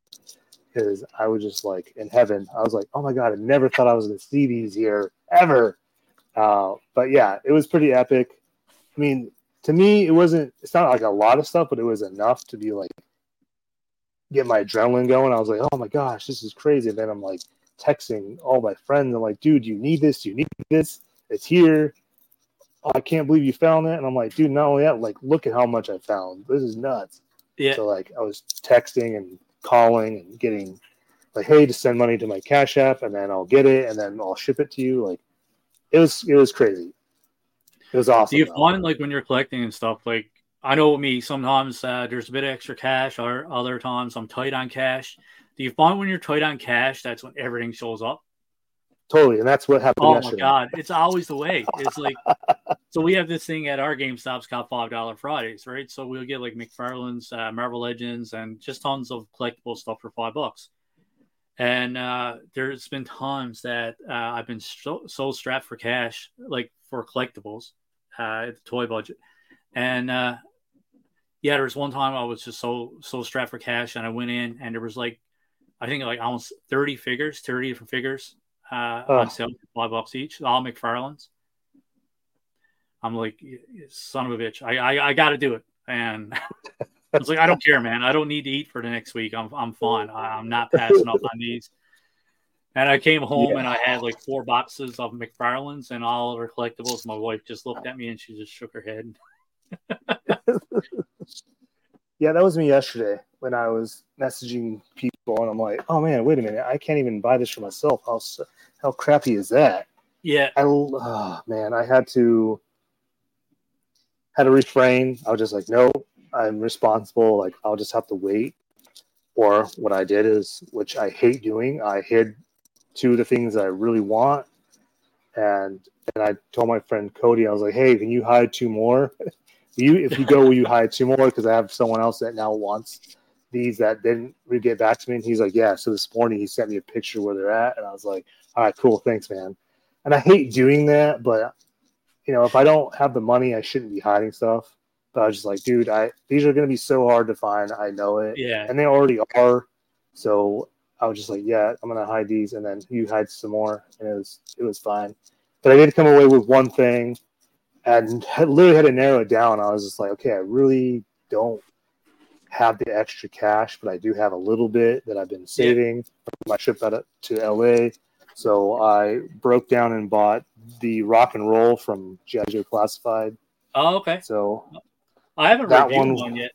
because I was just like in heaven. I was like, oh my God, I never thought I was gonna see these here ever. Uh, but yeah, it was pretty epic. I mean. To me, it wasn't, it's not like a lot of stuff, but it was enough to be like, get my adrenaline going. I was like, oh my gosh, this is crazy. And then I'm like texting all my friends. I'm like, dude, you need this. You need this. It's here. Oh, I can't believe you found it. And I'm like, dude, not only that, like, look at how much I found. This is nuts. Yeah. So like I was texting and calling and getting like, hey, just send money to my Cash App and then I'll get it and then I'll ship it to you. Like it was, it was crazy. It was awesome. Do you find, like, when you're collecting and stuff, like, I know with me, sometimes uh, there's a bit of extra cash, or other times I'm tight on cash. Do you find when you're tight on cash, that's when everything shows up? Totally. And that's what happened. Oh, yesterday. My God. It's always the way. It's like, so we have this thing at our GameStop's called five dollar Fridays, right? So we'll get like McFarlane's, uh, Marvel Legends, and just tons of collectible stuff for five bucks. And uh, there's been times that uh, I've been so, so strapped for cash, like for collectibles uh, at the toy budget. And uh, yeah, there was one time I was just so, so strapped for cash, and I went in and there was like, I think like almost thirty figures, thirty different figures. Uh, oh. On sale for five bucks each, all McFarlane's. I'm like, son of a bitch, I I, I got to do it. And I was like, I don't care, man. I don't need to eat for the next week. I'm I'm fine. I'm not passing up on these. And I came home yeah. and I had like four boxes of McFarlane's and all of her collectibles. My wife just looked at me and she just shook her head. Yeah, that was me yesterday when I was messaging people, and I'm like, "Oh man, wait a minute! I can't even buy this for myself. How how crappy is that?" Yeah, I oh, man, I had to had to refrain. I was just like, "No, I'm responsible. Like, I'll just have to wait." Or what I did is, which I hate doing, I hid two of the things that I really want, and and I told my friend Cody, I was like, "Hey, can you hide two more?" You, if you go, will you hide two more? Because I have someone else that now wants these that didn't really get back to me. And he's like, yeah. So this morning he sent me a picture where they're at. And I was like, all right, cool. Thanks, man. And I hate doing that. But, you know, if I don't have the money, I shouldn't be hiding stuff. But I was just like, dude, I these are going to be so hard to find. I know it. Yeah. And they already are. So I was just like, yeah, I'm going to hide these. And then you hide some more. And it was, it was fine. But I did come away with one thing. And I literally had to narrow it down. I was just like, okay, I really don't have the extra cash, but I do have a little bit that I've been saving from my trip out to L A. So I broke down and bought the Rock and Roll from G I. Joe Classified. Oh, okay. So I haven't that reviewed one, one yet.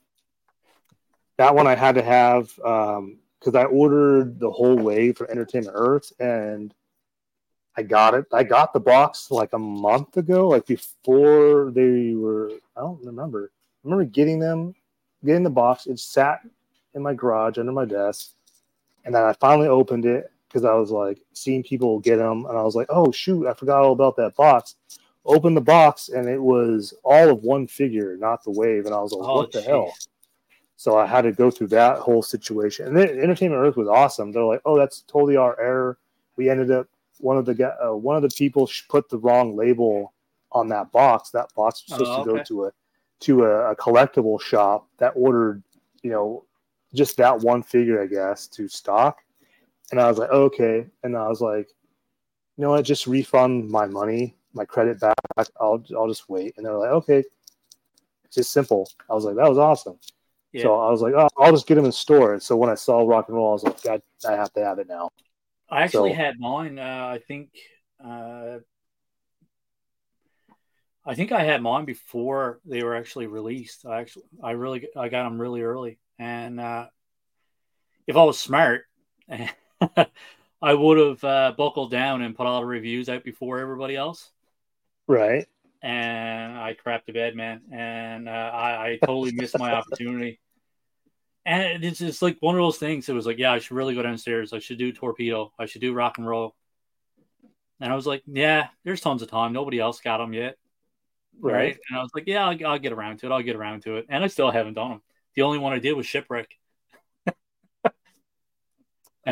That one I had to have because um, I ordered the whole way for Entertainment Earth, and I got it. I got the box like a month ago, like before they were, I don't remember. I remember getting them, getting the box. It sat in my garage under my desk. And then I finally opened it because I was like seeing people get them. And I was like, oh, shoot, I forgot all about that box. Opened the box and it was all of one figure, not the wave. And I was like, oh, what geez. the hell? So I had to go through that whole situation. And then Entertainment Earth was awesome. They're like, oh, that's totally our error. We ended up One of the uh, one of the people put the wrong label on that box. That box was supposed oh, okay. to go to a to a, a collectible shop that ordered, you know, just that one figure, I guess, to stock. And I was like, oh, okay. And I was like, you know what? Just refund my money, my credit back. I'll I'll just wait. And they're like, okay, it's just simple. I was like, that was awesome. Yeah. So I was like, oh, I'll just get them in store. And so when I saw Rock and Roll, I was like, God, I have to have it now. I actually so, had mine. Uh, I think, uh, I think I had mine before they were actually released. I actually, I really, I got them really early. And uh, if I was smart, I would have uh, buckled down and put all the reviews out before everybody else. Right. And I crapped the bed, man. And uh, I, I totally missed my opportunity. And it's just like one of those things. It was like, yeah, I should really go downstairs. I should do Torpedo. I should do Rock and Roll. And I was like, yeah, there's tons of time. Nobody else got them yet. Right. right? And I was like, yeah, I'll, I'll get around to it. I'll get around to it. And I still haven't done them. The only one I did was Shipwreck. and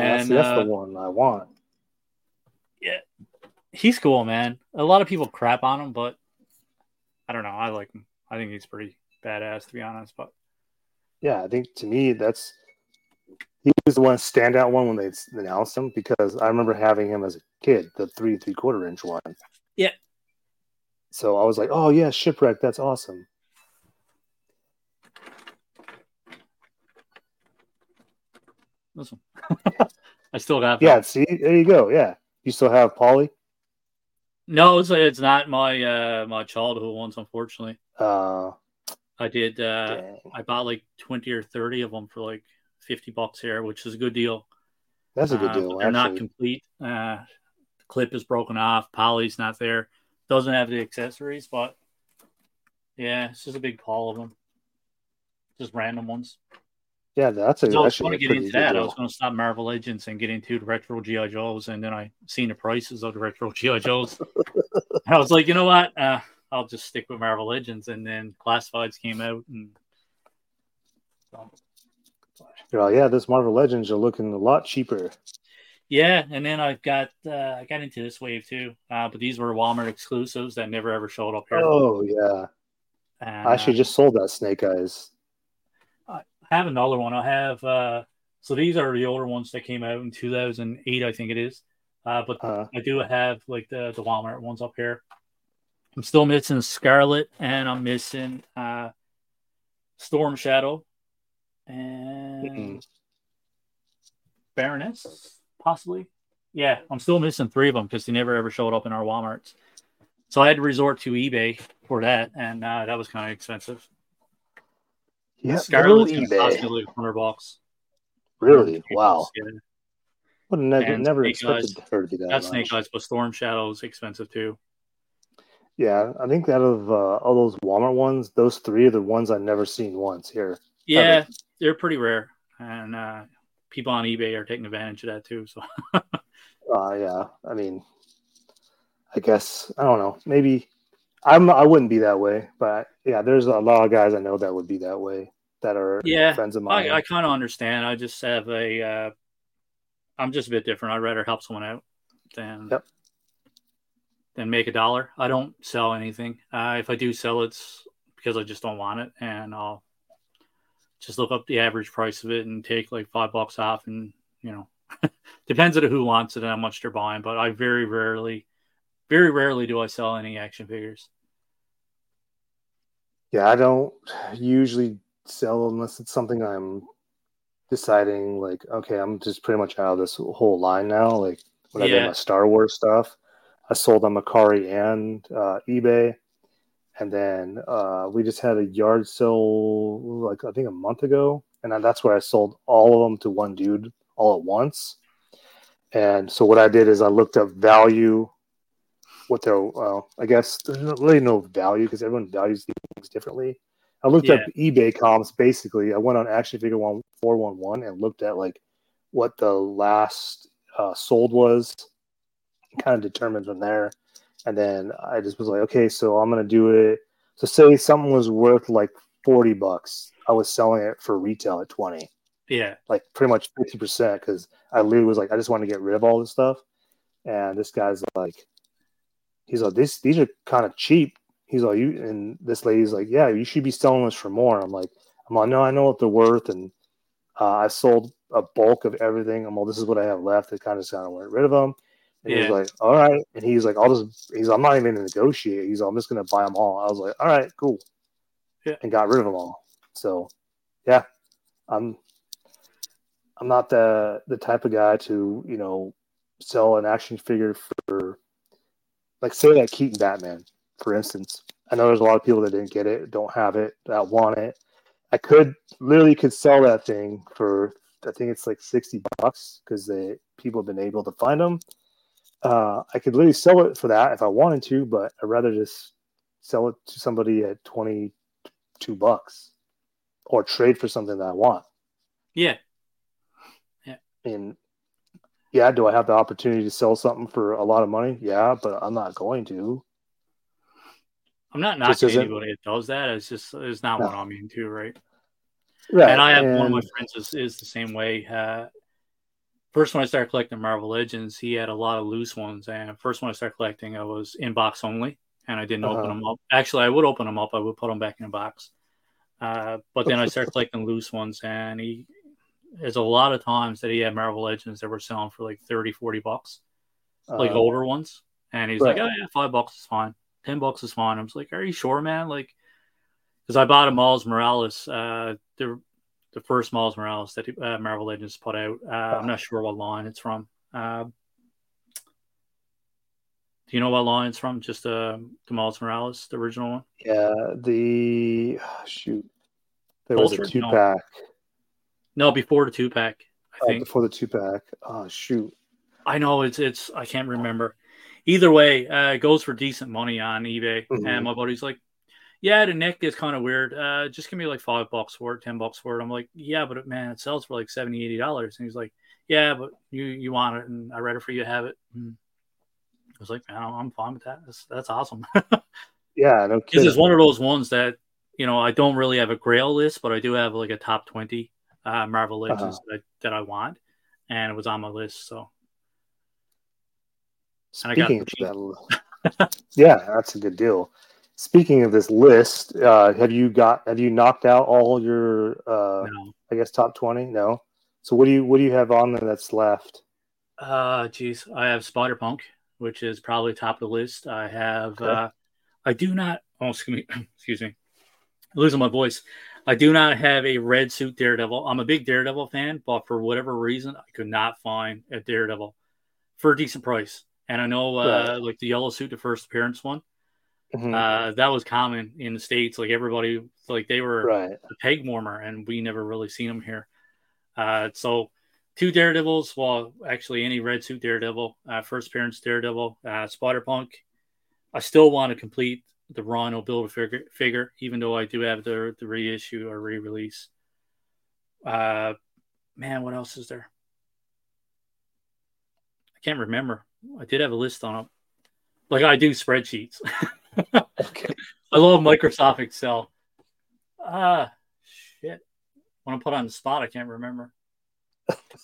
that's, that's uh, the one I want. Yeah. He's cool, man. A lot of people crap on him, but I don't know. I like him. I think he's pretty badass, to be honest. But yeah, I think to me that's he was the one standout one when they announced him because I remember having him as a kid, the three three quarter inch one. Yeah. So I was like, oh yeah, Shipwreck, that's awesome. Awesome. I still got. Yeah, that. See, there you go. Yeah, you still have Polly. No, it's it's not my uh, my childhood ones, unfortunately. Uh. I did, uh, I bought like twenty or thirty of them for like fifty bucks here, which is a good deal. That's a good deal. Uh, they're actually not complete. Uh, the clip is broken off. Polly's not there. Doesn't have the accessories, but yeah, it's just a big pile of them. Just random ones. Yeah, that's a. So I was going to get into that. Deal. I was going to stop Marvel Legends and get into the retro G I. Joes, and then I seen the prices of the retro G I. Joes. And I was like, you know what? Uh, I'll just stick with Marvel Legends. And then Classifieds came out. And... Well, yeah, this Marvel Legends are looking a lot cheaper. Yeah, and then I've got uh, I got into this wave too, uh, but these were Walmart exclusives that never ever showed up here. Oh yeah, uh, I should just sold that Snake Eyes. I have another one. I have uh, so these are the older ones that came out in two thousand eight, I think it is. Uh, but uh, I do have like the, the Walmart ones up here. I'm still missing Scarlet, and I'm missing uh, Storm Shadow, and mm-mm. Baroness. Possibly. Yeah, I'm still missing three of them because they never ever showed up in our Walmarts. So I had to resort to eBay for that, and uh, that was kind of expensive. Yeah, Scarlet's going to cost me like a hundred bucks. Really? Wow. Yeah. Would never, never expected her to be that. That's Snake Eyes, but Storm Shadow is expensive too. Yeah, I think out of uh, all those Walmart ones, those three are the ones I've never seen once here. Yeah, ever. They're pretty rare, and uh, people on eBay are taking advantage of that too. So, uh, yeah, I mean, I guess I don't know. Maybe I'm. I wouldn't be that way, but yeah, there's a lot of guys I know that would be that way. That are yeah, friends of mine. I, I kind of understand. I just have a. Uh, I'm just a bit different. I'd rather help someone out than yep. than make a dollar. I don't sell anything. Uh, if I do sell, it's because I just don't want it, and I'll. Just look up the average price of it and take like five bucks off, and you know, depends on who wants it and how much they're buying. But I very rarely, very rarely do I sell any action figures. Yeah, I don't usually sell unless it's something I'm deciding like, okay, I'm just pretty much out of this whole line now. Like when yeah. I did my Star Wars stuff, I sold on Mercari and uh, eBay. And then uh, we just had a yard sale, like I think a month ago, and that's where I sold all of them to one dude all at once. And so what I did is I looked up value, what their, well, I guess there's really no value because everyone values things differently. I looked yeah. up eBay comps basically. I went on Action Figure four eleven and looked at like what the last uh, sold was, kind of determined from there. And then I just was like, okay, so I'm going to do it. So say something was worth like forty bucks. I was selling it for retail at twenty. Yeah. Like pretty much fifty percent because I literally was like, I just want to get rid of all this stuff. And this guy's like, he's like, these, these are kind of cheap. He's like, you, and this lady's like, yeah, you should be selling this for more. I'm like, I'm like, no, I know what they're worth. And uh, I sold a bulk of everything. I'm like, this is what I have left. I kind of kind of went rid of them. And yeah. He was like, all right. And he's like, I'll just, he's, I'm not even going to negotiate. He's like, I'm just going to buy them all. I was like, all right, cool. Yeah. And got rid of them all. So, yeah, I'm, I'm not the, the type of guy to, you know, sell an action figure for, like, say that Keaton Batman, for instance. I know there's a lot of people that didn't get it, don't have it, that want it. I could, literally could sell that thing for, I think it's like sixty bucks because they people have been able to find them. Uh, I could literally sell it for that if I wanted to, but I'd rather just sell it to somebody at twenty-two bucks or trade for something that I want. Yeah. Yeah. And yeah, do I have the opportunity to sell something for a lot of money? Yeah, but I'm not going to. I'm not knocking anybody that does that. It's just, it's not no. what I'm into, right? Right. And I have and... one of my friends is, is the same way. Uh, First, when I started collecting Marvel Legends, he had a lot of loose ones. And first, when I started collecting, I was in box only, and I didn't uh-huh. open them up. Actually, I would open them up. I would put them back in a box. Uh, but then I started collecting loose ones, and he there's a lot of times that he had Marvel Legends that were selling for like thirty, forty bucks, uh-huh. like older ones. And he's right. like, oh, yeah, five bucks is fine. Ten bucks is fine. I was like, are you sure, man? Like, because I bought a Miles Morales. Uh, there The first Miles Morales that uh, Marvel Legends put out. Uh, I'm not sure what line it's from. Uh, do you know what line it's from? Just uh, the Miles Morales, the original one? Yeah, the... Oh, shoot. There Ultra, was a two-pack. No. no, before the two-pack, I think. Oh, before the two-pack. Oh, shoot. I know, it's... it's. I can't remember. Either way, uh, it goes for decent money on eBay. Mm-hmm. And my buddy's like, yeah, to Nick is kind of weird. Uh, just give me like five bucks for it, ten bucks for it. I'm like, yeah, but man, it sells for like seventy dollars, eighty dollars. And he's like, yeah, but you you want it, and I read it for you, have it. And I was like, man, I'm fine with that. That's that's awesome. Yeah, no kidding. This is one of those ones that, you know, I don't really have a grail list, but I do have like a top twenty uh, Marvel Legends uh-huh. that, that I want, and it was on my list. So, speaking and I got of that, yeah, that's a good deal. Speaking of this list, uh, have you got have you knocked out all your uh, no. I guess top twenty? No. So what do you what do you have on there that's left? Uh, geez, I have Spider-Punk, which is probably top of the list. I have. Okay. Uh, I do not. Oh, excuse me. Excuse me. I'm losing my voice. I do not have a red suit Daredevil. I'm a big Daredevil fan, but for whatever reason, I could not find a Daredevil for a decent price. And I know, uh, right. like the yellow suit, the first appearance one, mm-hmm. uh, that was common in the States. Like everybody, like they were right. a peg warmer, and we never really seen them here. Uh, so two Daredevils. Well, actually, any red suit Daredevil, uh, first appearance Daredevil, uh, Spider-Punk. I still want to complete the Ron Build-A-Figure, figure, even though I do have the, the reissue or re-release. Uh, man, what else is there? I can't remember. I did have a list on them. Like, I do spreadsheets. Okay. I love Microsoft Excel. Ah, shit. When I'm put on the spot, I can't remember.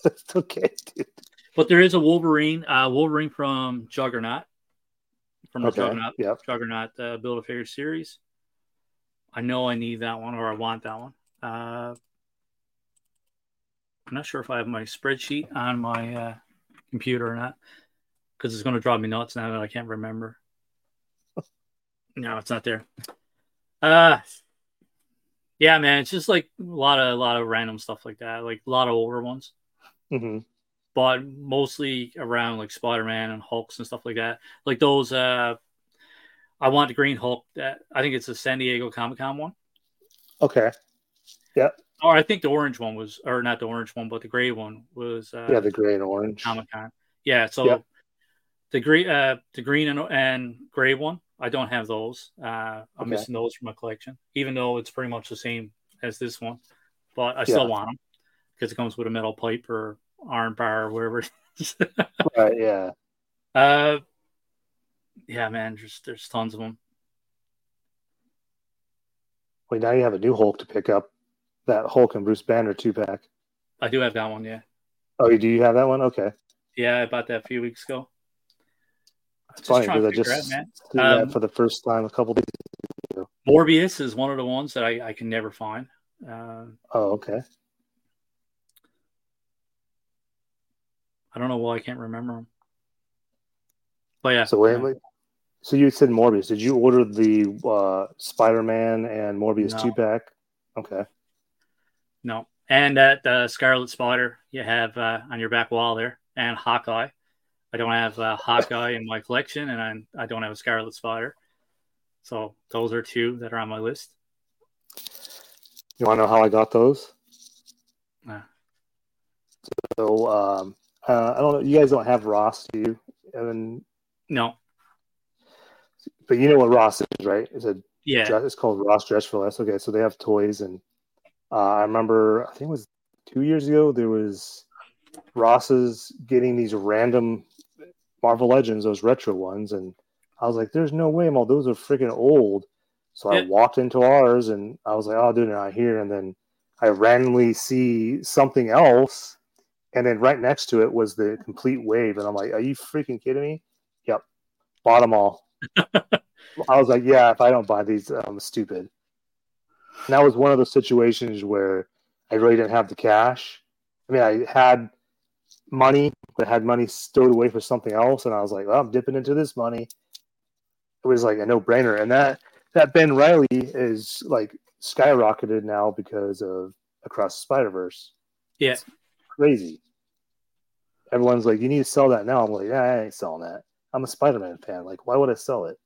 That's okay, dude. But there is a Wolverine, uh, Wolverine from Juggernaut. From the okay. Juggernaut, yep. Juggernaut uh, Build-A-Figure series. I know I need that one, or I want that one. Uh, I'm not sure if I have my spreadsheet on my uh, computer or not, because it's going to drive me nuts now that I can't remember. No, it's not there. Uh, yeah, man, it's just like a lot of a lot of random stuff like that, like a lot of older ones. Mm-hmm. But mostly around like Spider-Man and Hulks and stuff like that. Like those, uh, I want the Green Hulk. That I think it's a San Diego Comic-Con one. Okay. Yeah. Or I think the orange one was, or not the orange one, but the gray one was. Uh, yeah, the gray and orange Comic-Con. Yeah. So yep. the green, uh, the green and, and gray one, I don't have those. Uh, I'm okay. missing those from my collection, even though it's pretty much the same as this one. But I still yeah. want them because it comes with a metal pipe or arm bar or wherever it is. Right, yeah. Uh, yeah, man, just there's tons of them. Wait, now you have a new Hulk to pick up. That Hulk and Bruce Banner two-pack. I do have that one, yeah. Oh, do you have that one? Okay. Yeah, I bought that a few weeks ago. It's funny because I just out, man. seen um, that for the first time a couple days ago. Morbius is one of the ones that I, I can never find. Uh, oh, okay. I don't know why I can't remember them. But yeah. So wait, wait. So you said Morbius. Did you order the uh, Spider-Man and Morbius no. two-pack? Okay. No. And that uh, Scarlet Spider you have uh, on your back wall there, and Hawkeye. I don't have uh, Hawkeye in my collection, and I'm, I don't have a Scarlet Spider. So those are two that are on my list. You want to know how I got those? Uh. So... Um... Uh, I don't know. You guys don't have Ross, do you? Evan? No. But you know what Ross is, right? It's a yeah. dress, it's called Ross Dress for Less. Okay, so they have toys, and uh, I remember, I think it was two years ago, there was Ross's getting these random Marvel Legends, those retro ones, and I was like, "There's no way, Mal, those are freaking old." So yeah. I walked into ours, and I was like, "Oh, dude, they're not here." And then I randomly see something else. And then right next to it was the complete wave. And I'm like, are you freaking kidding me? Yep. Bought them all. I was like, yeah, if I don't buy these, I'm stupid. And that was one of those situations where I really didn't have the cash. I mean, I had money, but I had money stowed away for something else. And I was like, well, I'm dipping into this money. It was like a no-brainer. And that, that Ben Reilly is like skyrocketed now because of Across the Spider-Verse. Yeah. It's crazy. Everyone's like, you need to sell that now. I'm like, yeah, I ain't selling that. I'm a Spider-Man fan. Like, why would I sell it?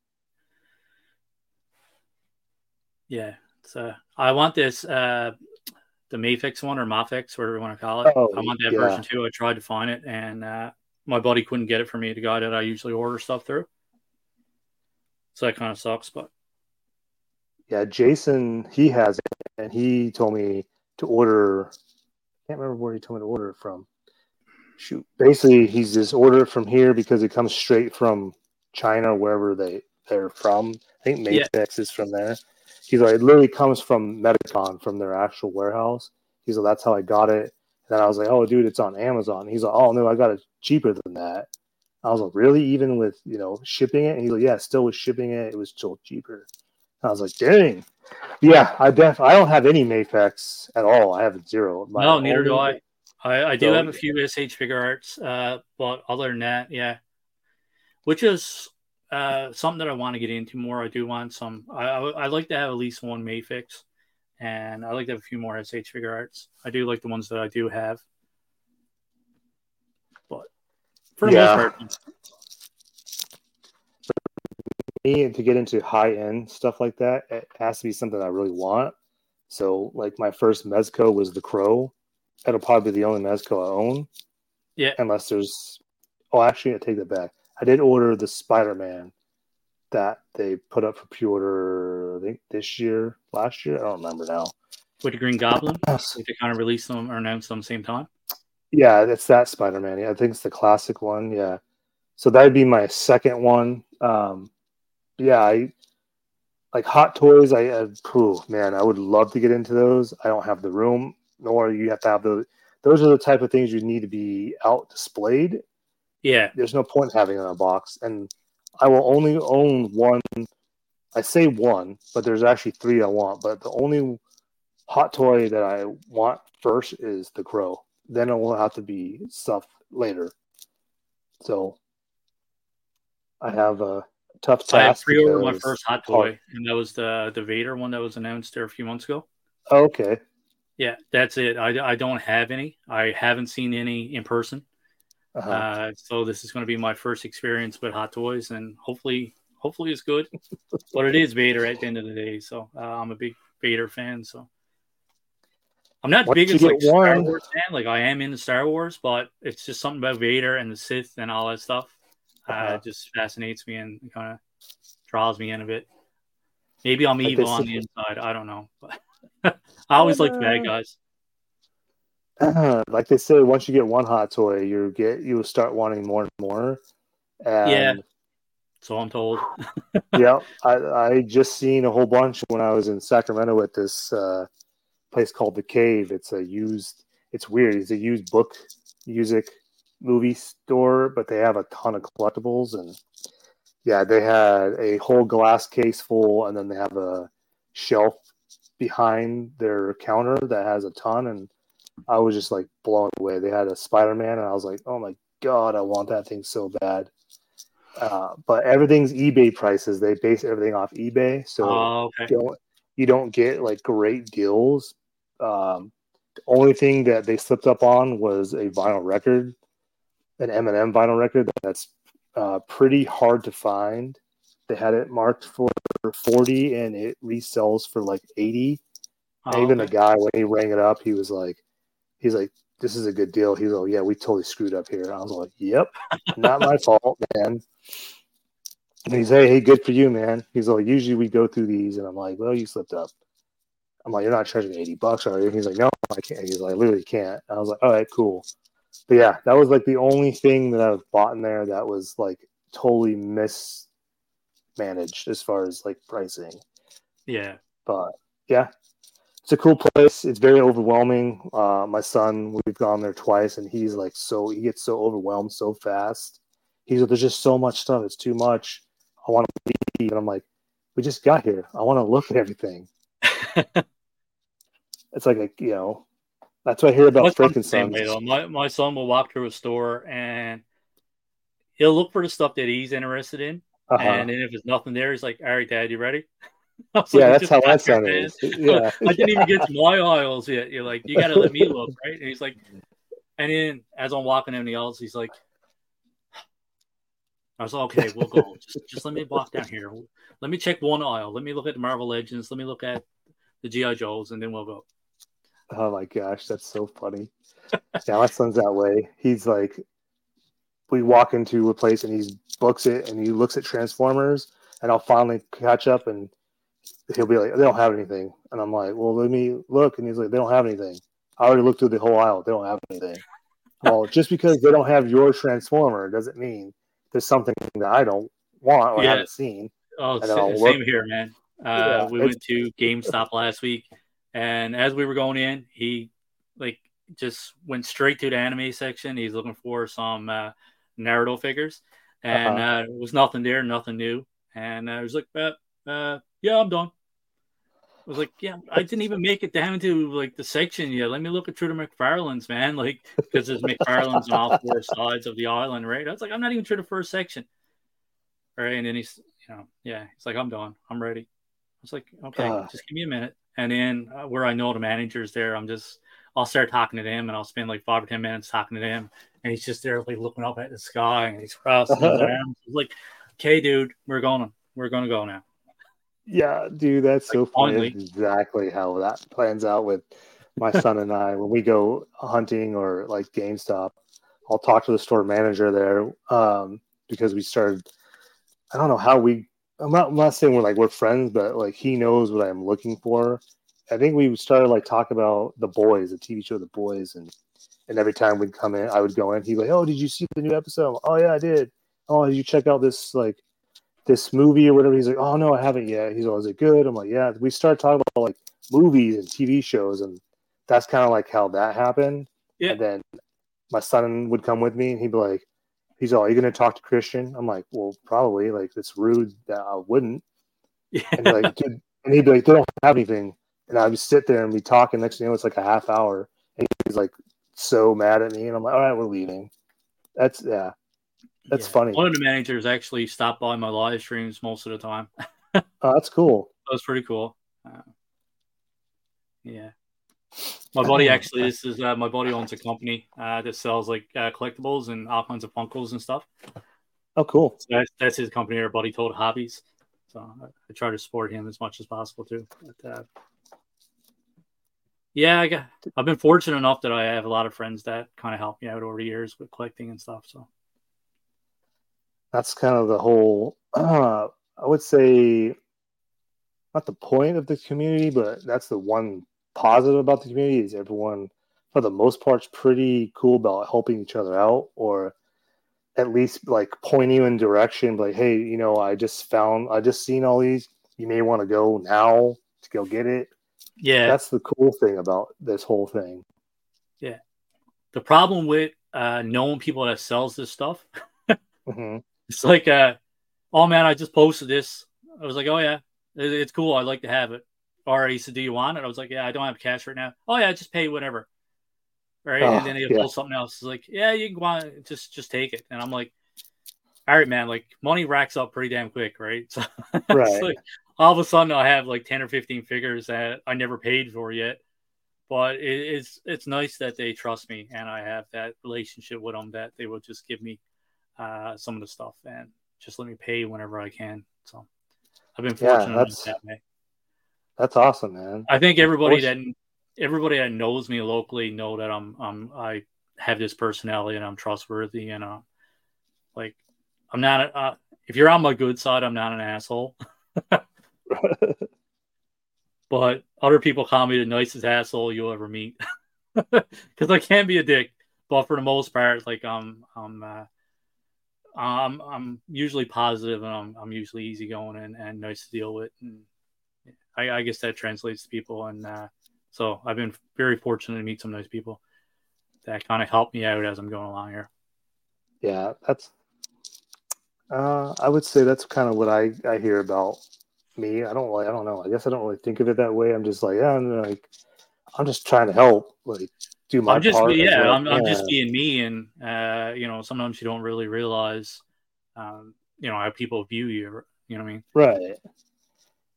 Yeah. So I want this, uh, the Mafex one or Mafex, whatever you want to call it. Oh, I want that yeah. version too. I tried to find it, and uh, my buddy couldn't get it for me, the guy that I usually order stuff through. So that kind of sucks, but yeah, Jason, he has it, and he told me to order. I can't remember where he told me to order it from. Shoot. Basically, he's just ordered it from here because it comes straight from China, wherever they, they're from. I think Mafex yeah. is from there. He's like, it literally comes from Medicon, from their actual warehouse. He's like, that's how I got it. And then I was like, oh, dude, it's on Amazon. He's like, oh, no, I got it cheaper than that. I was like, really? Even with, you know, shipping it? And he's like, yeah, still with shipping it. It was still cheaper. And I was like, dang. Yeah, I def- I don't have any Mafex at all. I have zero. My no, neither do I. I, I do so, have a few S H Figure Arts, uh, but other than that, yeah. Which is uh, something that I want to get into more. I do want some. I, I, I like to have at least one Mafex, and I like to have a few more S H Figure Arts. I do like the ones that I do have. But for the yeah. most part. For me, to get into high-end stuff like that, it has to be something I really want. So, like, my first Mezco was the Crow. That'll probably be the only Mezco I own. Yeah. Unless there's... Oh, actually, I take that back. I did order the Spider-Man that they put up for pre-order, I think, this year, last year. I don't remember now. With the Green Goblin? Did they kind of release them or announce them at the same time? Yeah, it's that Spider-Man. Yeah, I think it's the classic one, yeah. So that would be my second one. Um, yeah, I... Like, Hot Toys, I... I oh, man, I would love to get into those. I don't have the room. Nor you have to have those. Those are the type of things you need to be out displayed. Yeah. There's no point in having it in a box. And I will only own one. I say one, but there's actually three I want. But the only hot toy that I want first is the Crow. Then it will have to be stuff later. So I have a tough task. I have pre-ordered my first hot toy, hot. and that was the, the Vader one that was announced there a few months ago. Oh, okay. Yeah, that's it. I, I don't have any. I haven't seen any in person. Uh-huh. Uh, so this is going to be my first experience with Hot Toys, and hopefully hopefully it's good. But it is Vader at the end of the day, so uh, I'm a big Vader fan. So I'm not the biggest like, Star Wars fan. Like, I am into Star Wars, but it's just something about Vader and the Sith and all that stuff. Uh, uh-huh. It just fascinates me and kind of draws me in a bit. Maybe I'm evil on the inside. I don't know, but... I always like the bad guys. Uh, like they say, once you get one hot toy, you get you will start wanting more and more. And yeah, so I'm told. yeah, I, I just seen a whole bunch when I was in Sacramento at this uh, place called The Cave. It's a used. It's weird. It's a used book, music, movie store, but they have a ton of collectibles. And yeah, they had a whole glass case full, and then they have a shelf behind their counter that has a ton, and I was just like blown away. They had a Spider-Man, and I was like, oh my god, I want that thing so bad. Uh, but everything's eBay prices. They base everything off eBay, so oh, okay. you, don't, you don't get like great deals. Um, the only thing that they slipped up on was a vinyl record, an M and M vinyl record that's uh, pretty hard to find. They had it marked for forty, and it resells for like eighty. Oh, and even okay. the guy, when he rang it up, he was like, "He's like, this is a good deal." He's like, "Yeah, we totally screwed up here." And I was like, "Yep, not my fault, man." And he's like, "Hey, hey, good for you, man." He's like, "Usually we go through these," and I'm like, "Well, you slipped up." I'm like, "You're not charging eighty bucks, are you?" And he's like, "No, I can't." He's like, "Literally can't." And I was like, "All right, cool." But yeah, that was like the only thing that I've bought in there that was like totally missed. Managed as far as like pricing, yeah, but yeah, it's a cool place. It's very overwhelming. Uh, my son, we've gone there twice, and he's like, so he gets so overwhelmed so fast. He's like, there's just so much stuff, it's too much. I want to leave, and I'm like, we just got here. I want to look at everything. It's like, a, you know, that's what I hear about Frankenstein. My, my son will walk through a store and he'll look for the stuff that he's interested in. Uh-huh. And then if there's nothing there, he's like, all right, Dad, you ready? I was yeah, like, that's how that sounded. Yeah. I didn't even get to my aisles yet. You're like, you got to let me look, right? And he's like, and then as I'm walking him the aisles, he's like, I was like, okay, we'll go. Just, just let me walk down here. Let me check one aisle. Let me look at the Marvel Legends. Let me look at the G I. Joes, and then we'll go. Oh, my gosh. That's so funny. Yeah, my son's that way. He's like, we walk into a place, and he's books it, and he looks at Transformers, and I'll finally catch up, and he'll be like, they don't have anything. And I'm like, well, let me look. And he's like, they don't have anything. I already looked through the whole aisle. They don't have anything. Well, just because they don't have your Transformer doesn't mean there's something that I don't want or yeah. haven't seen. Oh, same, same here, man. Uh, yeah, we went to GameStop last week, and as we were going in, he like just went straight to the anime section. He's looking for some uh, Naruto figures, and uh-huh. uh, there was nothing there, nothing new. And uh, I was like, uh, uh, "Yeah, I'm done." I was like, "Yeah, I didn't even make it down to like the section yet. Let me look through the McFarlanes, man. Like, because there's McFarlanes on all four sides of the island, right?" I was like, "I'm not even through the first section." All right, and then he's, you know, yeah, he's like, "I'm done. I'm ready." I was like, okay, uh, just give me a minute. And then uh, where I know the manager's there, I'm just, I'll start talking to them, and I'll spend like five or ten minutes talking to them. And he's just there like looking up at the sky, and he's crossing his arms. Like, okay, dude, we're going, we're going to go now. Yeah, dude, that's like, so funny. That's exactly how that plans out with my son and I. When we go hunting or like GameStop, I'll talk to the store manager there um, because we started, I don't know how we, I'm not, I'm not saying we're like we're friends, but like he knows what I'm looking for. I think we started like talking about The Boys, the T V show The Boys, and and every time we'd come in, I would go in. He'd be like, "Oh, did you see the new episode?" Like, "Oh yeah, I did." "Oh, did you check out this like this movie or whatever?" He's like, "Oh no, I haven't yet." He's always like, "Good." I'm like, "Yeah." We started talking about like movies and T V shows, and that's kind of like how that happened. Yeah. And then my son would come with me, and he'd be like, he's all, "Are you going to talk to Christian?" I'm like, "Well, probably. Like, it's rude that I wouldn't." Yeah. And, like, dude, and he'd be like, "They don't have anything." And I would sit there and be talking. Next thing you know, it's like a half hour. And he's like so mad at me. And I'm like, "All right, we're leaving." That's, yeah. That's yeah. funny. One of the managers actually stopped by my live streams most of the time. Oh, that's cool. That was pretty cool. Uh, yeah. My buddy actually, this is uh, my buddy owns a company uh, that sells like uh, collectibles and all kinds of Funkos and stuff. Oh, cool! So that's, that's his company. Our buddy Todd Hobbies. So I, I try to support him as much as possible too. But, uh, yeah, I got, I've been fortunate enough that I have a lot of friends that kind of help me out over the years with collecting and stuff. So that's kind of the whole. Uh, I would say not the point of the community, but that's the one positive about the community is everyone, for the most part, is pretty cool about helping each other out, or at least like pointing you in direction. Like, "Hey, you know, I just found, I just seen all these. You may want to go now to go get it." Yeah, that's the cool thing about this whole thing. Yeah, the problem with uh, knowing people that sells this stuff, mm-hmm. it's like, uh, "Oh man, I just posted this." I was like, "Oh yeah, it's cool. I'd like to have it." Already said, "Do you want it?" I was like, "Yeah, I don't have cash right now." "Oh yeah, just pay whatever." Right. Oh, and then he'll yeah. pull something else. It's like, "Yeah, you can want just just take it." And I'm like, all right, man, like money racks up pretty damn quick, right? So right. It's like, all of a sudden I'll have like ten or fifteen figures that I never paid for yet. But it, it's it's nice that they trust me and I have that relationship with them that they will just give me uh, some of the stuff and just let me pay whenever I can. So I've been fortunate yeah, that's... that way. That's awesome, man. I think everybody that everybody that knows me locally know that I'm I'm I have this personality and I'm trustworthy and uh like I'm not a, uh, if you're on my good side, I'm not an asshole. But other people call me the nicest asshole you'll ever meet because I can be a dick. But for the most part, like I'm I'm uh, I'm I'm usually positive and I'm I'm usually easygoing and, and nice to deal with. And I, I guess that translates to people, and uh, so I've been very fortunate to meet some nice people that kind of help me out as I'm going along here. Yeah, that's. Uh, I would say that's kind of what I, I hear about me. I don't like. I don't know. I guess I don't really think of it that way. I'm just like, yeah, I'm like, I'm just trying to help, like do my I'm just, part. Yeah, well. I'm, yeah, I'm just being me, and uh, you know, sometimes you don't really realize, um, you know, how people view you. You know what I mean? Right.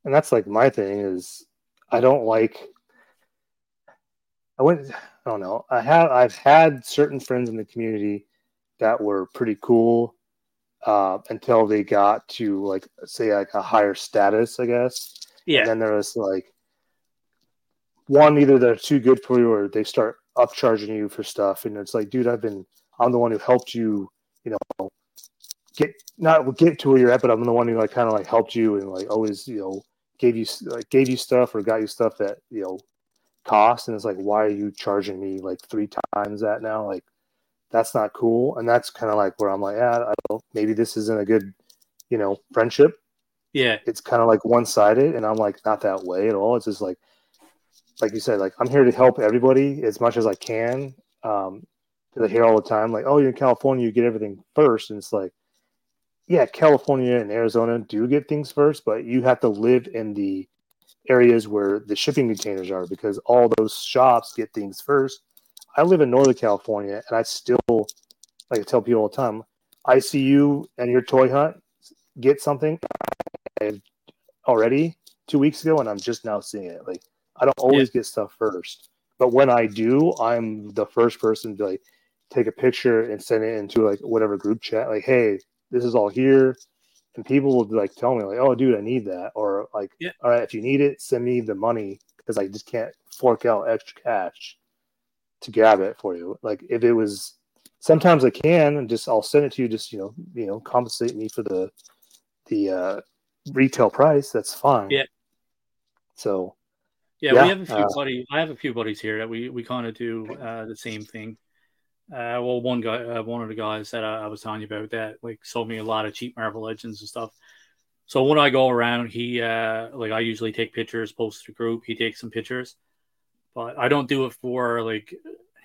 And that's like my thing is I don't like I went I don't know I have I've had certain friends in the community that were pretty cool uh, until they got to like say like a higher status, I guess. Yeah. And then there was like one either they're too good for you or they start upcharging you for stuff, and it's like, dude, I've been I'm the one who helped you, you know, get not get to where you're at, but I'm the one who like kind of like helped you and like always, you know. gave you like gave you stuff or got you stuff that, you know, cost, and it's like, why are you charging me like three times that now? Like, that's not cool. And that's kind of like where I'm like, yeah, I don't know, maybe this isn't a good, you know, friendship. Yeah, it's kind of like one sided, and I'm like, not that way at all. It's just like, like you said, like, I'm here to help everybody as much as I can. Um, because I hear all the time, like, oh, you're in California, you get everything first, and it's like, yeah, California and Arizona do get things first, but you have to live in the areas where the shipping containers are, because all those shops get things first. I live in Northern California, and I still, like I tell people all the time, I see you and your toy hunt get something already two weeks ago, and I'm just now seeing it. Like, I don't always yeah. get stuff first, but when I do, I'm the first person to like take a picture and send it into like whatever group chat, like, hey, this is all here. And people will like tell me like, oh, dude, I need that. Or like, yeah. all right, if you need it, send me the money, because I just can't fork out extra cash to grab it for you. Like, if it was, sometimes I can, and just I'll send it to you, just, you know, you know, compensate me for the the uh, retail price. That's fine. Yeah. So. Yeah, yeah we have a few uh, buddies. I have a few buddies here that we we kind of do uh, the same thing. Uh, well, one guy, uh, one of the guys that I, I was telling you about that, like, sold me a lot of cheap Marvel Legends and stuff. So when I go around, he, uh, like, I usually take pictures, post to the group. He takes some pictures, but I don't do it for, like,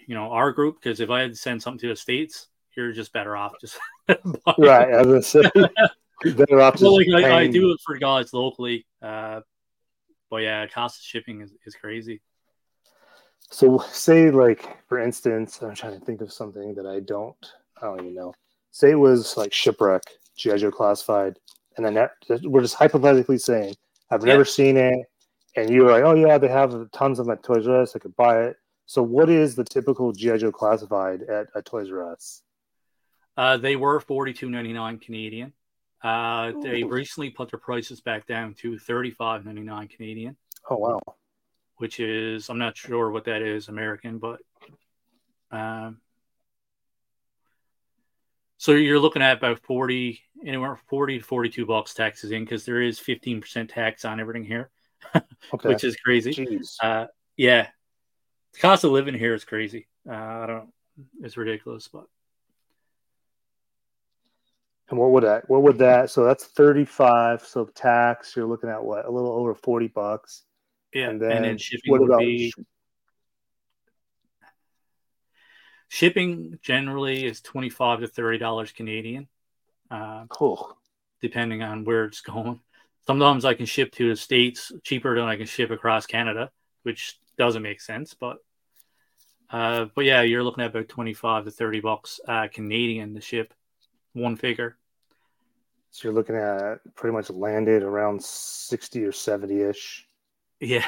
you know, our group, because if I had to send something to the States, you're just better off just right. I was gonna say, you're better off. Well, like, I, I do it for guys locally, uh, but yeah, cost of shipping is, is crazy. So say, like, for instance, I'm trying to think of something that I don't, I don't even know. Say it was like Shipwreck, G I. Joe Classified, and then that, we're just hypothetically saying, I've yeah. never seen it, and you were like, oh yeah, they have tons of them at Toys R Us, I could buy it. So what is the typical G I. Joe Classified at, at Toys R Us? Uh, they were forty-two ninety-nine Canadian. Uh, they recently put their prices back down to thirty-five ninety-nine Canadian. Oh wow. Which is, I'm not sure what that is, American, but um, so you're looking at about forty, anywhere from forty to forty-two bucks taxes in, because there is fifteen percent tax on everything here, okay. which is crazy. Uh, yeah, the cost of living here is crazy. Uh, I don't, it's ridiculous. But and what would that? What would that? So that's thirty-five. So tax, you're looking at what? A little over forty bucks. Yeah, and then, and then shipping what would about be shipping? Shipping generally is twenty-five to thirty dollars Canadian. Uh, cool. Depending on where it's going, sometimes I can ship to the States cheaper than I can ship across Canada, which doesn't make sense. But, uh, but yeah, you're looking at about twenty-five to thirty bucks uh, Canadian to ship one figure. So you're looking at pretty much landed around sixty or seventy ish. Yeah.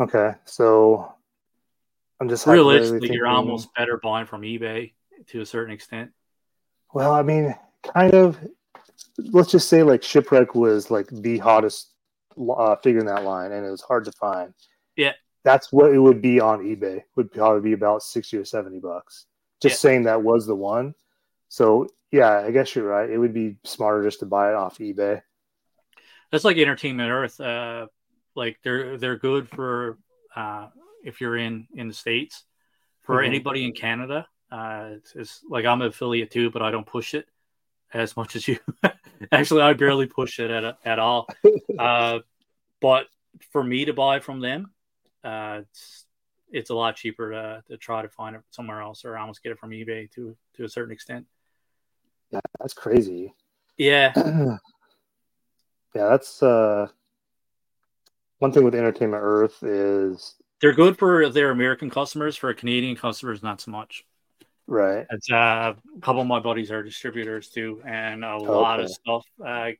Okay, so I'm just realistically thinking, you're almost better buying from eBay to a certain extent. Well, I mean, kind of. Let's just say like Shipwreck was like the hottest uh, figure in that line, and it was hard to find. Yeah, that's what it would be on eBay. Would probably be about sixty or seventy bucks. Just yeah. saying that was the one. So yeah, I guess you're right. It would be smarter just to buy it off eBay. That's like Entertainment Earth. Uh, Like they're they're good for uh, if you're in, in the States. For mm-hmm. anybody in Canada, uh, it's, it's like I'm an affiliate too, but I don't push it as much as you. Actually, I barely push it at at all. Uh, but for me to buy from them, uh, it's it's a lot cheaper to, to try to find it somewhere else, or almost get it from eBay to to a certain extent. Yeah, that's crazy. Yeah, yeah, that's. Uh... One thing with Entertainment Earth is they're good for their American customers. For Canadian customers, not so much. Right. It's, uh, a couple of my buddies are distributors too, and a oh, lot okay. of stuff. Uh,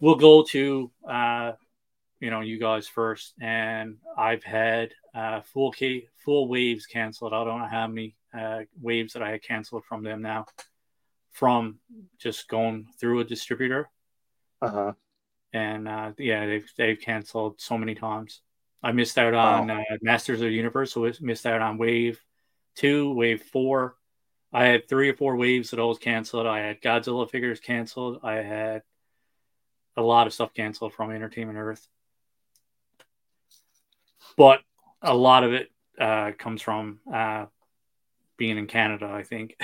we'll go to uh, you know, you guys first, and I've had uh, full K, full waves canceled. I don't know how many uh, waves that I had canceled from them now, from just going through a distributor. Uh huh. And uh, yeah, they've they've canceled so many times. I missed out on wow. uh, Masters of the Universe. So I missed out on Wave Two, Wave Four. I had three or four waves that all was canceled. I had Godzilla figures canceled. I had a lot of stuff canceled from Entertainment Earth. But a lot of it uh, comes from uh, being in Canada, I think.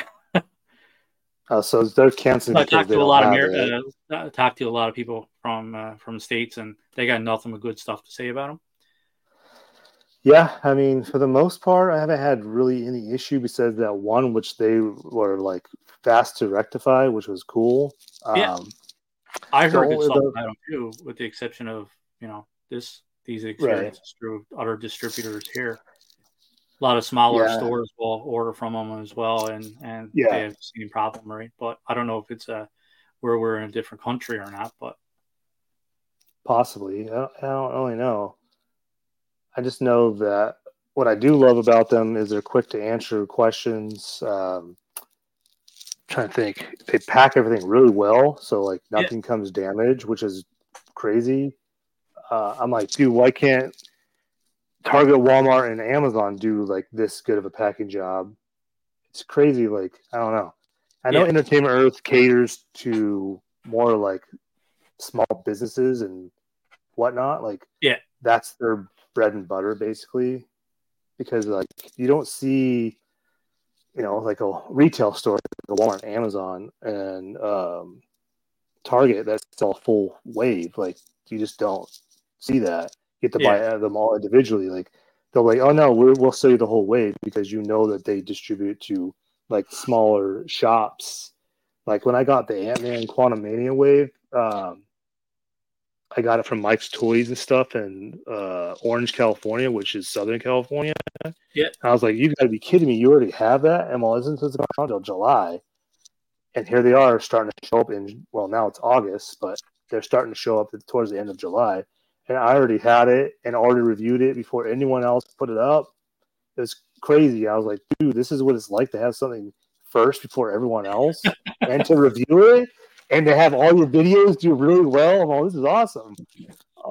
Uh, so they're canceling. I talked to a lot of Ameri- uh, talked to a lot of people from uh, from the States, and they got nothing but good stuff to say about them. Yeah, I mean, for the most part, I haven't had really any issue besides that one, which they were like fast to rectify, which was cool. Yeah, um, I heard good stuff about them too, with the exception of you know this these experiences right. through other distributors here. A lot of smaller yeah. stores will order from them as well, and, and yeah. they have the same problem, right? But I don't know if it's uh, where we're in a different country or not, but... Possibly. I don't, I don't really know. I just know that what I do love about them is they're quick to answer questions. Um, I'm trying to think. They pack everything really well, so like nothing yeah. comes damaged, which is crazy. Uh, I'm like, dude, why can't... Target, Walmart, and Amazon do like this good of a packing job? It's crazy. Like, I don't know. I know yeah. Entertainment Earth caters to more like small businesses and whatnot. Like, yeah, that's their bread and butter basically. Because like you don't see, you know, like a retail store, like Walmart, Amazon, and um, Target that's all full wave. Like, you just don't see that. Get to yeah. buy out of them all individually. Like they're like, oh no, we're, we'll sell you the whole wave, because you know that they distribute to like smaller shops. Like when I got the Ant-Man Quantumania wave, um, I got it from Mike's Toys and stuff in uh, Orange, California, which is Southern California. Yeah, I was like, you gotta be kidding me! You already have that, and well, isn't this until July? And here they are starting to show up in well, now it's August, but they're starting to show up towards the end of July. And I already had it and already reviewed it before anyone else put it up. It was crazy. I was like, dude, this is what it's like to have something first before everyone else and to review it and to have all your videos do really well. I'm like, this is awesome.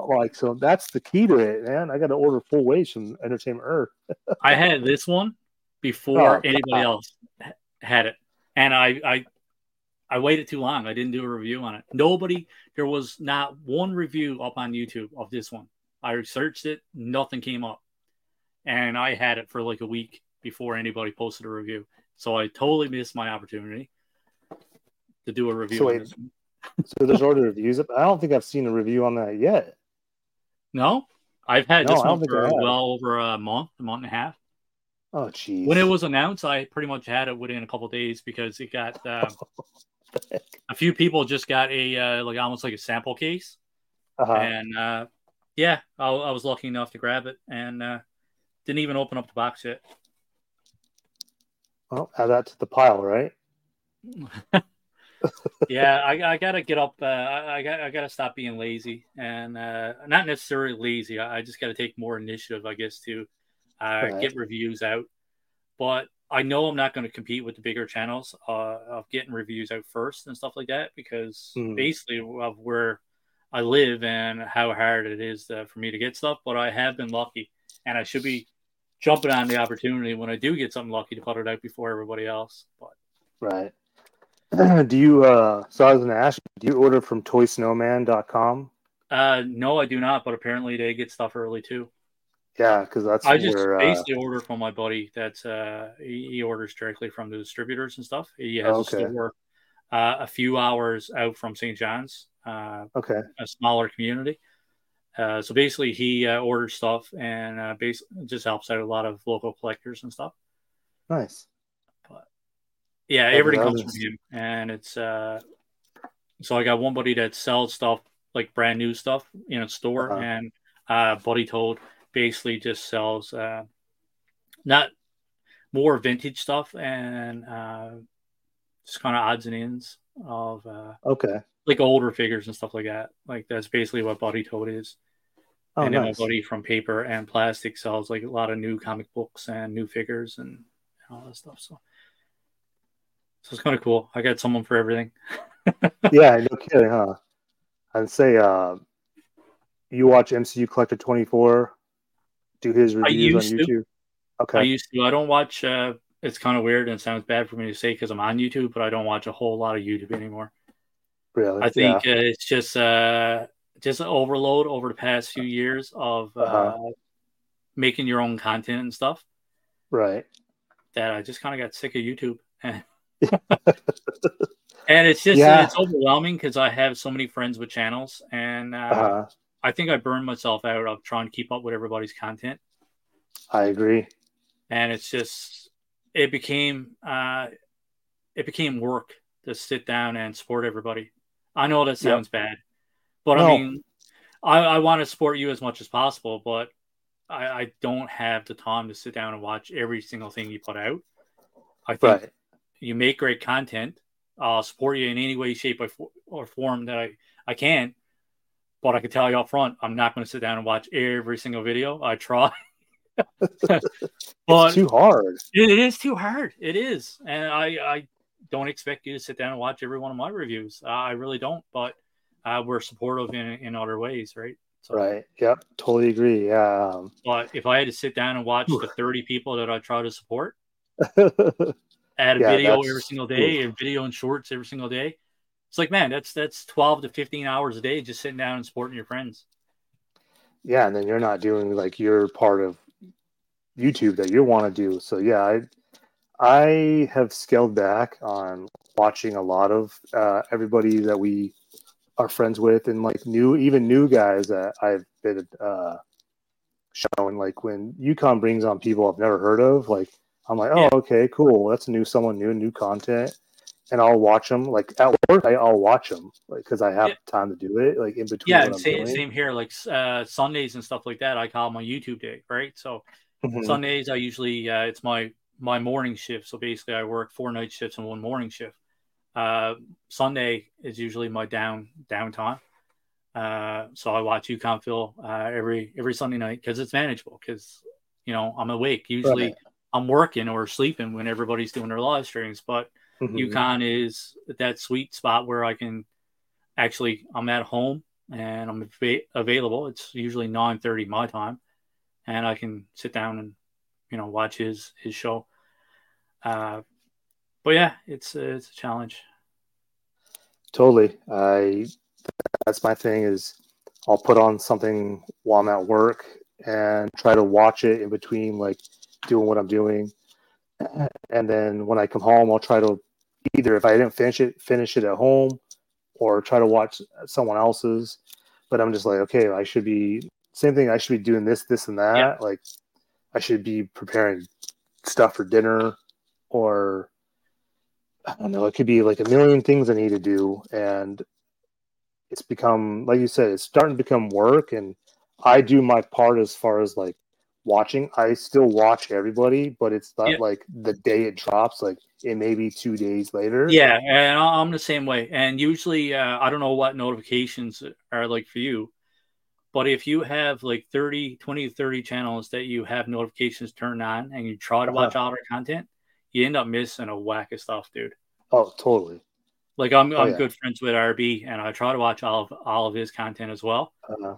Like, so that's the key to it, man. I got to order full waves from Entertainment Earth. I had this one before oh, anybody God. else had it. And I, I, I waited too long. I didn't do a review on it. Nobody, there was not one review up on YouTube of this one. I searched it. Nothing came up. And I had it for like a week before anybody posted a review. So I totally missed my opportunity to do a review. So, on wait, this one. So there's already reviews. I don't think I've seen a review on that yet. No? I've had no, this one for well over a month, a month and a half. Oh, geez. When it was announced, I pretty much had it within a couple of days because it got... Uh, a few people just got a uh, like almost like a sample case, uh-huh. and uh, yeah, I, I was lucky enough to grab it and uh, didn't even open up the box yet. Well, add that to the pile, right? yeah, I, I gotta get up. Uh, I got I gotta stop being lazy, and uh, not necessarily lazy. I, I just gotta take more initiative, I guess, to uh, right. get reviews out, but. I know I'm not going to compete with the bigger channels uh, of getting reviews out first and stuff like that because mm. basically of where I live and how hard it is to, for me to get stuff. But I have been lucky, and I should be jumping on the opportunity when I do get something lucky to put it out before everybody else. But right? Do you? Uh, so I was going to ask you: do you order from toy snowman dot com? Uh, no, I do not. But apparently they get stuff early too. Yeah, because that's I just where, basically uh, order from my buddy. That's uh, he, he orders directly from the distributors and stuff. He has okay. a store uh, a few hours out from Saint John's. Uh, okay, a smaller community. Uh, so basically, he uh, orders stuff and uh, basically just helps out a lot of local collectors and stuff. Nice. But, yeah, I everything comes from him, and it's uh, so I got one buddy that sells stuff like brand new stuff in a store, uh-huh. and uh, buddy told. Basically just sells uh, not more vintage stuff and uh, just kind of odds and ends of uh, okay like older figures and stuff like that. Like that's basically what Buddy Toad is. Oh, and then nice. My buddy from Paper and Plastic sells like a lot of new comic books and new figures and all that stuff. So, so it's kind of cool. I got someone for everything. yeah, no kidding, huh? I'd say uh, you watch M C U Collector twenty-four. Do his reviews on YouTube. To. Okay. I used to. I don't watch. Uh, it's kind of weird and sounds bad for me to say because I'm on YouTube, but I don't watch a whole lot of YouTube anymore. Really? I think yeah. uh, it's just uh, just an overload over the past few years of uh, uh-huh. making your own content and stuff. Right. That I just kind of got sick of YouTube. And it's just yeah. it's overwhelming because I have so many friends with channels, and uh, uh-huh. I think I burned myself out of trying to keep up with everybody's content. I agree. And it's just it became uh, it became work to sit down and support everybody. I know that sounds yep. bad, but no. I mean, I, I want to support you as much as possible, but I, I don't have the time to sit down and watch every single thing you put out. I think right. you make great content. I'll support you in any way, shape, or form that I, I can. But I can tell you up front, I'm not going to sit down and watch every single video. I try. But it's too hard. It, it is too hard. It is. And I, I don't expect you to sit down and watch every one of my reviews. Uh, I really don't. But uh, we're supportive in, in other ways, right? So, right. Yep. Totally agree. Um, but if I had to sit down and watch the thirty people that I try to support, add a yeah, video every single day, oof. a video and shorts every single day. It's like, man, that's that's twelve to fifteen hours a day just sitting down and supporting your friends. Yeah, and then you're not doing, like, your part of YouTube that you want to do. So, yeah, I I have scaled back on watching a lot of uh, everybody that we are friends with, and, like, new, even new guys that I've been uh, showing. Like, when UConn brings on people I've never heard of, like, I'm like, oh, yeah. okay, cool. That's new, someone new, new content. And I'll watch them. Like, at work, I, I'll watch them because like, I have yeah. time to do it, like, in between. Yeah, what same, I'm same here. Like, uh, Sundays and stuff like that, I call my YouTube day, right? So, mm-hmm. Sundays, I usually, uh, it's my, my morning shift. So, basically, I work four night shifts and one morning shift. Uh, Sunday is usually my down downtime. Uh, so, I watch UConn Phil uh, every, every Sunday night because it's manageable because, you know, I'm awake. Usually, right. I'm working or sleeping when everybody's doing their live streams, but mm-hmm. UConn is that sweet spot where I can actually, I'm at home and I'm av- available. It's usually nine thirty my time, and I can sit down and, you know, watch his, his show. Uh, but yeah, it's, uh, it's a challenge. Totally. I, that's my thing is I'll put on something while I'm at work and try to watch it in between, like, doing what I'm doing, and then when I come home, I'll try to either, if I didn't finish it, finish it at home, or try to watch someone else's. But I'm just like, okay, I should be same thing. I should be doing this, this, and that. Yeah. Like, I should be preparing stuff for dinner, or I don't know. It could be like a million things I need to do, and it's become, like you said, it's starting to become work. And I do my part as far as like. Watching, I still watch everybody, but it's not yeah. like the day it drops, like it may be two days later. Yeah, and I'm the same way. And usually, uh, I don't know what notifications are like for you, but if you have like thirty, twenty, thirty channels that you have notifications turned on and you try to watch uh-huh. all their content, you end up missing a whack of stuff, dude. Oh, totally. Like, I'm, oh, I'm yeah. good friends with R B, and I try to watch all of, all of his content as well. Uh-huh.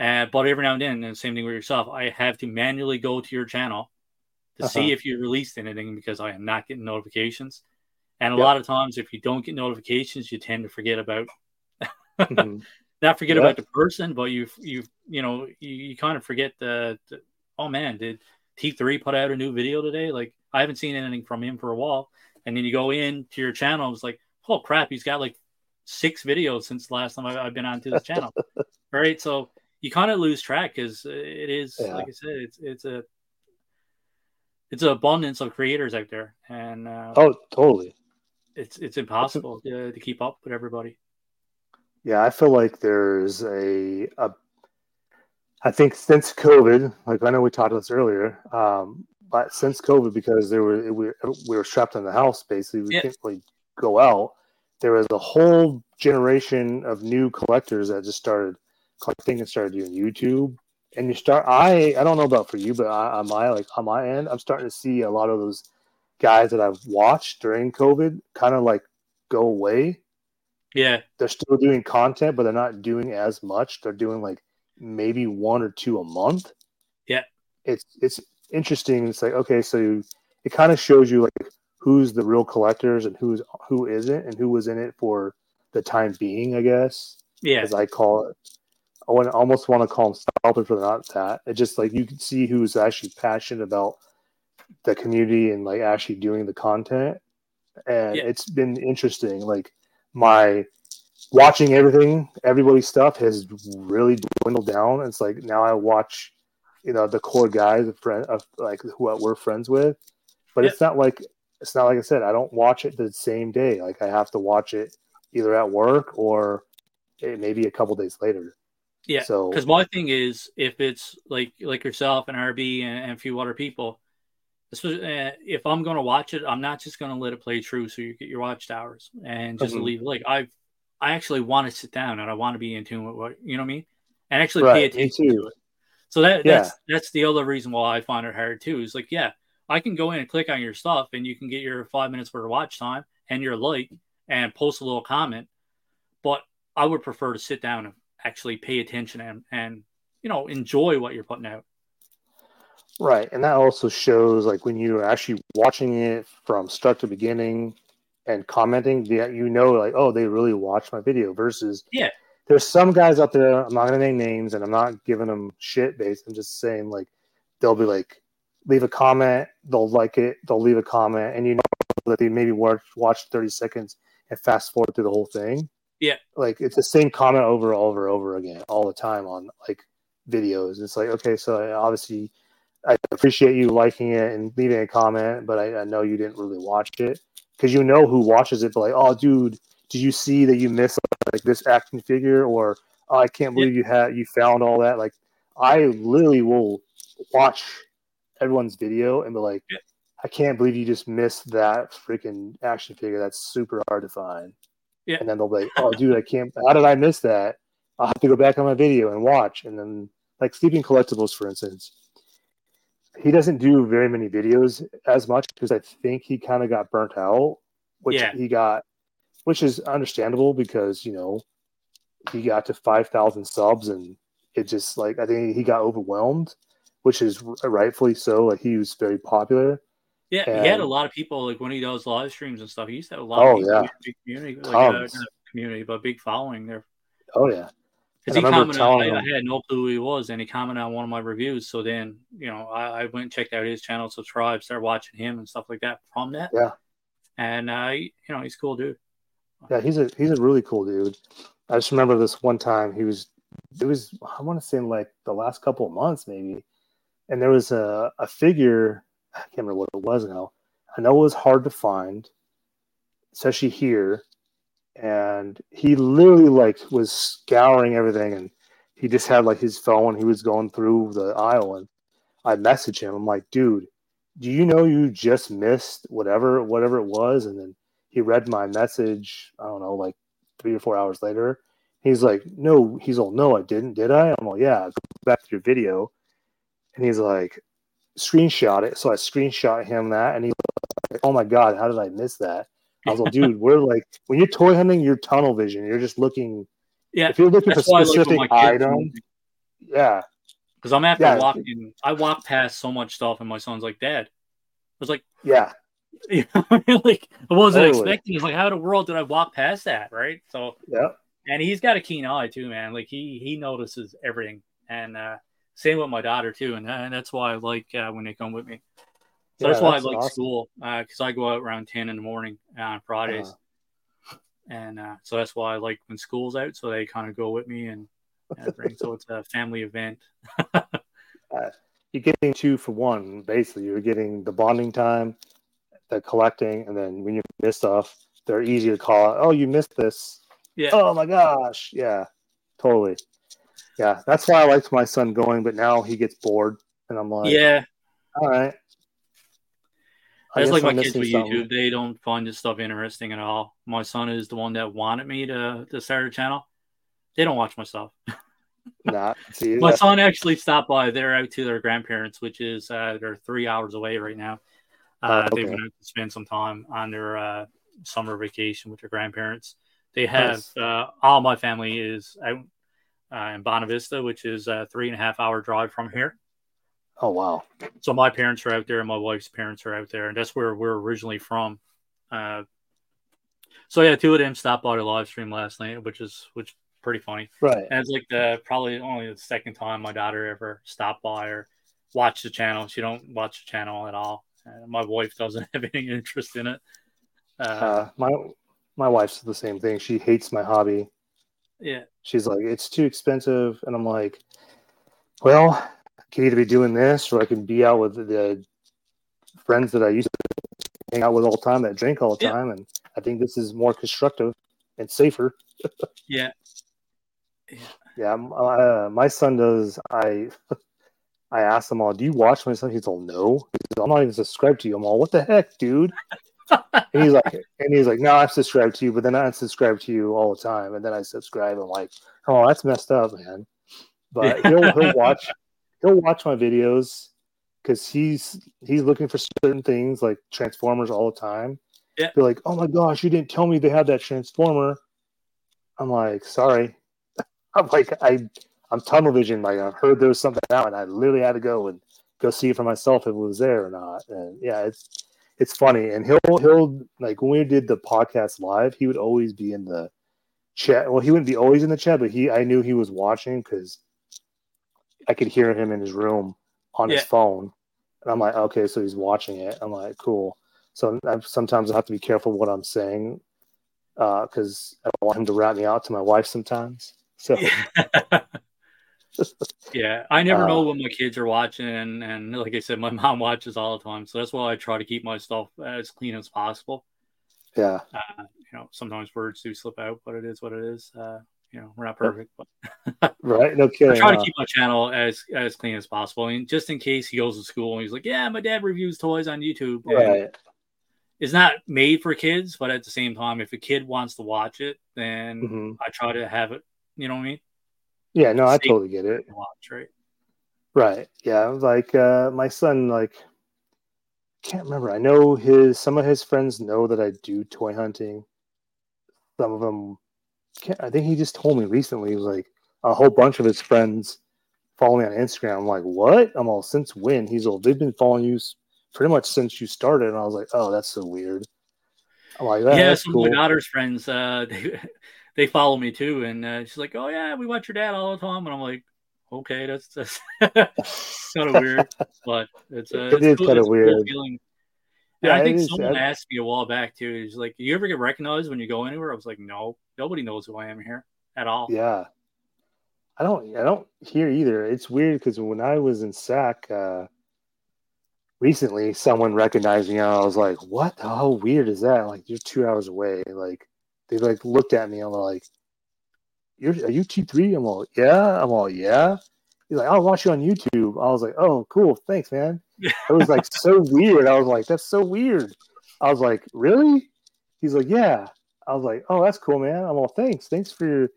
Uh, but every now and then, and same thing with yourself, I have to manually go to your channel to uh-huh. see if you released anything because I am not getting notifications. And a yep. lot of times, if you don't get notifications, you tend to forget about mm-hmm. not forget yep. about the person, but you you you know you, you kind of forget the, the oh man, did T three put out a new video today? Like, I haven't seen anything from him for a while. And then you go in to your channel, it's like, oh crap, he's got like six videos since the last time I, I've been onto this channel, right? So. You kind of lose track because it is, yeah. like I said, it's it's a it's an abundance of creators out there, and uh, oh, totally, it's it's impossible to, to keep up with everybody. Yeah, I feel like there's a, a I think since COVID, like I know we talked about this earlier, um, but since COVID, because there were we were, we were trapped in the house basically, we yeah. can't really go out. There was a whole generation of new collectors that just started. Collecting and started doing YouTube, and you start. I I don't know about for you, but I, on my like on my end, I'm starting to see a lot of those guys that I've watched during COVID kind of like go away. Yeah, they're still doing content, but they're not doing as much. They're doing like maybe one or two a month. Yeah, it's it's interesting. It's like okay, so you, it kind of shows you like who's the real collectors and who's who isn't, and who was in it for the time being, I guess. Yeah. As I call it. I want, almost want to call them scalpers, but not that. It's just like you can see who's actually passionate about the community and like actually doing the content. And yeah. It's been interesting. Like my watching everything, everybody's stuff has really dwindled down. It's like now I watch, you know, the core guys of friend of like who we're friends with, but yeah. it's not like it's not like I said. I don't watch it the same day. Like I have to watch it either at work or it maybe a couple days later. Yeah. So because my thing is, if it's like like yourself and R B and, and a few other people. If I'm going to watch it, I'm not just going to let it play true so you get your watched hours and just mm-hmm. leave. Like I I actually want to sit down and I want to be in tune with what, you know what I mean? And actually right. pay attention to it. So that, yeah. that's that's the other reason why I find it hard too. Is like, yeah, I can go in and click on your stuff and you can get your five minutes for watch time and your like and post a little comment. But I would prefer to sit down and actually pay attention and, and you know, enjoy what you're putting out. Right, and that also shows like when you're actually watching it from start to beginning and commenting, you know, like, oh, they really watched my video versus yeah. There's some guys out there, I'm not going to name names and I'm not giving them shit based. I'm just saying like they'll be like, leave a comment, they'll like it, they'll leave a comment and you know that they maybe watch, watch thirty seconds and fast forward through the whole thing. Yeah. Like it's the same comment over, over, over again all the time on like videos. It's like, okay, so obviously – I appreciate you liking it and leaving a comment, but I, I know you didn't really watch it because you know who watches it. But like, oh, dude, did you see that you missed like this action figure? Or oh, I can't believe you had you found all that. Like, I literally will watch everyone's video and be like, I can't believe you just missed that freaking action figure. That's super hard to find. Yeah. And then they'll be like, oh, dude, I can't. How did I miss that? I'll have to go back on my video and watch. And then like Sleeping Collectibles, for instance. He doesn't do very many videos as much because I think he kind of got burnt out, which yeah. he got, which is understandable because, you know, he got to five thousand subs and it just like, I think he got overwhelmed, which is rightfully so. Like he was very popular. Yeah. And he had a lot of people like when he does live streams and stuff, he used to have a lot oh, of people yeah. in the community, like a community, but big following there. Oh yeah. Because he commented, I, I had no clue who he was, and he commented on one of my reviews. So then, you know, I, I went and checked out his channel, subscribed, started watching him and stuff like that from that. Yeah. And, uh, you know, he's a cool dude. Yeah, he's a he's a really cool dude. I just remember this one time he was, it was, I want to say in like the last couple of months maybe, and there was a, a figure, I can't remember what it was now. I know it was hard to find, especially here. And he literally like was scouring everything and he just had like his phone. He was going through the aisle and I messaged him. I'm like, dude, do you know you just missed whatever, whatever it was? And then he read my message. I don't know, like three or four hours later, he's like, no, he's all, no, I didn't. Did I? I'm like, yeah, go back to your video. And he's like, screenshot it. So I screenshot him that and he's like, oh my God, how did I miss that? I was like, dude, we're like, when you're toy hunting, you're tunnel vision. You're just looking. Yeah. If you're looking for specific look item. Yeah. Because I'm after yeah. walking. I walk past so much stuff, and my son's like, Dad. I was like, yeah. You know, like I wasn't totally. expecting. It's like, how in the world did I walk past that? Right. So, yeah. And he's got a keen eye, too, man. Like, he he notices everything. And uh, same with my daughter, too. And, and that's why I like uh, when they come with me. So yeah, that's why that's I like awesome. school because uh, I go out around ten in the morning on Fridays, uh-huh. and uh, so that's why I like when school's out. So they kind of go with me and, and everything. So it's a family event. uh, you're getting two for one, basically. You're getting the bonding time, the collecting, and then when you miss stuff, they're easy to call out. Oh, you missed this. Yeah. Oh my gosh. Yeah. Totally. Yeah. That's why I liked my son going, but now he gets bored, and I'm like, yeah, all right. That's like I'm my kids with YouTube. Something. They don't find this stuff interesting at all. My son is the one that wanted me to, to start a channel. They don't watch my stuff. Nah, see, my son actually stopped by. They're out to their grandparents, which is uh, they're three hours away right now. Uh, uh, okay. They went out to spend some time on their uh, summer vacation with their grandparents. They have nice. uh, all my family is out uh, in Bonavista, which is a three and a half hour drive from here. Oh, wow. So my parents are out there and my wife's parents are out there. And that's where we're originally from. Uh, So yeah, two of them stopped by the live stream last night, which is which is pretty funny. Right. And it's like the probably only the second time my daughter ever stopped by or watched the channel. She don't watch the channel at all. Uh, my wife doesn't have any interest in it. Uh, uh, my my wife's the same thing. She hates my hobby. Yeah. She's like, it's too expensive, and I'm like, well, I could either be doing this or I can be out with the friends that I used to hang out with all the time that drink all the yeah. time, and I think this is more constructive and safer. yeah. Yeah. Yeah. Uh, my son does. I I asked him all, do you watch my son? He's all, no. He's all, I'm not even subscribed to you. I'm all, what the heck, dude? and he's like, and he's like, no, I'm subscribed to you, but then I unsubscribe to you all the time, and then I subscribe. I'm like, oh, that's messed up, man. But he'll he'll watch he'll watch my videos because he's he's looking for certain things like Transformers all the time. Yeah. They're like, oh my gosh, you didn't tell me they had that Transformer. I'm like, sorry. I'm like, I I'm tunnel vision. Like I've heard there was something out, and I literally had to go and go see for myself if it was there or not. And yeah, it's it's funny. And he'll he'll like when we did the podcast live, he would always be in the chat. Well, he wouldn't be always in the chat, but he I knew he was watching because I could hear him in his room on yeah. his phone. And I'm like, okay, so he's watching it. I'm like, cool. So I'm, sometimes I have to be careful what I'm saying because uh, I don't want him to rat me out to my wife sometimes. So yeah, yeah I never uh, know what my kids are watching. And, and like I said, my mom watches all the time. So that's why I try to keep my stuff as clean as possible. Yeah. Uh, you know, sometimes words do slip out, but it is what it is. Uh, You know, we're not perfect, but right? No kidding. I try to keep my channel as as clean as possible, and just in case he goes to school and he's like, "Yeah, my dad reviews toys on YouTube." Right. It's not made for kids, but at the same time, if a kid wants to watch it, then mm-hmm. I try to have it. You know what I mean? Yeah. No, I totally get it. Watch, right? Right. Yeah. Like uh, my son, like can't remember. I know his some of his friends know that I do toy hunting. Some of them. I think he just told me recently, he was like, a whole bunch of his friends follow me on Instagram. I'm like, what? I'm all, since when? He's all, they've been following you pretty much since you started. And I was like, oh, that's so weird. I'm like, that, yeah, that's some cool. of my daughter's friends, uh, they, they follow me too. And uh, she's like, oh, yeah, we watch your dad all the time. And I'm like, okay, that's, that's kind of weird. But it's, uh, it it's is cool, kind of weird. Cool feeling. Yeah, I think someone I... asked me a while back too. He's like, "Do you ever get recognized when you go anywhere?" I was like, "No, nobody knows who I am here at all." Yeah, I don't. I don't hear either. It's weird because when I was in S A C uh, recently, someone recognized me, and I was like, "What? How weird is that?" Like, you're two hours away. Like, they like looked at me, and they're like, "You're are you T three?" I'm all, "Yeah." I'm all, "Yeah." He's like, I'll watch you on YouTube. I was like, oh, cool. Thanks, man. It was like so weird. I was like, that's so weird. I was like, really? He's like, yeah. I was like, oh, that's cool, man. I'm all, thanks. Thanks for your,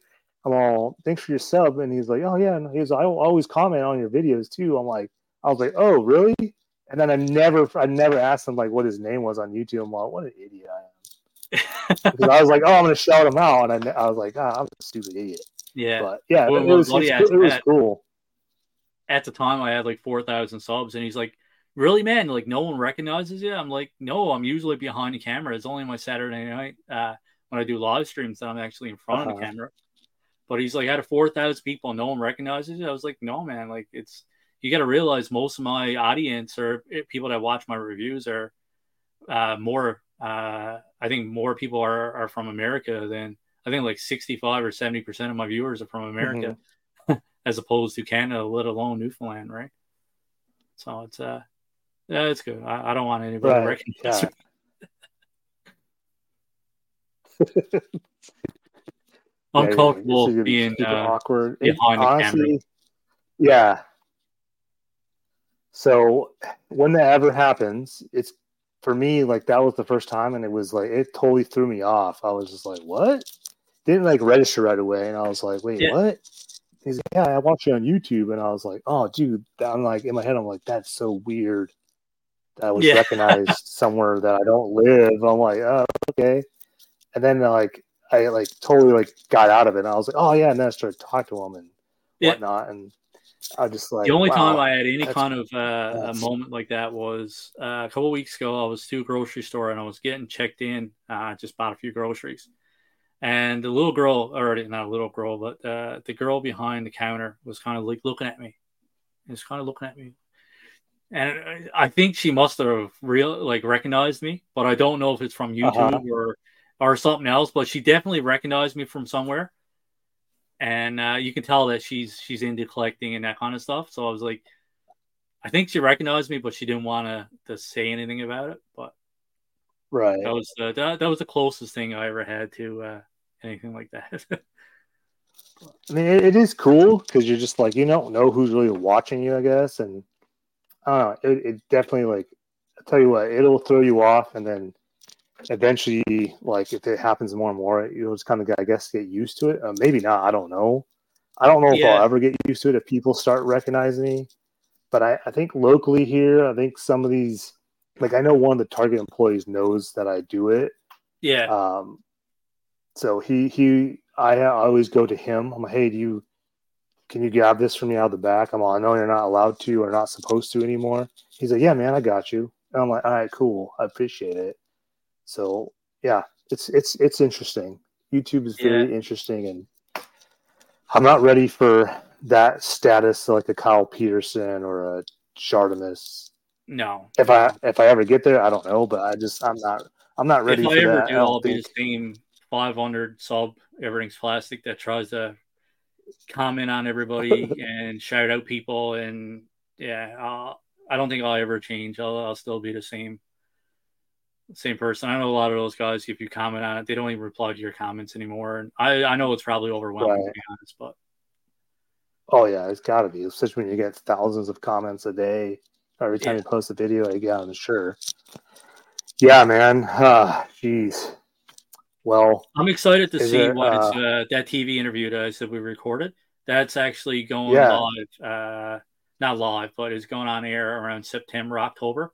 I'm all, thanks for your sub. And he's like, oh, yeah. And he's like, I always comment on your videos too. I'm like, I was like, oh, really? And then I never, I never asked him like what his name was on YouTube. I'm like, what an idiot I am. Because I was like, oh, I'm going to shout him out. And I, I was like, ah, I'm a stupid idiot. Yeah. But yeah, well, it, well, was, well, yeah it was, it was cool. At the time, I had like four thousand subs, and he's like, really, man? Like, no one recognizes you? I'm like, no, I'm usually behind the camera. It's only my Saturday night uh, when I do live streams that I'm actually in front uh-huh. of the camera. But he's like, out of four thousand people, no one recognizes you? I was like, no, man. Like, it's, you got to realize most of my audience or people that watch my reviews are uh, more, uh, I think more people are, are from America than, I think like sixty-five or seventy percent of my viewers are from America. Mm-hmm. As opposed to Canada, let alone Newfoundland, right? So it's uh, yeah, it's good. I, I don't want anybody right. to recognize yeah. me. Uncomfortable yeah, being uh, awkward behind honestly, the camera. Yeah. So when that ever happens, it's for me like that was the first time, and it was like it totally threw me off. I was just like, what? Didn't like register right away, and I was like, wait, yeah. what? He's like, yeah, I watch you on YouTube. And I was like, oh, dude. I'm like, in my head, I'm like, that's so weird that I was yeah. recognized somewhere that I don't live. I'm like, oh, okay. And then, like, I, like, totally, like, got out of it. And I was like, oh, yeah. And then I started talking to him and yeah. whatnot. And I just like the only wow, time I had any kind of uh, a moment like that was uh, a couple of weeks ago. I was to a grocery store and I was getting checked in. I uh, just bought a few groceries, and the little girl, or not a little girl, but uh, the girl behind the counter was kind of like looking at me. It's kind of looking at me, and I think she must have real like recognized me, but I don't know if it's from YouTube uh-huh. or or something else. But she definitely recognized me from somewhere. And uh, you can tell that she's she's into collecting and that kind of stuff. So I was like, I think she recognized me, but she didn't want to say anything about it. But right, that was the, that, that was the closest thing I ever had to uh, anything like that. I mean, it, it is cool because you're just like, you don't know who's really watching you, I guess. And I don't know, it, it definitely like, I'll tell you what, it'll throw you off, and then eventually, like, if it happens more and more, you'll just kind of, I guess, get used to it. Uh, maybe not. I don't know. I don't know yeah. if I'll ever get used to it if people start recognizing me. But I, I think locally here, I think some of these, like, I know one of the Target employees knows that I do it. Yeah. Um. So he, he, I, I always go to him. I'm like, hey, do you, can you grab this for me out of the back? I'm all, I know you're not allowed to or not supposed to anymore. He's like, yeah, man, I got you. And I'm like, all right, cool. I appreciate it. So yeah, it's it's it's interesting. YouTube is very yeah. interesting, and I'm not ready for that status like a Kyle Peterson or a Chardamus. No. If I if I ever get there, I don't know, but I just I'm not I'm not ready if for that. If I ever that. do, I'll think... be the same five hundred sub Everything's Plastic that tries to comment on everybody and shout out people, and yeah, I'll, I don't think I'll ever change. I'll I'll still be the same. Same person. I know a lot of those guys, if you comment on it, they don't even reply to your comments anymore. And I, I know it's probably overwhelming, right. to be honest, but. Oh, yeah, it's got to be. Especially when you get thousands of comments a day. Every time yeah. you post a video, yeah, I'm sure. Yeah, man. Uh, geez. Well. I'm excited to see it, what uh, it's, uh, that T V interview that I said we recorded. That's actually going yeah. live. Uh, not live, but it's going on air around September, October.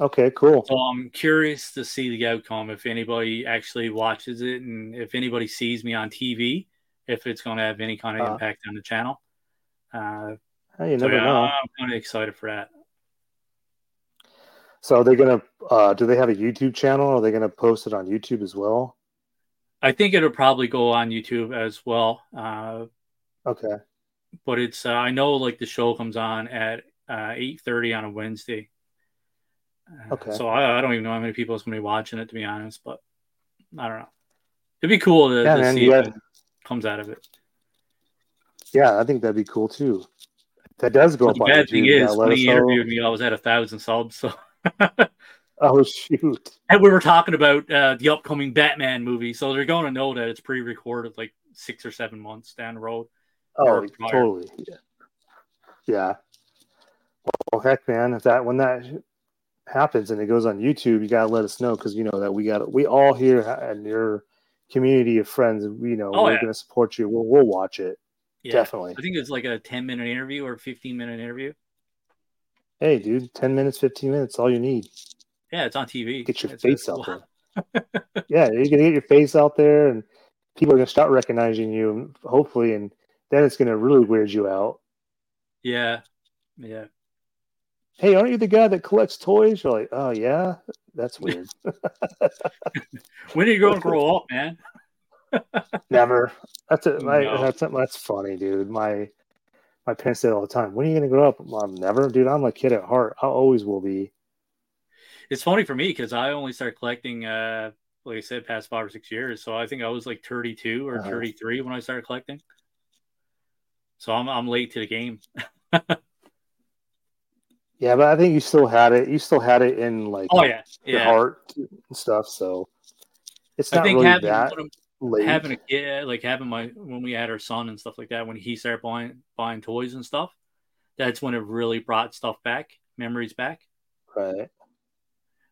Okay, cool. So I'm curious to see the outcome, if anybody actually watches it and if anybody sees me on T V, if it's going to have any kind of uh, impact on the channel. Uh, hey, you so never yeah, know. I'm kind of excited for that. So are they going to uh, – do they have a YouTube channel? Are they going to post it on YouTube as well? I think it'll probably go on YouTube as well. Uh, okay. But it's uh, – I know like the show comes on at uh, eight thirty on a Wednesday. Okay. So I, I don't even know how many people is going to be watching it, to be honest, but I don't know. It'd be cool to, yeah, to man, see yeah. what comes out of it. Yeah, I think that'd be cool too. That does go up on YouTube. The bad thing is, when he interviewed me, I was at a thousand subs. So. Oh, shoot. And we were talking about uh, the upcoming Batman movie, so they're going to know that it's pre-recorded like six or seven months down the road. Oh, totally. Yeah. yeah. Well, heck, man, if that when that happens and it goes on YouTube, you gotta let us know, because you know that we got we all here and your community of friends, you know, oh, we're yeah. gonna support you. We'll we'll watch it. Yeah. Definitely. I think it's like a ten minute interview or a fifteen minute interview. Hey, dude, ten minutes, fifteen minutes, all you need. Yeah, it's on T V. Get your it's face out there. Yeah, you're gonna get your face out there, and people are gonna start recognizing you, hopefully, and then it's gonna really weird you out. Yeah. Yeah. Hey, aren't you the guy that collects toys? You're like, oh, yeah? That's weird. When are you going to grow up, man? Never. That's a, my, no. that's, a, that's funny, dude. My my parents say all the time, when are you going to grow up? Mom, never. Dude, I'm a kid at heart. I always will be. It's funny for me because I only started collecting, uh, like I said, past five or six years. So I think I was like thirty-two or uh-huh. thirty-three when I started collecting. So I'm I'm late to the game. Yeah, but I think you still had it. You still had it in like oh, yeah. your yeah. heart and stuff. So it's not I think really having, that late. Having a kid, like having my when we had our son and stuff like that, when he started buying buying toys and stuff, that's when it really brought stuff back, memories back. Right.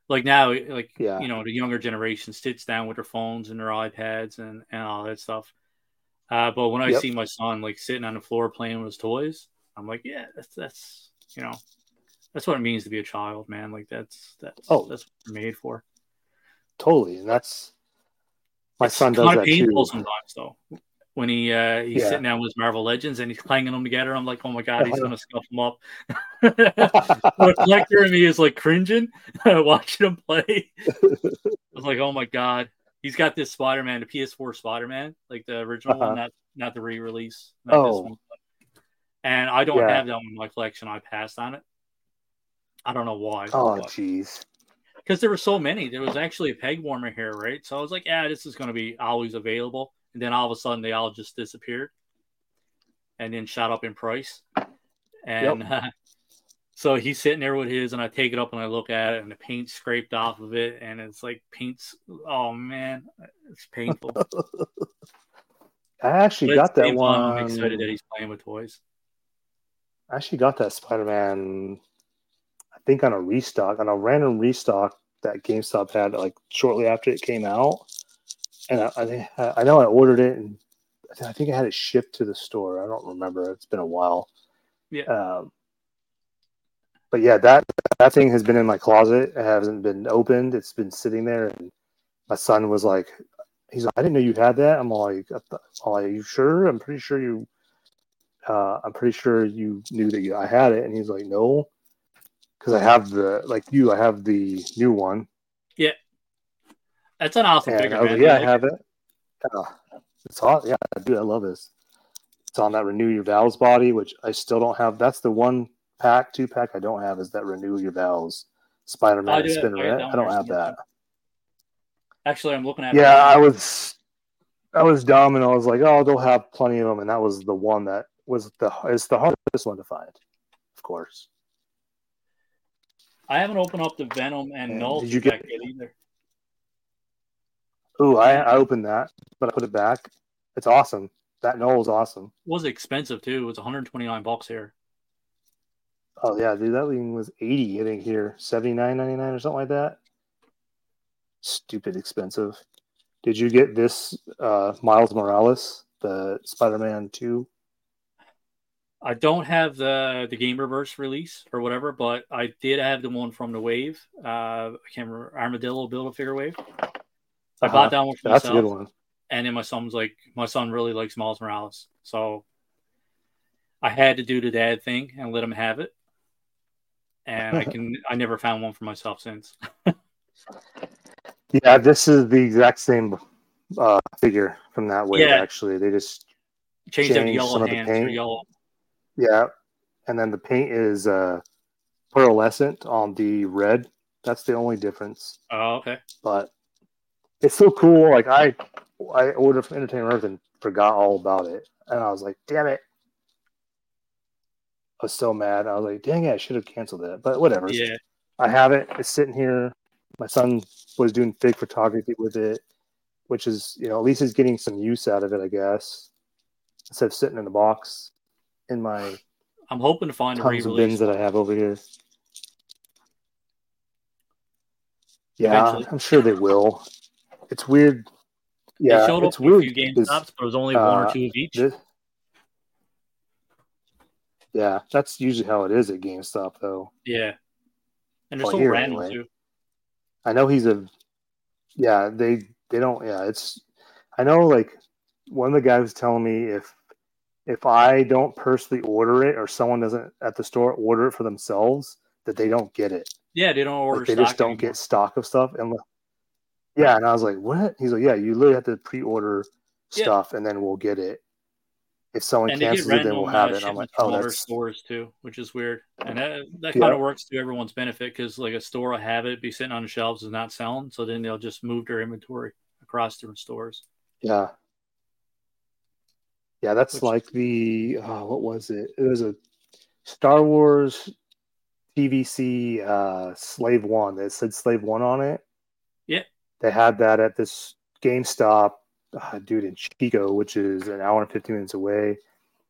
Like now, like yeah. you know, the younger generation sits down with their phones and their iPads and, and all that stuff. Uh, but when I yep. see my son like sitting on the floor playing with his toys, I'm like, yeah, that's that's you know. That's what it means to be a child, man. Like that's that's oh, that's what we're made for. Totally, and that's my it's son does that too. Sometimes though, when he uh, he's yeah. sitting down with Marvel Legends and he's clanging them together. I'm like, oh my god, he's gonna scuff them up. The collector in me is like cringing watching him play. I was like, oh my god, he's got this Spider-Man, the P S four Spider-Man, like the original uh-huh. one, not not the re-release. Not oh. this one. And I don't yeah. have that one in my collection. I passed on it. I don't know why. Oh jeez. Because there were so many. There was actually a peg warmer here, right? So I was like, yeah, this is going to be always available. And then all of a sudden, they all just disappeared and then shot up in price. And yep. uh, so he's sitting there with his, and I take it up and I look at it, and the paint's scraped off of it. And it's like paint's, oh, man, it's painful. I actually but got that one. I'm excited that he's playing with toys. I actually got that Spider-Man, I think on a restock, on a random restock that GameStop had like shortly after it came out. And I, I think I know I ordered it, and I think I had it shipped to the store. I don't remember; it's been a while. Yeah. Um, but yeah, that that thing has been in my closet. It hasn't been opened. It's been sitting there. And my son was like, "He's like, I didn't know you had that." I'm like, "Are you sure? I'm pretty sure you. Uh, I'm pretty sure you knew that you, I had it." And he's like, "No, because I have the like you. I have the new one." Yeah. That's an awesome figure, man. Yeah, I have it. Uh, it's hot. Yeah, dude, I love this. It's on that Renew Your Vows body, which I still don't have. That's the one pack, two pack I don't have is that Renew Your Vows Spider-Man oh, Spinnerette. I don't have that. Actually, I'm looking at it. Yeah, I was, I was dumb, and I was like, oh, they'll have plenty of them, and that was the one that was the it's the hardest one to find, of course. I haven't opened up the Venom and Null pack yet either. Ooh, I, I opened that, but I put it back. It's awesome. That Noel is awesome. It was expensive, too. It was one hundred twenty-nine bucks here. Oh, yeah, dude. That thing was eighty, I think, here. seventy-nine ninety-nine or something like that. Stupid expensive. Did you get this uh, Miles Morales, the Spider-Man two? I don't have the, the Game Reverse release or whatever, but I did have the one from the Wave. Uh, I can't remember. Armadillo Build-A-Figure Wave. I uh-huh. bought that one for myself. That's a good one. And then my son's like, my son really likes Miles Morales. So I had to do the dad thing and let him have it. And I can, I never found one for myself since. Yeah, this is the exact same uh, figure from that way, yeah. actually. They just changed, changed the yellow some hands of the paint. Yellow. Yeah. And then the paint is uh, pearlescent on the red. That's the only difference. Oh, okay. But it's so cool. Like I, I ordered from Entertainment Earth and forgot all about it. And I was like, "Damn it!" I was so mad. I was like, "Dang it! I should have canceled that." But whatever. Yeah. I have it. It's sitting here. My son was doing fig photography with it, which is, you know, at least he's getting some use out of it, I guess. Instead of sitting in the box in my, I'm hoping to find tons a of bins that I have over here. Yeah, eventually. I'm sure they will. It's weird. Yeah, it showed it's up weird. A few GameStops, but it was only uh, one or two of each. This, yeah, that's usually how it is at GameStop, though. Yeah, and they're so random anyway. Too. I know he's a. Yeah, they they don't. Yeah, it's. I know, like one of the guys was telling me if if I don't personally order it or someone doesn't at the store order it for themselves, that they don't get it. Yeah, they don't order. Like, stock they just don't anymore. Get stock of stuff and. Yeah, and I was like, what? He's like, yeah, you literally have to pre-order stuff, yeah. and then we'll get it. If someone and cancels it, then we'll have it. I'm like, oh, that's... stores too, which is weird. And that, that yeah. kind of works to everyone's benefit because, like, a store will have it be sitting on the shelves and not selling, so then they'll just move their inventory across different stores. Yeah. Yeah, that's which... like the, oh, what was it? It was a Star Wars T V C uh, Slave One that said Slave One on it. Yeah. They had that at this GameStop, uh, dude, in Chico, which is an hour and fifteen minutes away.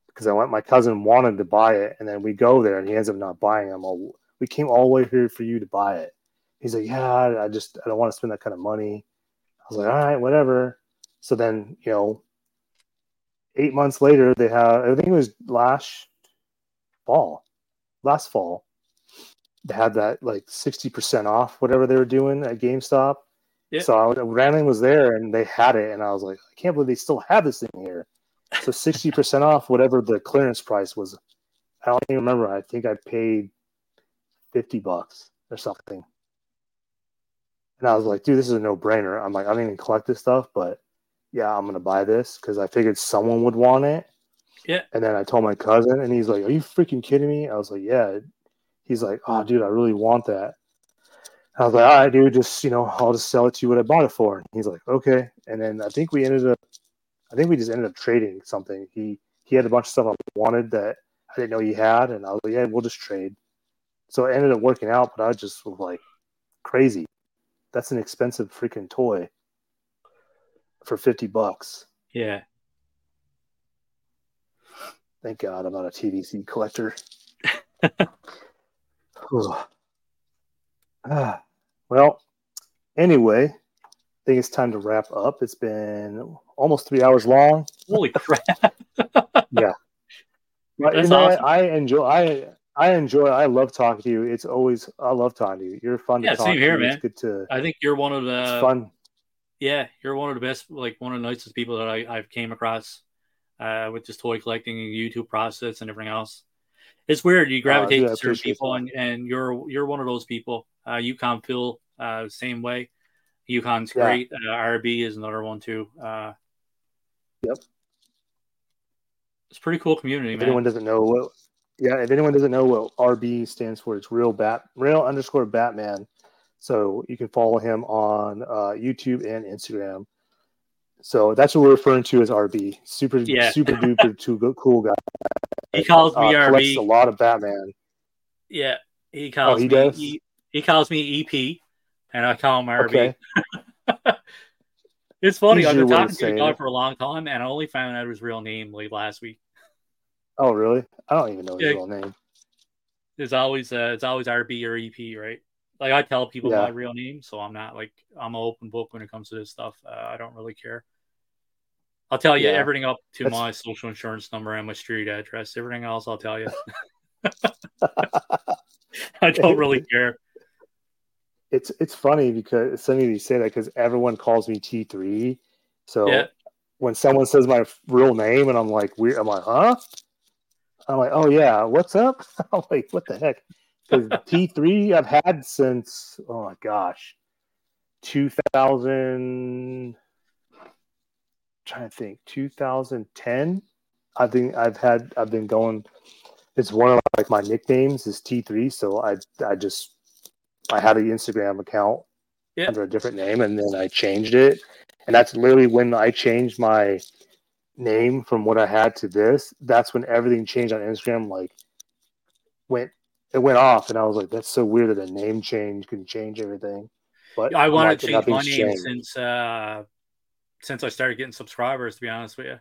Because I went, my cousin wanted to buy it, and then we go there, and he ends up not buying it. I'm all, we came all the way here for you to buy it. He's like, yeah, I just I don't want to spend that kind of money. I was like, all right, whatever. So then, you know, eight months later, they have. I think it was last fall, last fall, they had that like sixty percent off whatever they were doing at GameStop. Yep. So I randomly was there, and they had it, and I was like, I can't believe they still have this thing here. So sixty percent off whatever the clearance price was. I don't even remember. I think I paid fifty bucks or something. And I was like, dude, this is a no-brainer. I'm like, I don't even collect this stuff, but yeah, I'm going to buy this because I figured someone would want it. Yeah. And then I told my cousin, and he's like, are you freaking kidding me? I was like, yeah. He's like, oh, dude, I really want that. I was like, all right, dude, just, you know, I'll just sell it to you what I bought it for. And he's like, okay. And then I think we ended up, I think we just ended up trading something. He he had a bunch of stuff I wanted that I didn't know he had. And I was like, yeah, we'll just trade. So it ended up working out, but I just was like, crazy. That's an expensive freaking toy for fifty bucks. Yeah. Thank God I'm not a T V C collector. Ah, well, anyway, I think it's time to wrap up. It's been almost three hours long. Holy crap! Yeah, but, you know, awesome. I, I enjoy. I I enjoy. I love talking to you. It's always I love talking to you. You're fun. Yeah, to talk same to here, man. It's good to. I think you're one of the it's fun. Yeah, you're one of the best. Like one of the nicest people that I, I've came across uh, with this toy collecting and YouTube process and everything else. It's weird. You gravitate uh, yeah, to certain people, and, and you're you're one of those people. Uh, UConn Phil, uh, same way. UConn's yeah. great. Uh, R B is another one too. Uh, yep, it's a pretty cool community, if man. Anyone doesn't know what? Yeah, if anyone doesn't know what R B stands for, it's real bat, real underscore Batman. So you can follow him on uh, YouTube and Instagram. So that's what we're referring to as R B. Super, yeah. super duper, too cool guy. He calls me uh, R B. Collects a lot of Batman. Yeah, he calls oh, he me. Does? He, he calls me E P, and I call him R B. Okay. It's funny. Easier I've been talking to the guy for a long time, and I only found out his real name late last week. Oh, really? I don't even know his yeah. real name. It's always uh, it's always R B or E P, right? Like I tell people yeah. my real name, so I'm not like I'm an open book when it comes to this stuff. Uh, I don't really care. I'll tell you yeah. everything up to That's... my social insurance number and my street address. Everything else, I'll tell you. I don't really care. It's it's funny because it's funny you say that because everyone calls me T three. So yeah. when someone says my real name and I'm like, weird, I'm like, huh? I'm like, oh yeah, what's up? I'm like, what the heck? Because T three I've had since, oh my gosh, two thousand, I'm trying to think, two thousand ten. I think I've had, I've been going, it's one of like my nicknames is T three. So I, I just, I had an Instagram account yeah. under a different name and then I changed it. And that's literally when I changed my name from what I had to this. That's when everything changed on Instagram, like went, It went off, and I was like, "That's so weird that a name change can change everything." But I wanted to change my name changed. since uh, since I started getting subscribers. To be honest with you,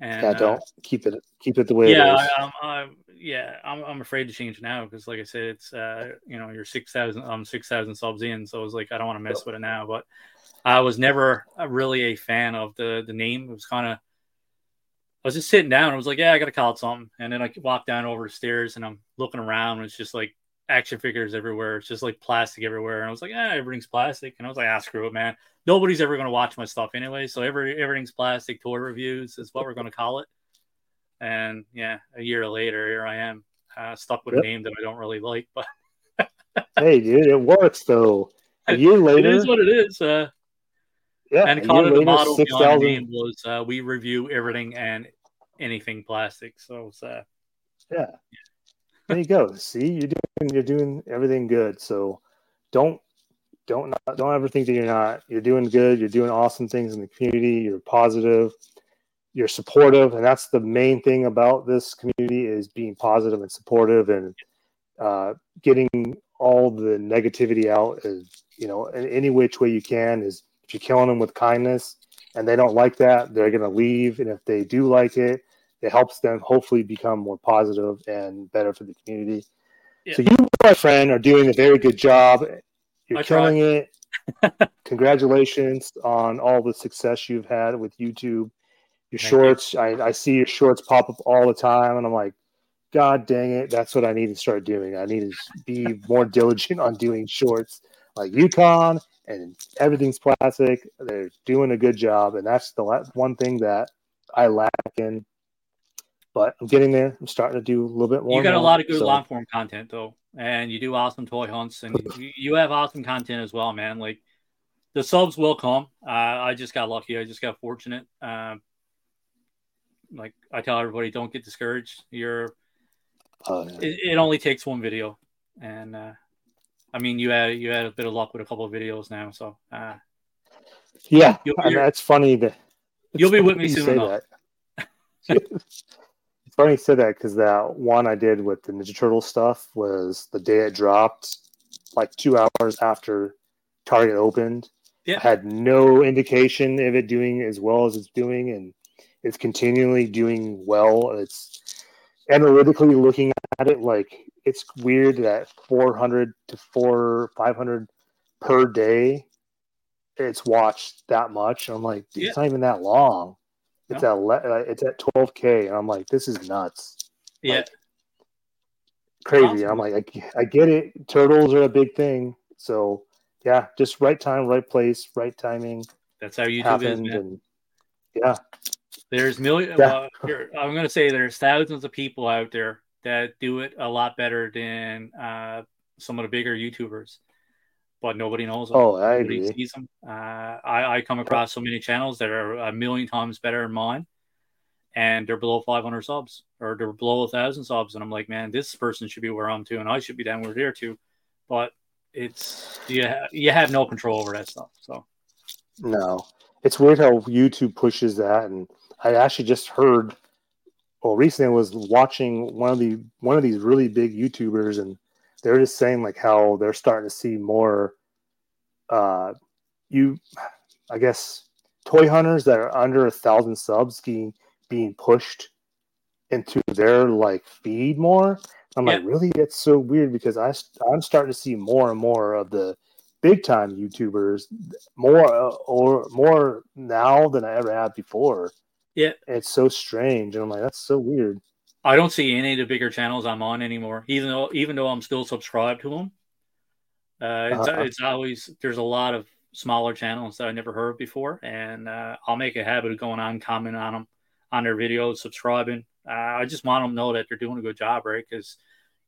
and yeah, don't uh, keep it keep it the way. Yeah, it is. I, I'm, I'm, yeah, I'm I'm afraid to change now because, like I said, it's uh, you know, you're six thousand, I'm um, six thousand subs in, so I was like, I don't want to mess with it now. But I was never really a fan of the the name. It was kind of, I was just sitting down. I was like, yeah, I got to call it something. And then I walked down over the stairs and I'm looking around. And it's just like action figures everywhere. It's just like plastic everywhere. And I was like, yeah, everything's plastic. And I was like, ah, screw it, man. Nobody's ever going to watch my stuff anyway. So every everything's plastic toy reviews is what we're going to call it. And yeah, a year later, here I am uh, stuck with yep. a name that I don't really like. But hey, dude, it works though. A year later. It is what it is. Uh, yeah. And kind of the model behind the name was uh, we review everything and anything plastic, so it's uh yeah. There you go. See, you're doing you're doing everything good. So don't don't not, don't ever think that you're not. You're doing good. You're doing awesome things in the community. You're positive. You're supportive, and that's the main thing about this community is being positive and supportive and uh, getting all the negativity out. Is you know in any which way you can is if you're killing them with kindness. And they don't like that, they're going to leave. And if they do like it, it helps them hopefully become more positive and better for the community. Yeah. So you, my friend, are doing a very good job. You're I killing tried. it. Congratulations on all the success you've had with YouTube. Your Thank shorts, you. I, I see your shorts pop up all the time. And I'm like, God dang it, that's what I need to start doing. I need to be more diligent on doing shorts like UConn. And everything's plastic. They're doing a good job. And that's the one thing that I lack in. But I'm getting there. I'm starting to do a little bit more. You got now, a lot of good so. long form content though, and you do awesome toy hunts, and you have awesome content as well, man. Like the subs will come. Uh, I just got lucky. I just got fortunate. Um, like I tell everybody, don't get discouraged. You're. Uh, it, it only takes one video, and uh, I mean, you had you had a bit of luck with a couple of videos now, so. Uh, yeah, you'll, and that's funny. That you'll be with me soon enough. It's funny you said that because that one I did with the Ninja Turtle stuff was the day it dropped, like two hours after Target opened. Yeah. I had no indication of it doing as well as it's doing, and it's continually doing well. It's analytically looking at it like it's weird that four hundred to four hundred, five hundred per day it's watched that much. I'm like, dude, yeah. It's not even that long. It's at it's at twelve K, and I'm like, this is nuts. Yeah, like, crazy. Awesome. I'm like, I, I get it. Turtles are a big thing, so yeah, just right time, right place, right timing. That's how YouTube is, man. And, yeah, there's millions. Yeah. Well, I'm gonna say there's thousands of people out there that do it a lot better than uh, some of the bigger YouTubers, but nobody knows them. Oh, I nobody agree. Sees them. Uh, I, I come across so many channels that are a million times better than mine, and they're below five hundred subs, or they're below one thousand subs, and I'm like, man, this person should be where I'm to, and I should be down where they're to, but it's you, ha- you have no control over that stuff. So no. It's weird how YouTube pushes that, and I actually just heard, well, recently I was watching one of the one of these really big YouTubers, and they're just saying like how they're starting to see more, uh, you, I guess, toy hunters that are under a thousand subs being being pushed into their like feed more. I'm yeah. like, really? That's so weird because I I'm starting to see more and more of the big time YouTubers more uh, or more now than I ever had before. Yeah, it's so strange, and I'm like, that's so weird. I don't see any of the bigger channels I'm on anymore, even though even though I'm still subscribed to them. Uh, it's, uh-huh. it's always there's a lot of smaller channels that I never heard of before, and uh, I'll make a habit of going on, commenting on them, on their videos, subscribing. Uh, I just want them to know that they're doing a good job, right? Because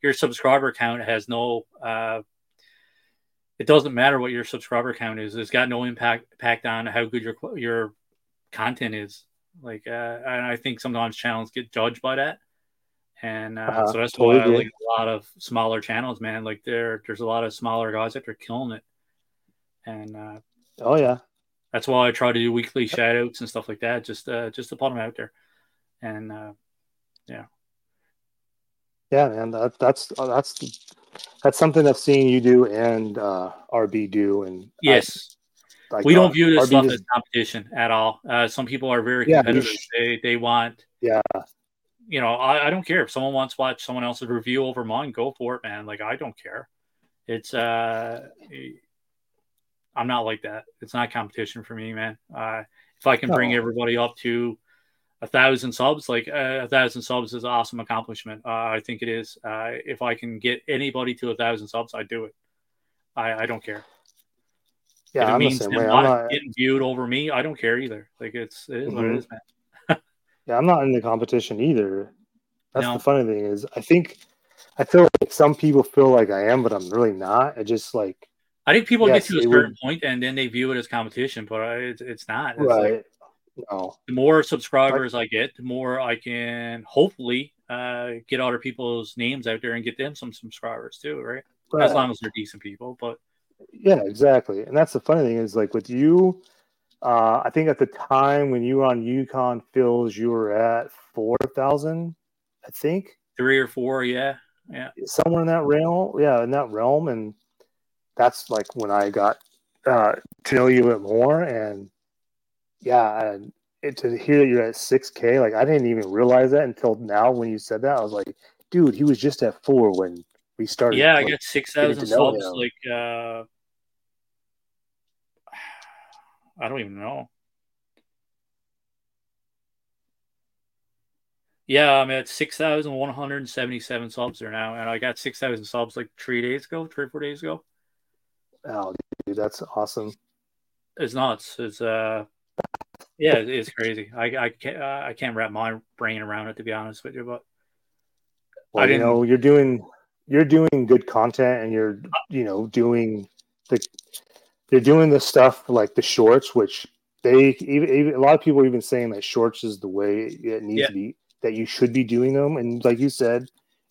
your subscriber count has no, uh, it doesn't matter what your subscriber count is. It's got no impact impact on how good your your content is. Like, uh, and I think sometimes channels get judged by that. And uh, uh, so that's totally why I like a lot of smaller channels, man. Like there, there's a lot of smaller guys that are killing it. And uh, oh yeah, that's why I try to do weekly shout outs and stuff like that, just uh, just to put them out there. And uh, yeah, yeah, man. That, that's that's that's something I've seen you do and uh, R B do. And yes, I, like, we don't view this R B stuff just... as competition at all. Uh, some people are very competitive. Yeah, should... They they want yeah. You know, I, I don't care if someone wants to watch someone else's review over mine. Go for it, man. Like I don't care. It's uh, I'm not like that. It's not competition for me, man. Uh, if I can no. bring everybody up to a thousand subs, like uh, a thousand subs is an awesome accomplishment. Uh, I think it is. Uh, if I can get anybody to a thousand subs, I do it. I, I don't care. Yeah, if it I'm means the same them way. Not, I'm not getting viewed over me. I don't care either. Like it's it is mm-hmm. what it is, man. Yeah, I'm not in the competition either. That's no. the funny thing is, I think I feel like some people feel like I am, but I'm really not. I just like I think people yes, get to a certain would... point and then they view it as competition, but it's it's not. It's right. Like, no. The more subscribers I... I get, the more I can hopefully uh, get other people's names out there and get them some subscribers too, right? right? As long as they're decent people, but yeah, exactly. And that's the funny thing is, like with you. Uh, I think at the time when you were on Yukon Phil's, you were at four thousand, I think. Three or four, yeah. yeah. Somewhere in that realm. Yeah, in that realm. And that's like when I got uh, to know you a bit more. And yeah, and it, to hear that you're at six K, like I didn't even realize that until now when you said that. I was like, dude, he was just at four when we started. Yeah, like, I got six thousand subs. Him. Like, uh, I don't even know. Yeah, I'm at six thousand one hundred seventy-seven subs there now, and I got six thousand subs like three days ago, three or four days ago. Oh, dude, that's awesome. It's nuts. It's uh, Yeah, it's crazy. I I can't I can't wrap my brain around it, to be honest with you. But well, I didn't... you know, you're doing you're doing good content, and you're you know doing the you're doing the stuff like the shorts, which they even, even a lot of people are even saying that shorts is the way it needs yeah. to be. That you should be doing them, and like you said,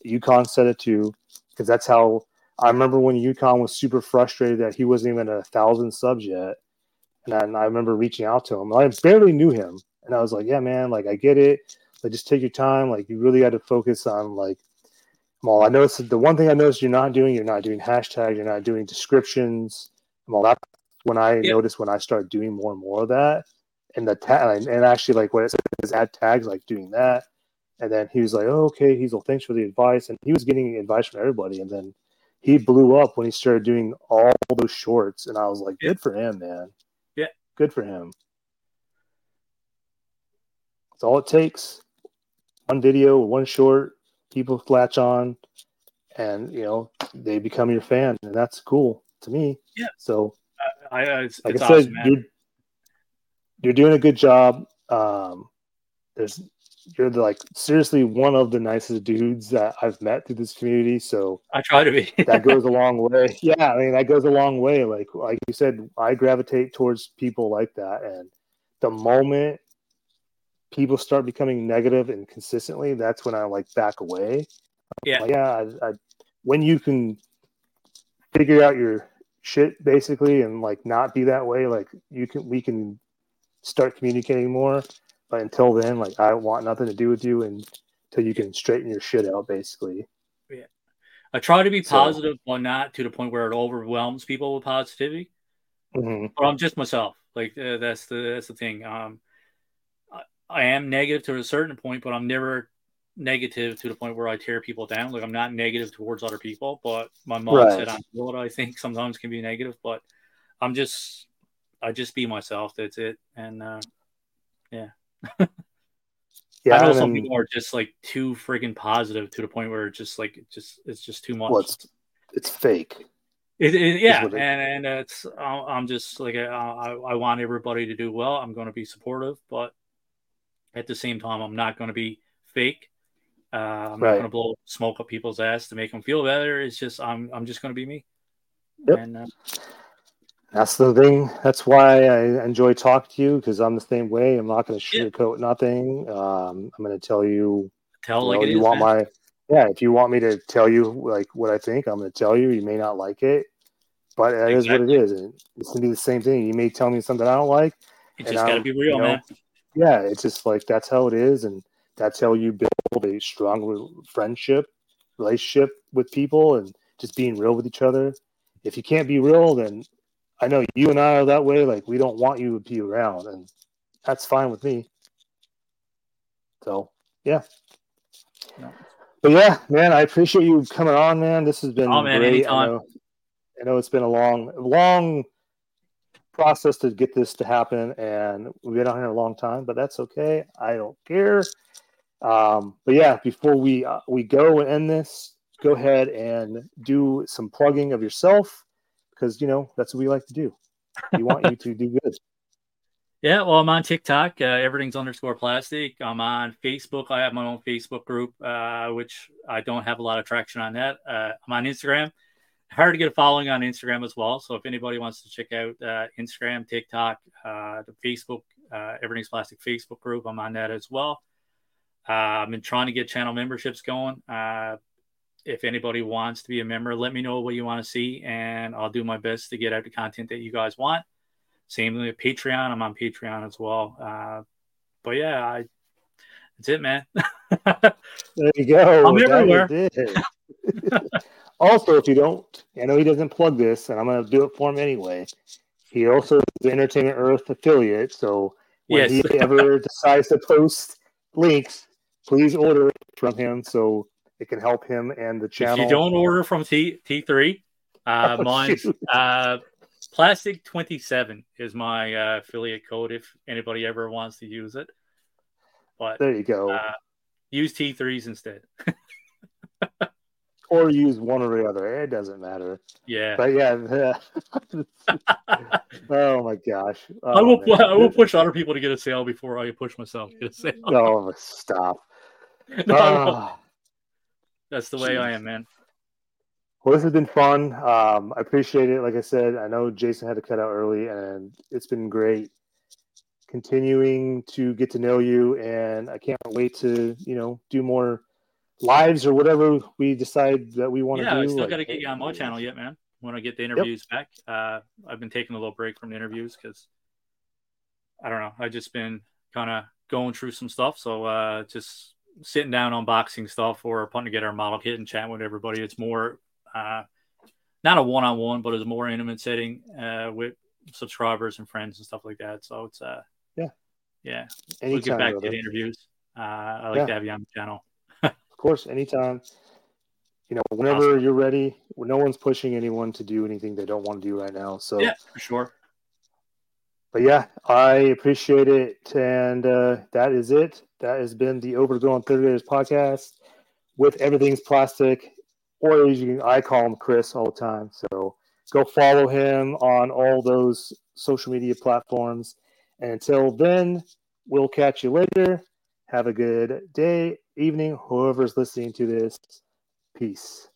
UConn said it too, because that's how I remember when UConn was super frustrated that he wasn't even at a thousand subs yet. And I remember reaching out to him. I barely knew him. And I was like, yeah, man, like, I get it. Like, just take your time. Like, you really got to focus on, like, well, I noticed the one thing I noticed you're not doing, you're not doing hashtags, you're not doing descriptions. Well, that's when I yeah. noticed when I started doing more and more of that. And the tag, and actually, like, what it says, add tags, like, doing that. And then he was like, oh, okay, he's like, thanks for the advice. And he was getting advice from everybody. And then he blew up when he started doing all those shorts. And I was like, good for him, man. Good for him. That's all it takes. One video, one short, people latch on, and you know they become your fan, and that's cool to me. Yeah. So, uh, I, I, it's, like it's I said, awesome, man. You're, you're doing a good job. Um, there's you're the, like seriously one of the nicest dudes that I've met through this community. So I try to be. That goes a long way. Yeah, I mean that goes a long way. Like like you said, I gravitate towards people like that. And the moment people start becoming negative and consistently, that's when I like back away. Yeah, like, yeah. I, I, when you can figure out your shit basically and like not be that way, like you can we can start communicating more. But until then, like, I want nothing to do with you until you can straighten your shit out, basically. Yeah. I try to be positive, so, but not to the point where it overwhelms people with positivity. Mm-hmm. But I'm just myself. Like, uh, that's the that's the thing. Um, I, I am negative to a certain point, but I'm never negative to the point where I tear people down. Like, I'm not negative towards other people, but my mom right. said I'm what I think sometimes can be negative. But I'm just, I just be myself. That's it. And, uh, yeah. Yeah, I know some people are just like too friggin' positive to the point where it's just like it's just it's just too much. Well, it's, it's fake. It, it, yeah, it and and it's I'm just like I, I want everybody to do well. I'm going to be supportive, but at the same time, I'm not going to be fake. Uh, I'm right. not going to blow smoke up people's ass to make them feel better. It's just I'm I'm just going to be me. Yep. And, uh, That's the thing. That's why I enjoy talking to you, because I'm the same way. I'm not going to sugarcoat yeah. nothing. Um, I'm going to tell you. Tell you like know, it you is, want man. my yeah. If you want me to tell you like what I think, I'm going to tell you. You may not like it, but that exactly. is what it is. And it's going to be the same thing. You may tell me something I don't like. It's just got to be real, you know, man. Yeah, it's just like that's how it is, and that's how you build a strong friendship, relationship with people, and just being real with each other. If you can't be real, then I know you and I are that way. Like, we don't want you to be around, and that's fine with me. So, yeah. No. But, yeah, man, I appreciate you coming on, man. This has been oh, man, great. Anytime. I know, I know it's been a long, long process to get this to happen, and we've been on here a long time, but that's okay. I don't care. Um, but, yeah, before we uh, we go and end this, go ahead and do some plugging of yourself. Because, you know, that's what we like to do. We want you to do good. Yeah, well, I'm on TikTok. Uh, everything's underscore plastic. I'm on Facebook. I have my own Facebook group, uh, which I don't have a lot of traction on that. Uh, I'm on Instagram. Hard to get a following on Instagram as well. So if anybody wants to check out uh, Instagram, TikTok, uh, the Facebook, uh, Everything's Plastic Facebook group, I'm on that as well. Uh, I've been trying to get channel memberships going. Uh If anybody wants to be a member, let me know what you want to see, and I'll do my best to get out the content that you guys want. Same with Patreon. I'm on Patreon as well. Uh, but, yeah, I, that's it, man. There you go. I'm everywhere. Also, if you don't, I know he doesn't plug this, and I'm going to do it for him anyway. He also is the Entertainment Earth affiliate, so when yes. he ever decides to post links, please order it from him, so it can help him and the channel. If you don't order from T T3, uh, oh, mine's uh, Plastic twenty-seven is my uh, affiliate code if anybody ever wants to use it. But there you go. Uh, use T threes instead. or use one or the other. It doesn't matter. Yeah. But yeah. Oh my gosh. Oh, I will. Man. I will push other people to get a sale before I push myself to get a sale. No, stop. No, uh, that's the way geez. I am, man. Well, this has been fun. Um, I appreciate it. Like I said, I know Jason had to cut out early, and it's been great continuing to get to know you. And I can't wait to, you know, do more lives or whatever we decide that we want yeah, to do. Yeah, I still like, got to get you on my channel yet, man. When I get the interviews yep. back, uh, I've been taking a little break from the interviews because I don't know. I've just been kind of going through some stuff. So uh, just sitting down unboxing stuff or putting together a model kit and chatting with everybody. It's more uh, not a one-on-one, but it's a more intimate setting uh, with subscribers and friends and stuff like that. So it's uh, yeah, yeah. Anytime, we'll get back brother. to the interviews. Uh, I like yeah. to have you on the channel. Of course, anytime, you know, whenever awesome. you're ready. No one's pushing anyone to do anything they don't want to do right now. So yeah, for sure. But yeah, I appreciate it, and uh, that is it. That has been the Overgrown Third Graders podcast with Everything's Plastic, or as you can, I call him Chris all the time. So go follow him on all those social media platforms. And until then, we'll catch you later. Have a good day, evening, whoever's listening to this. Peace.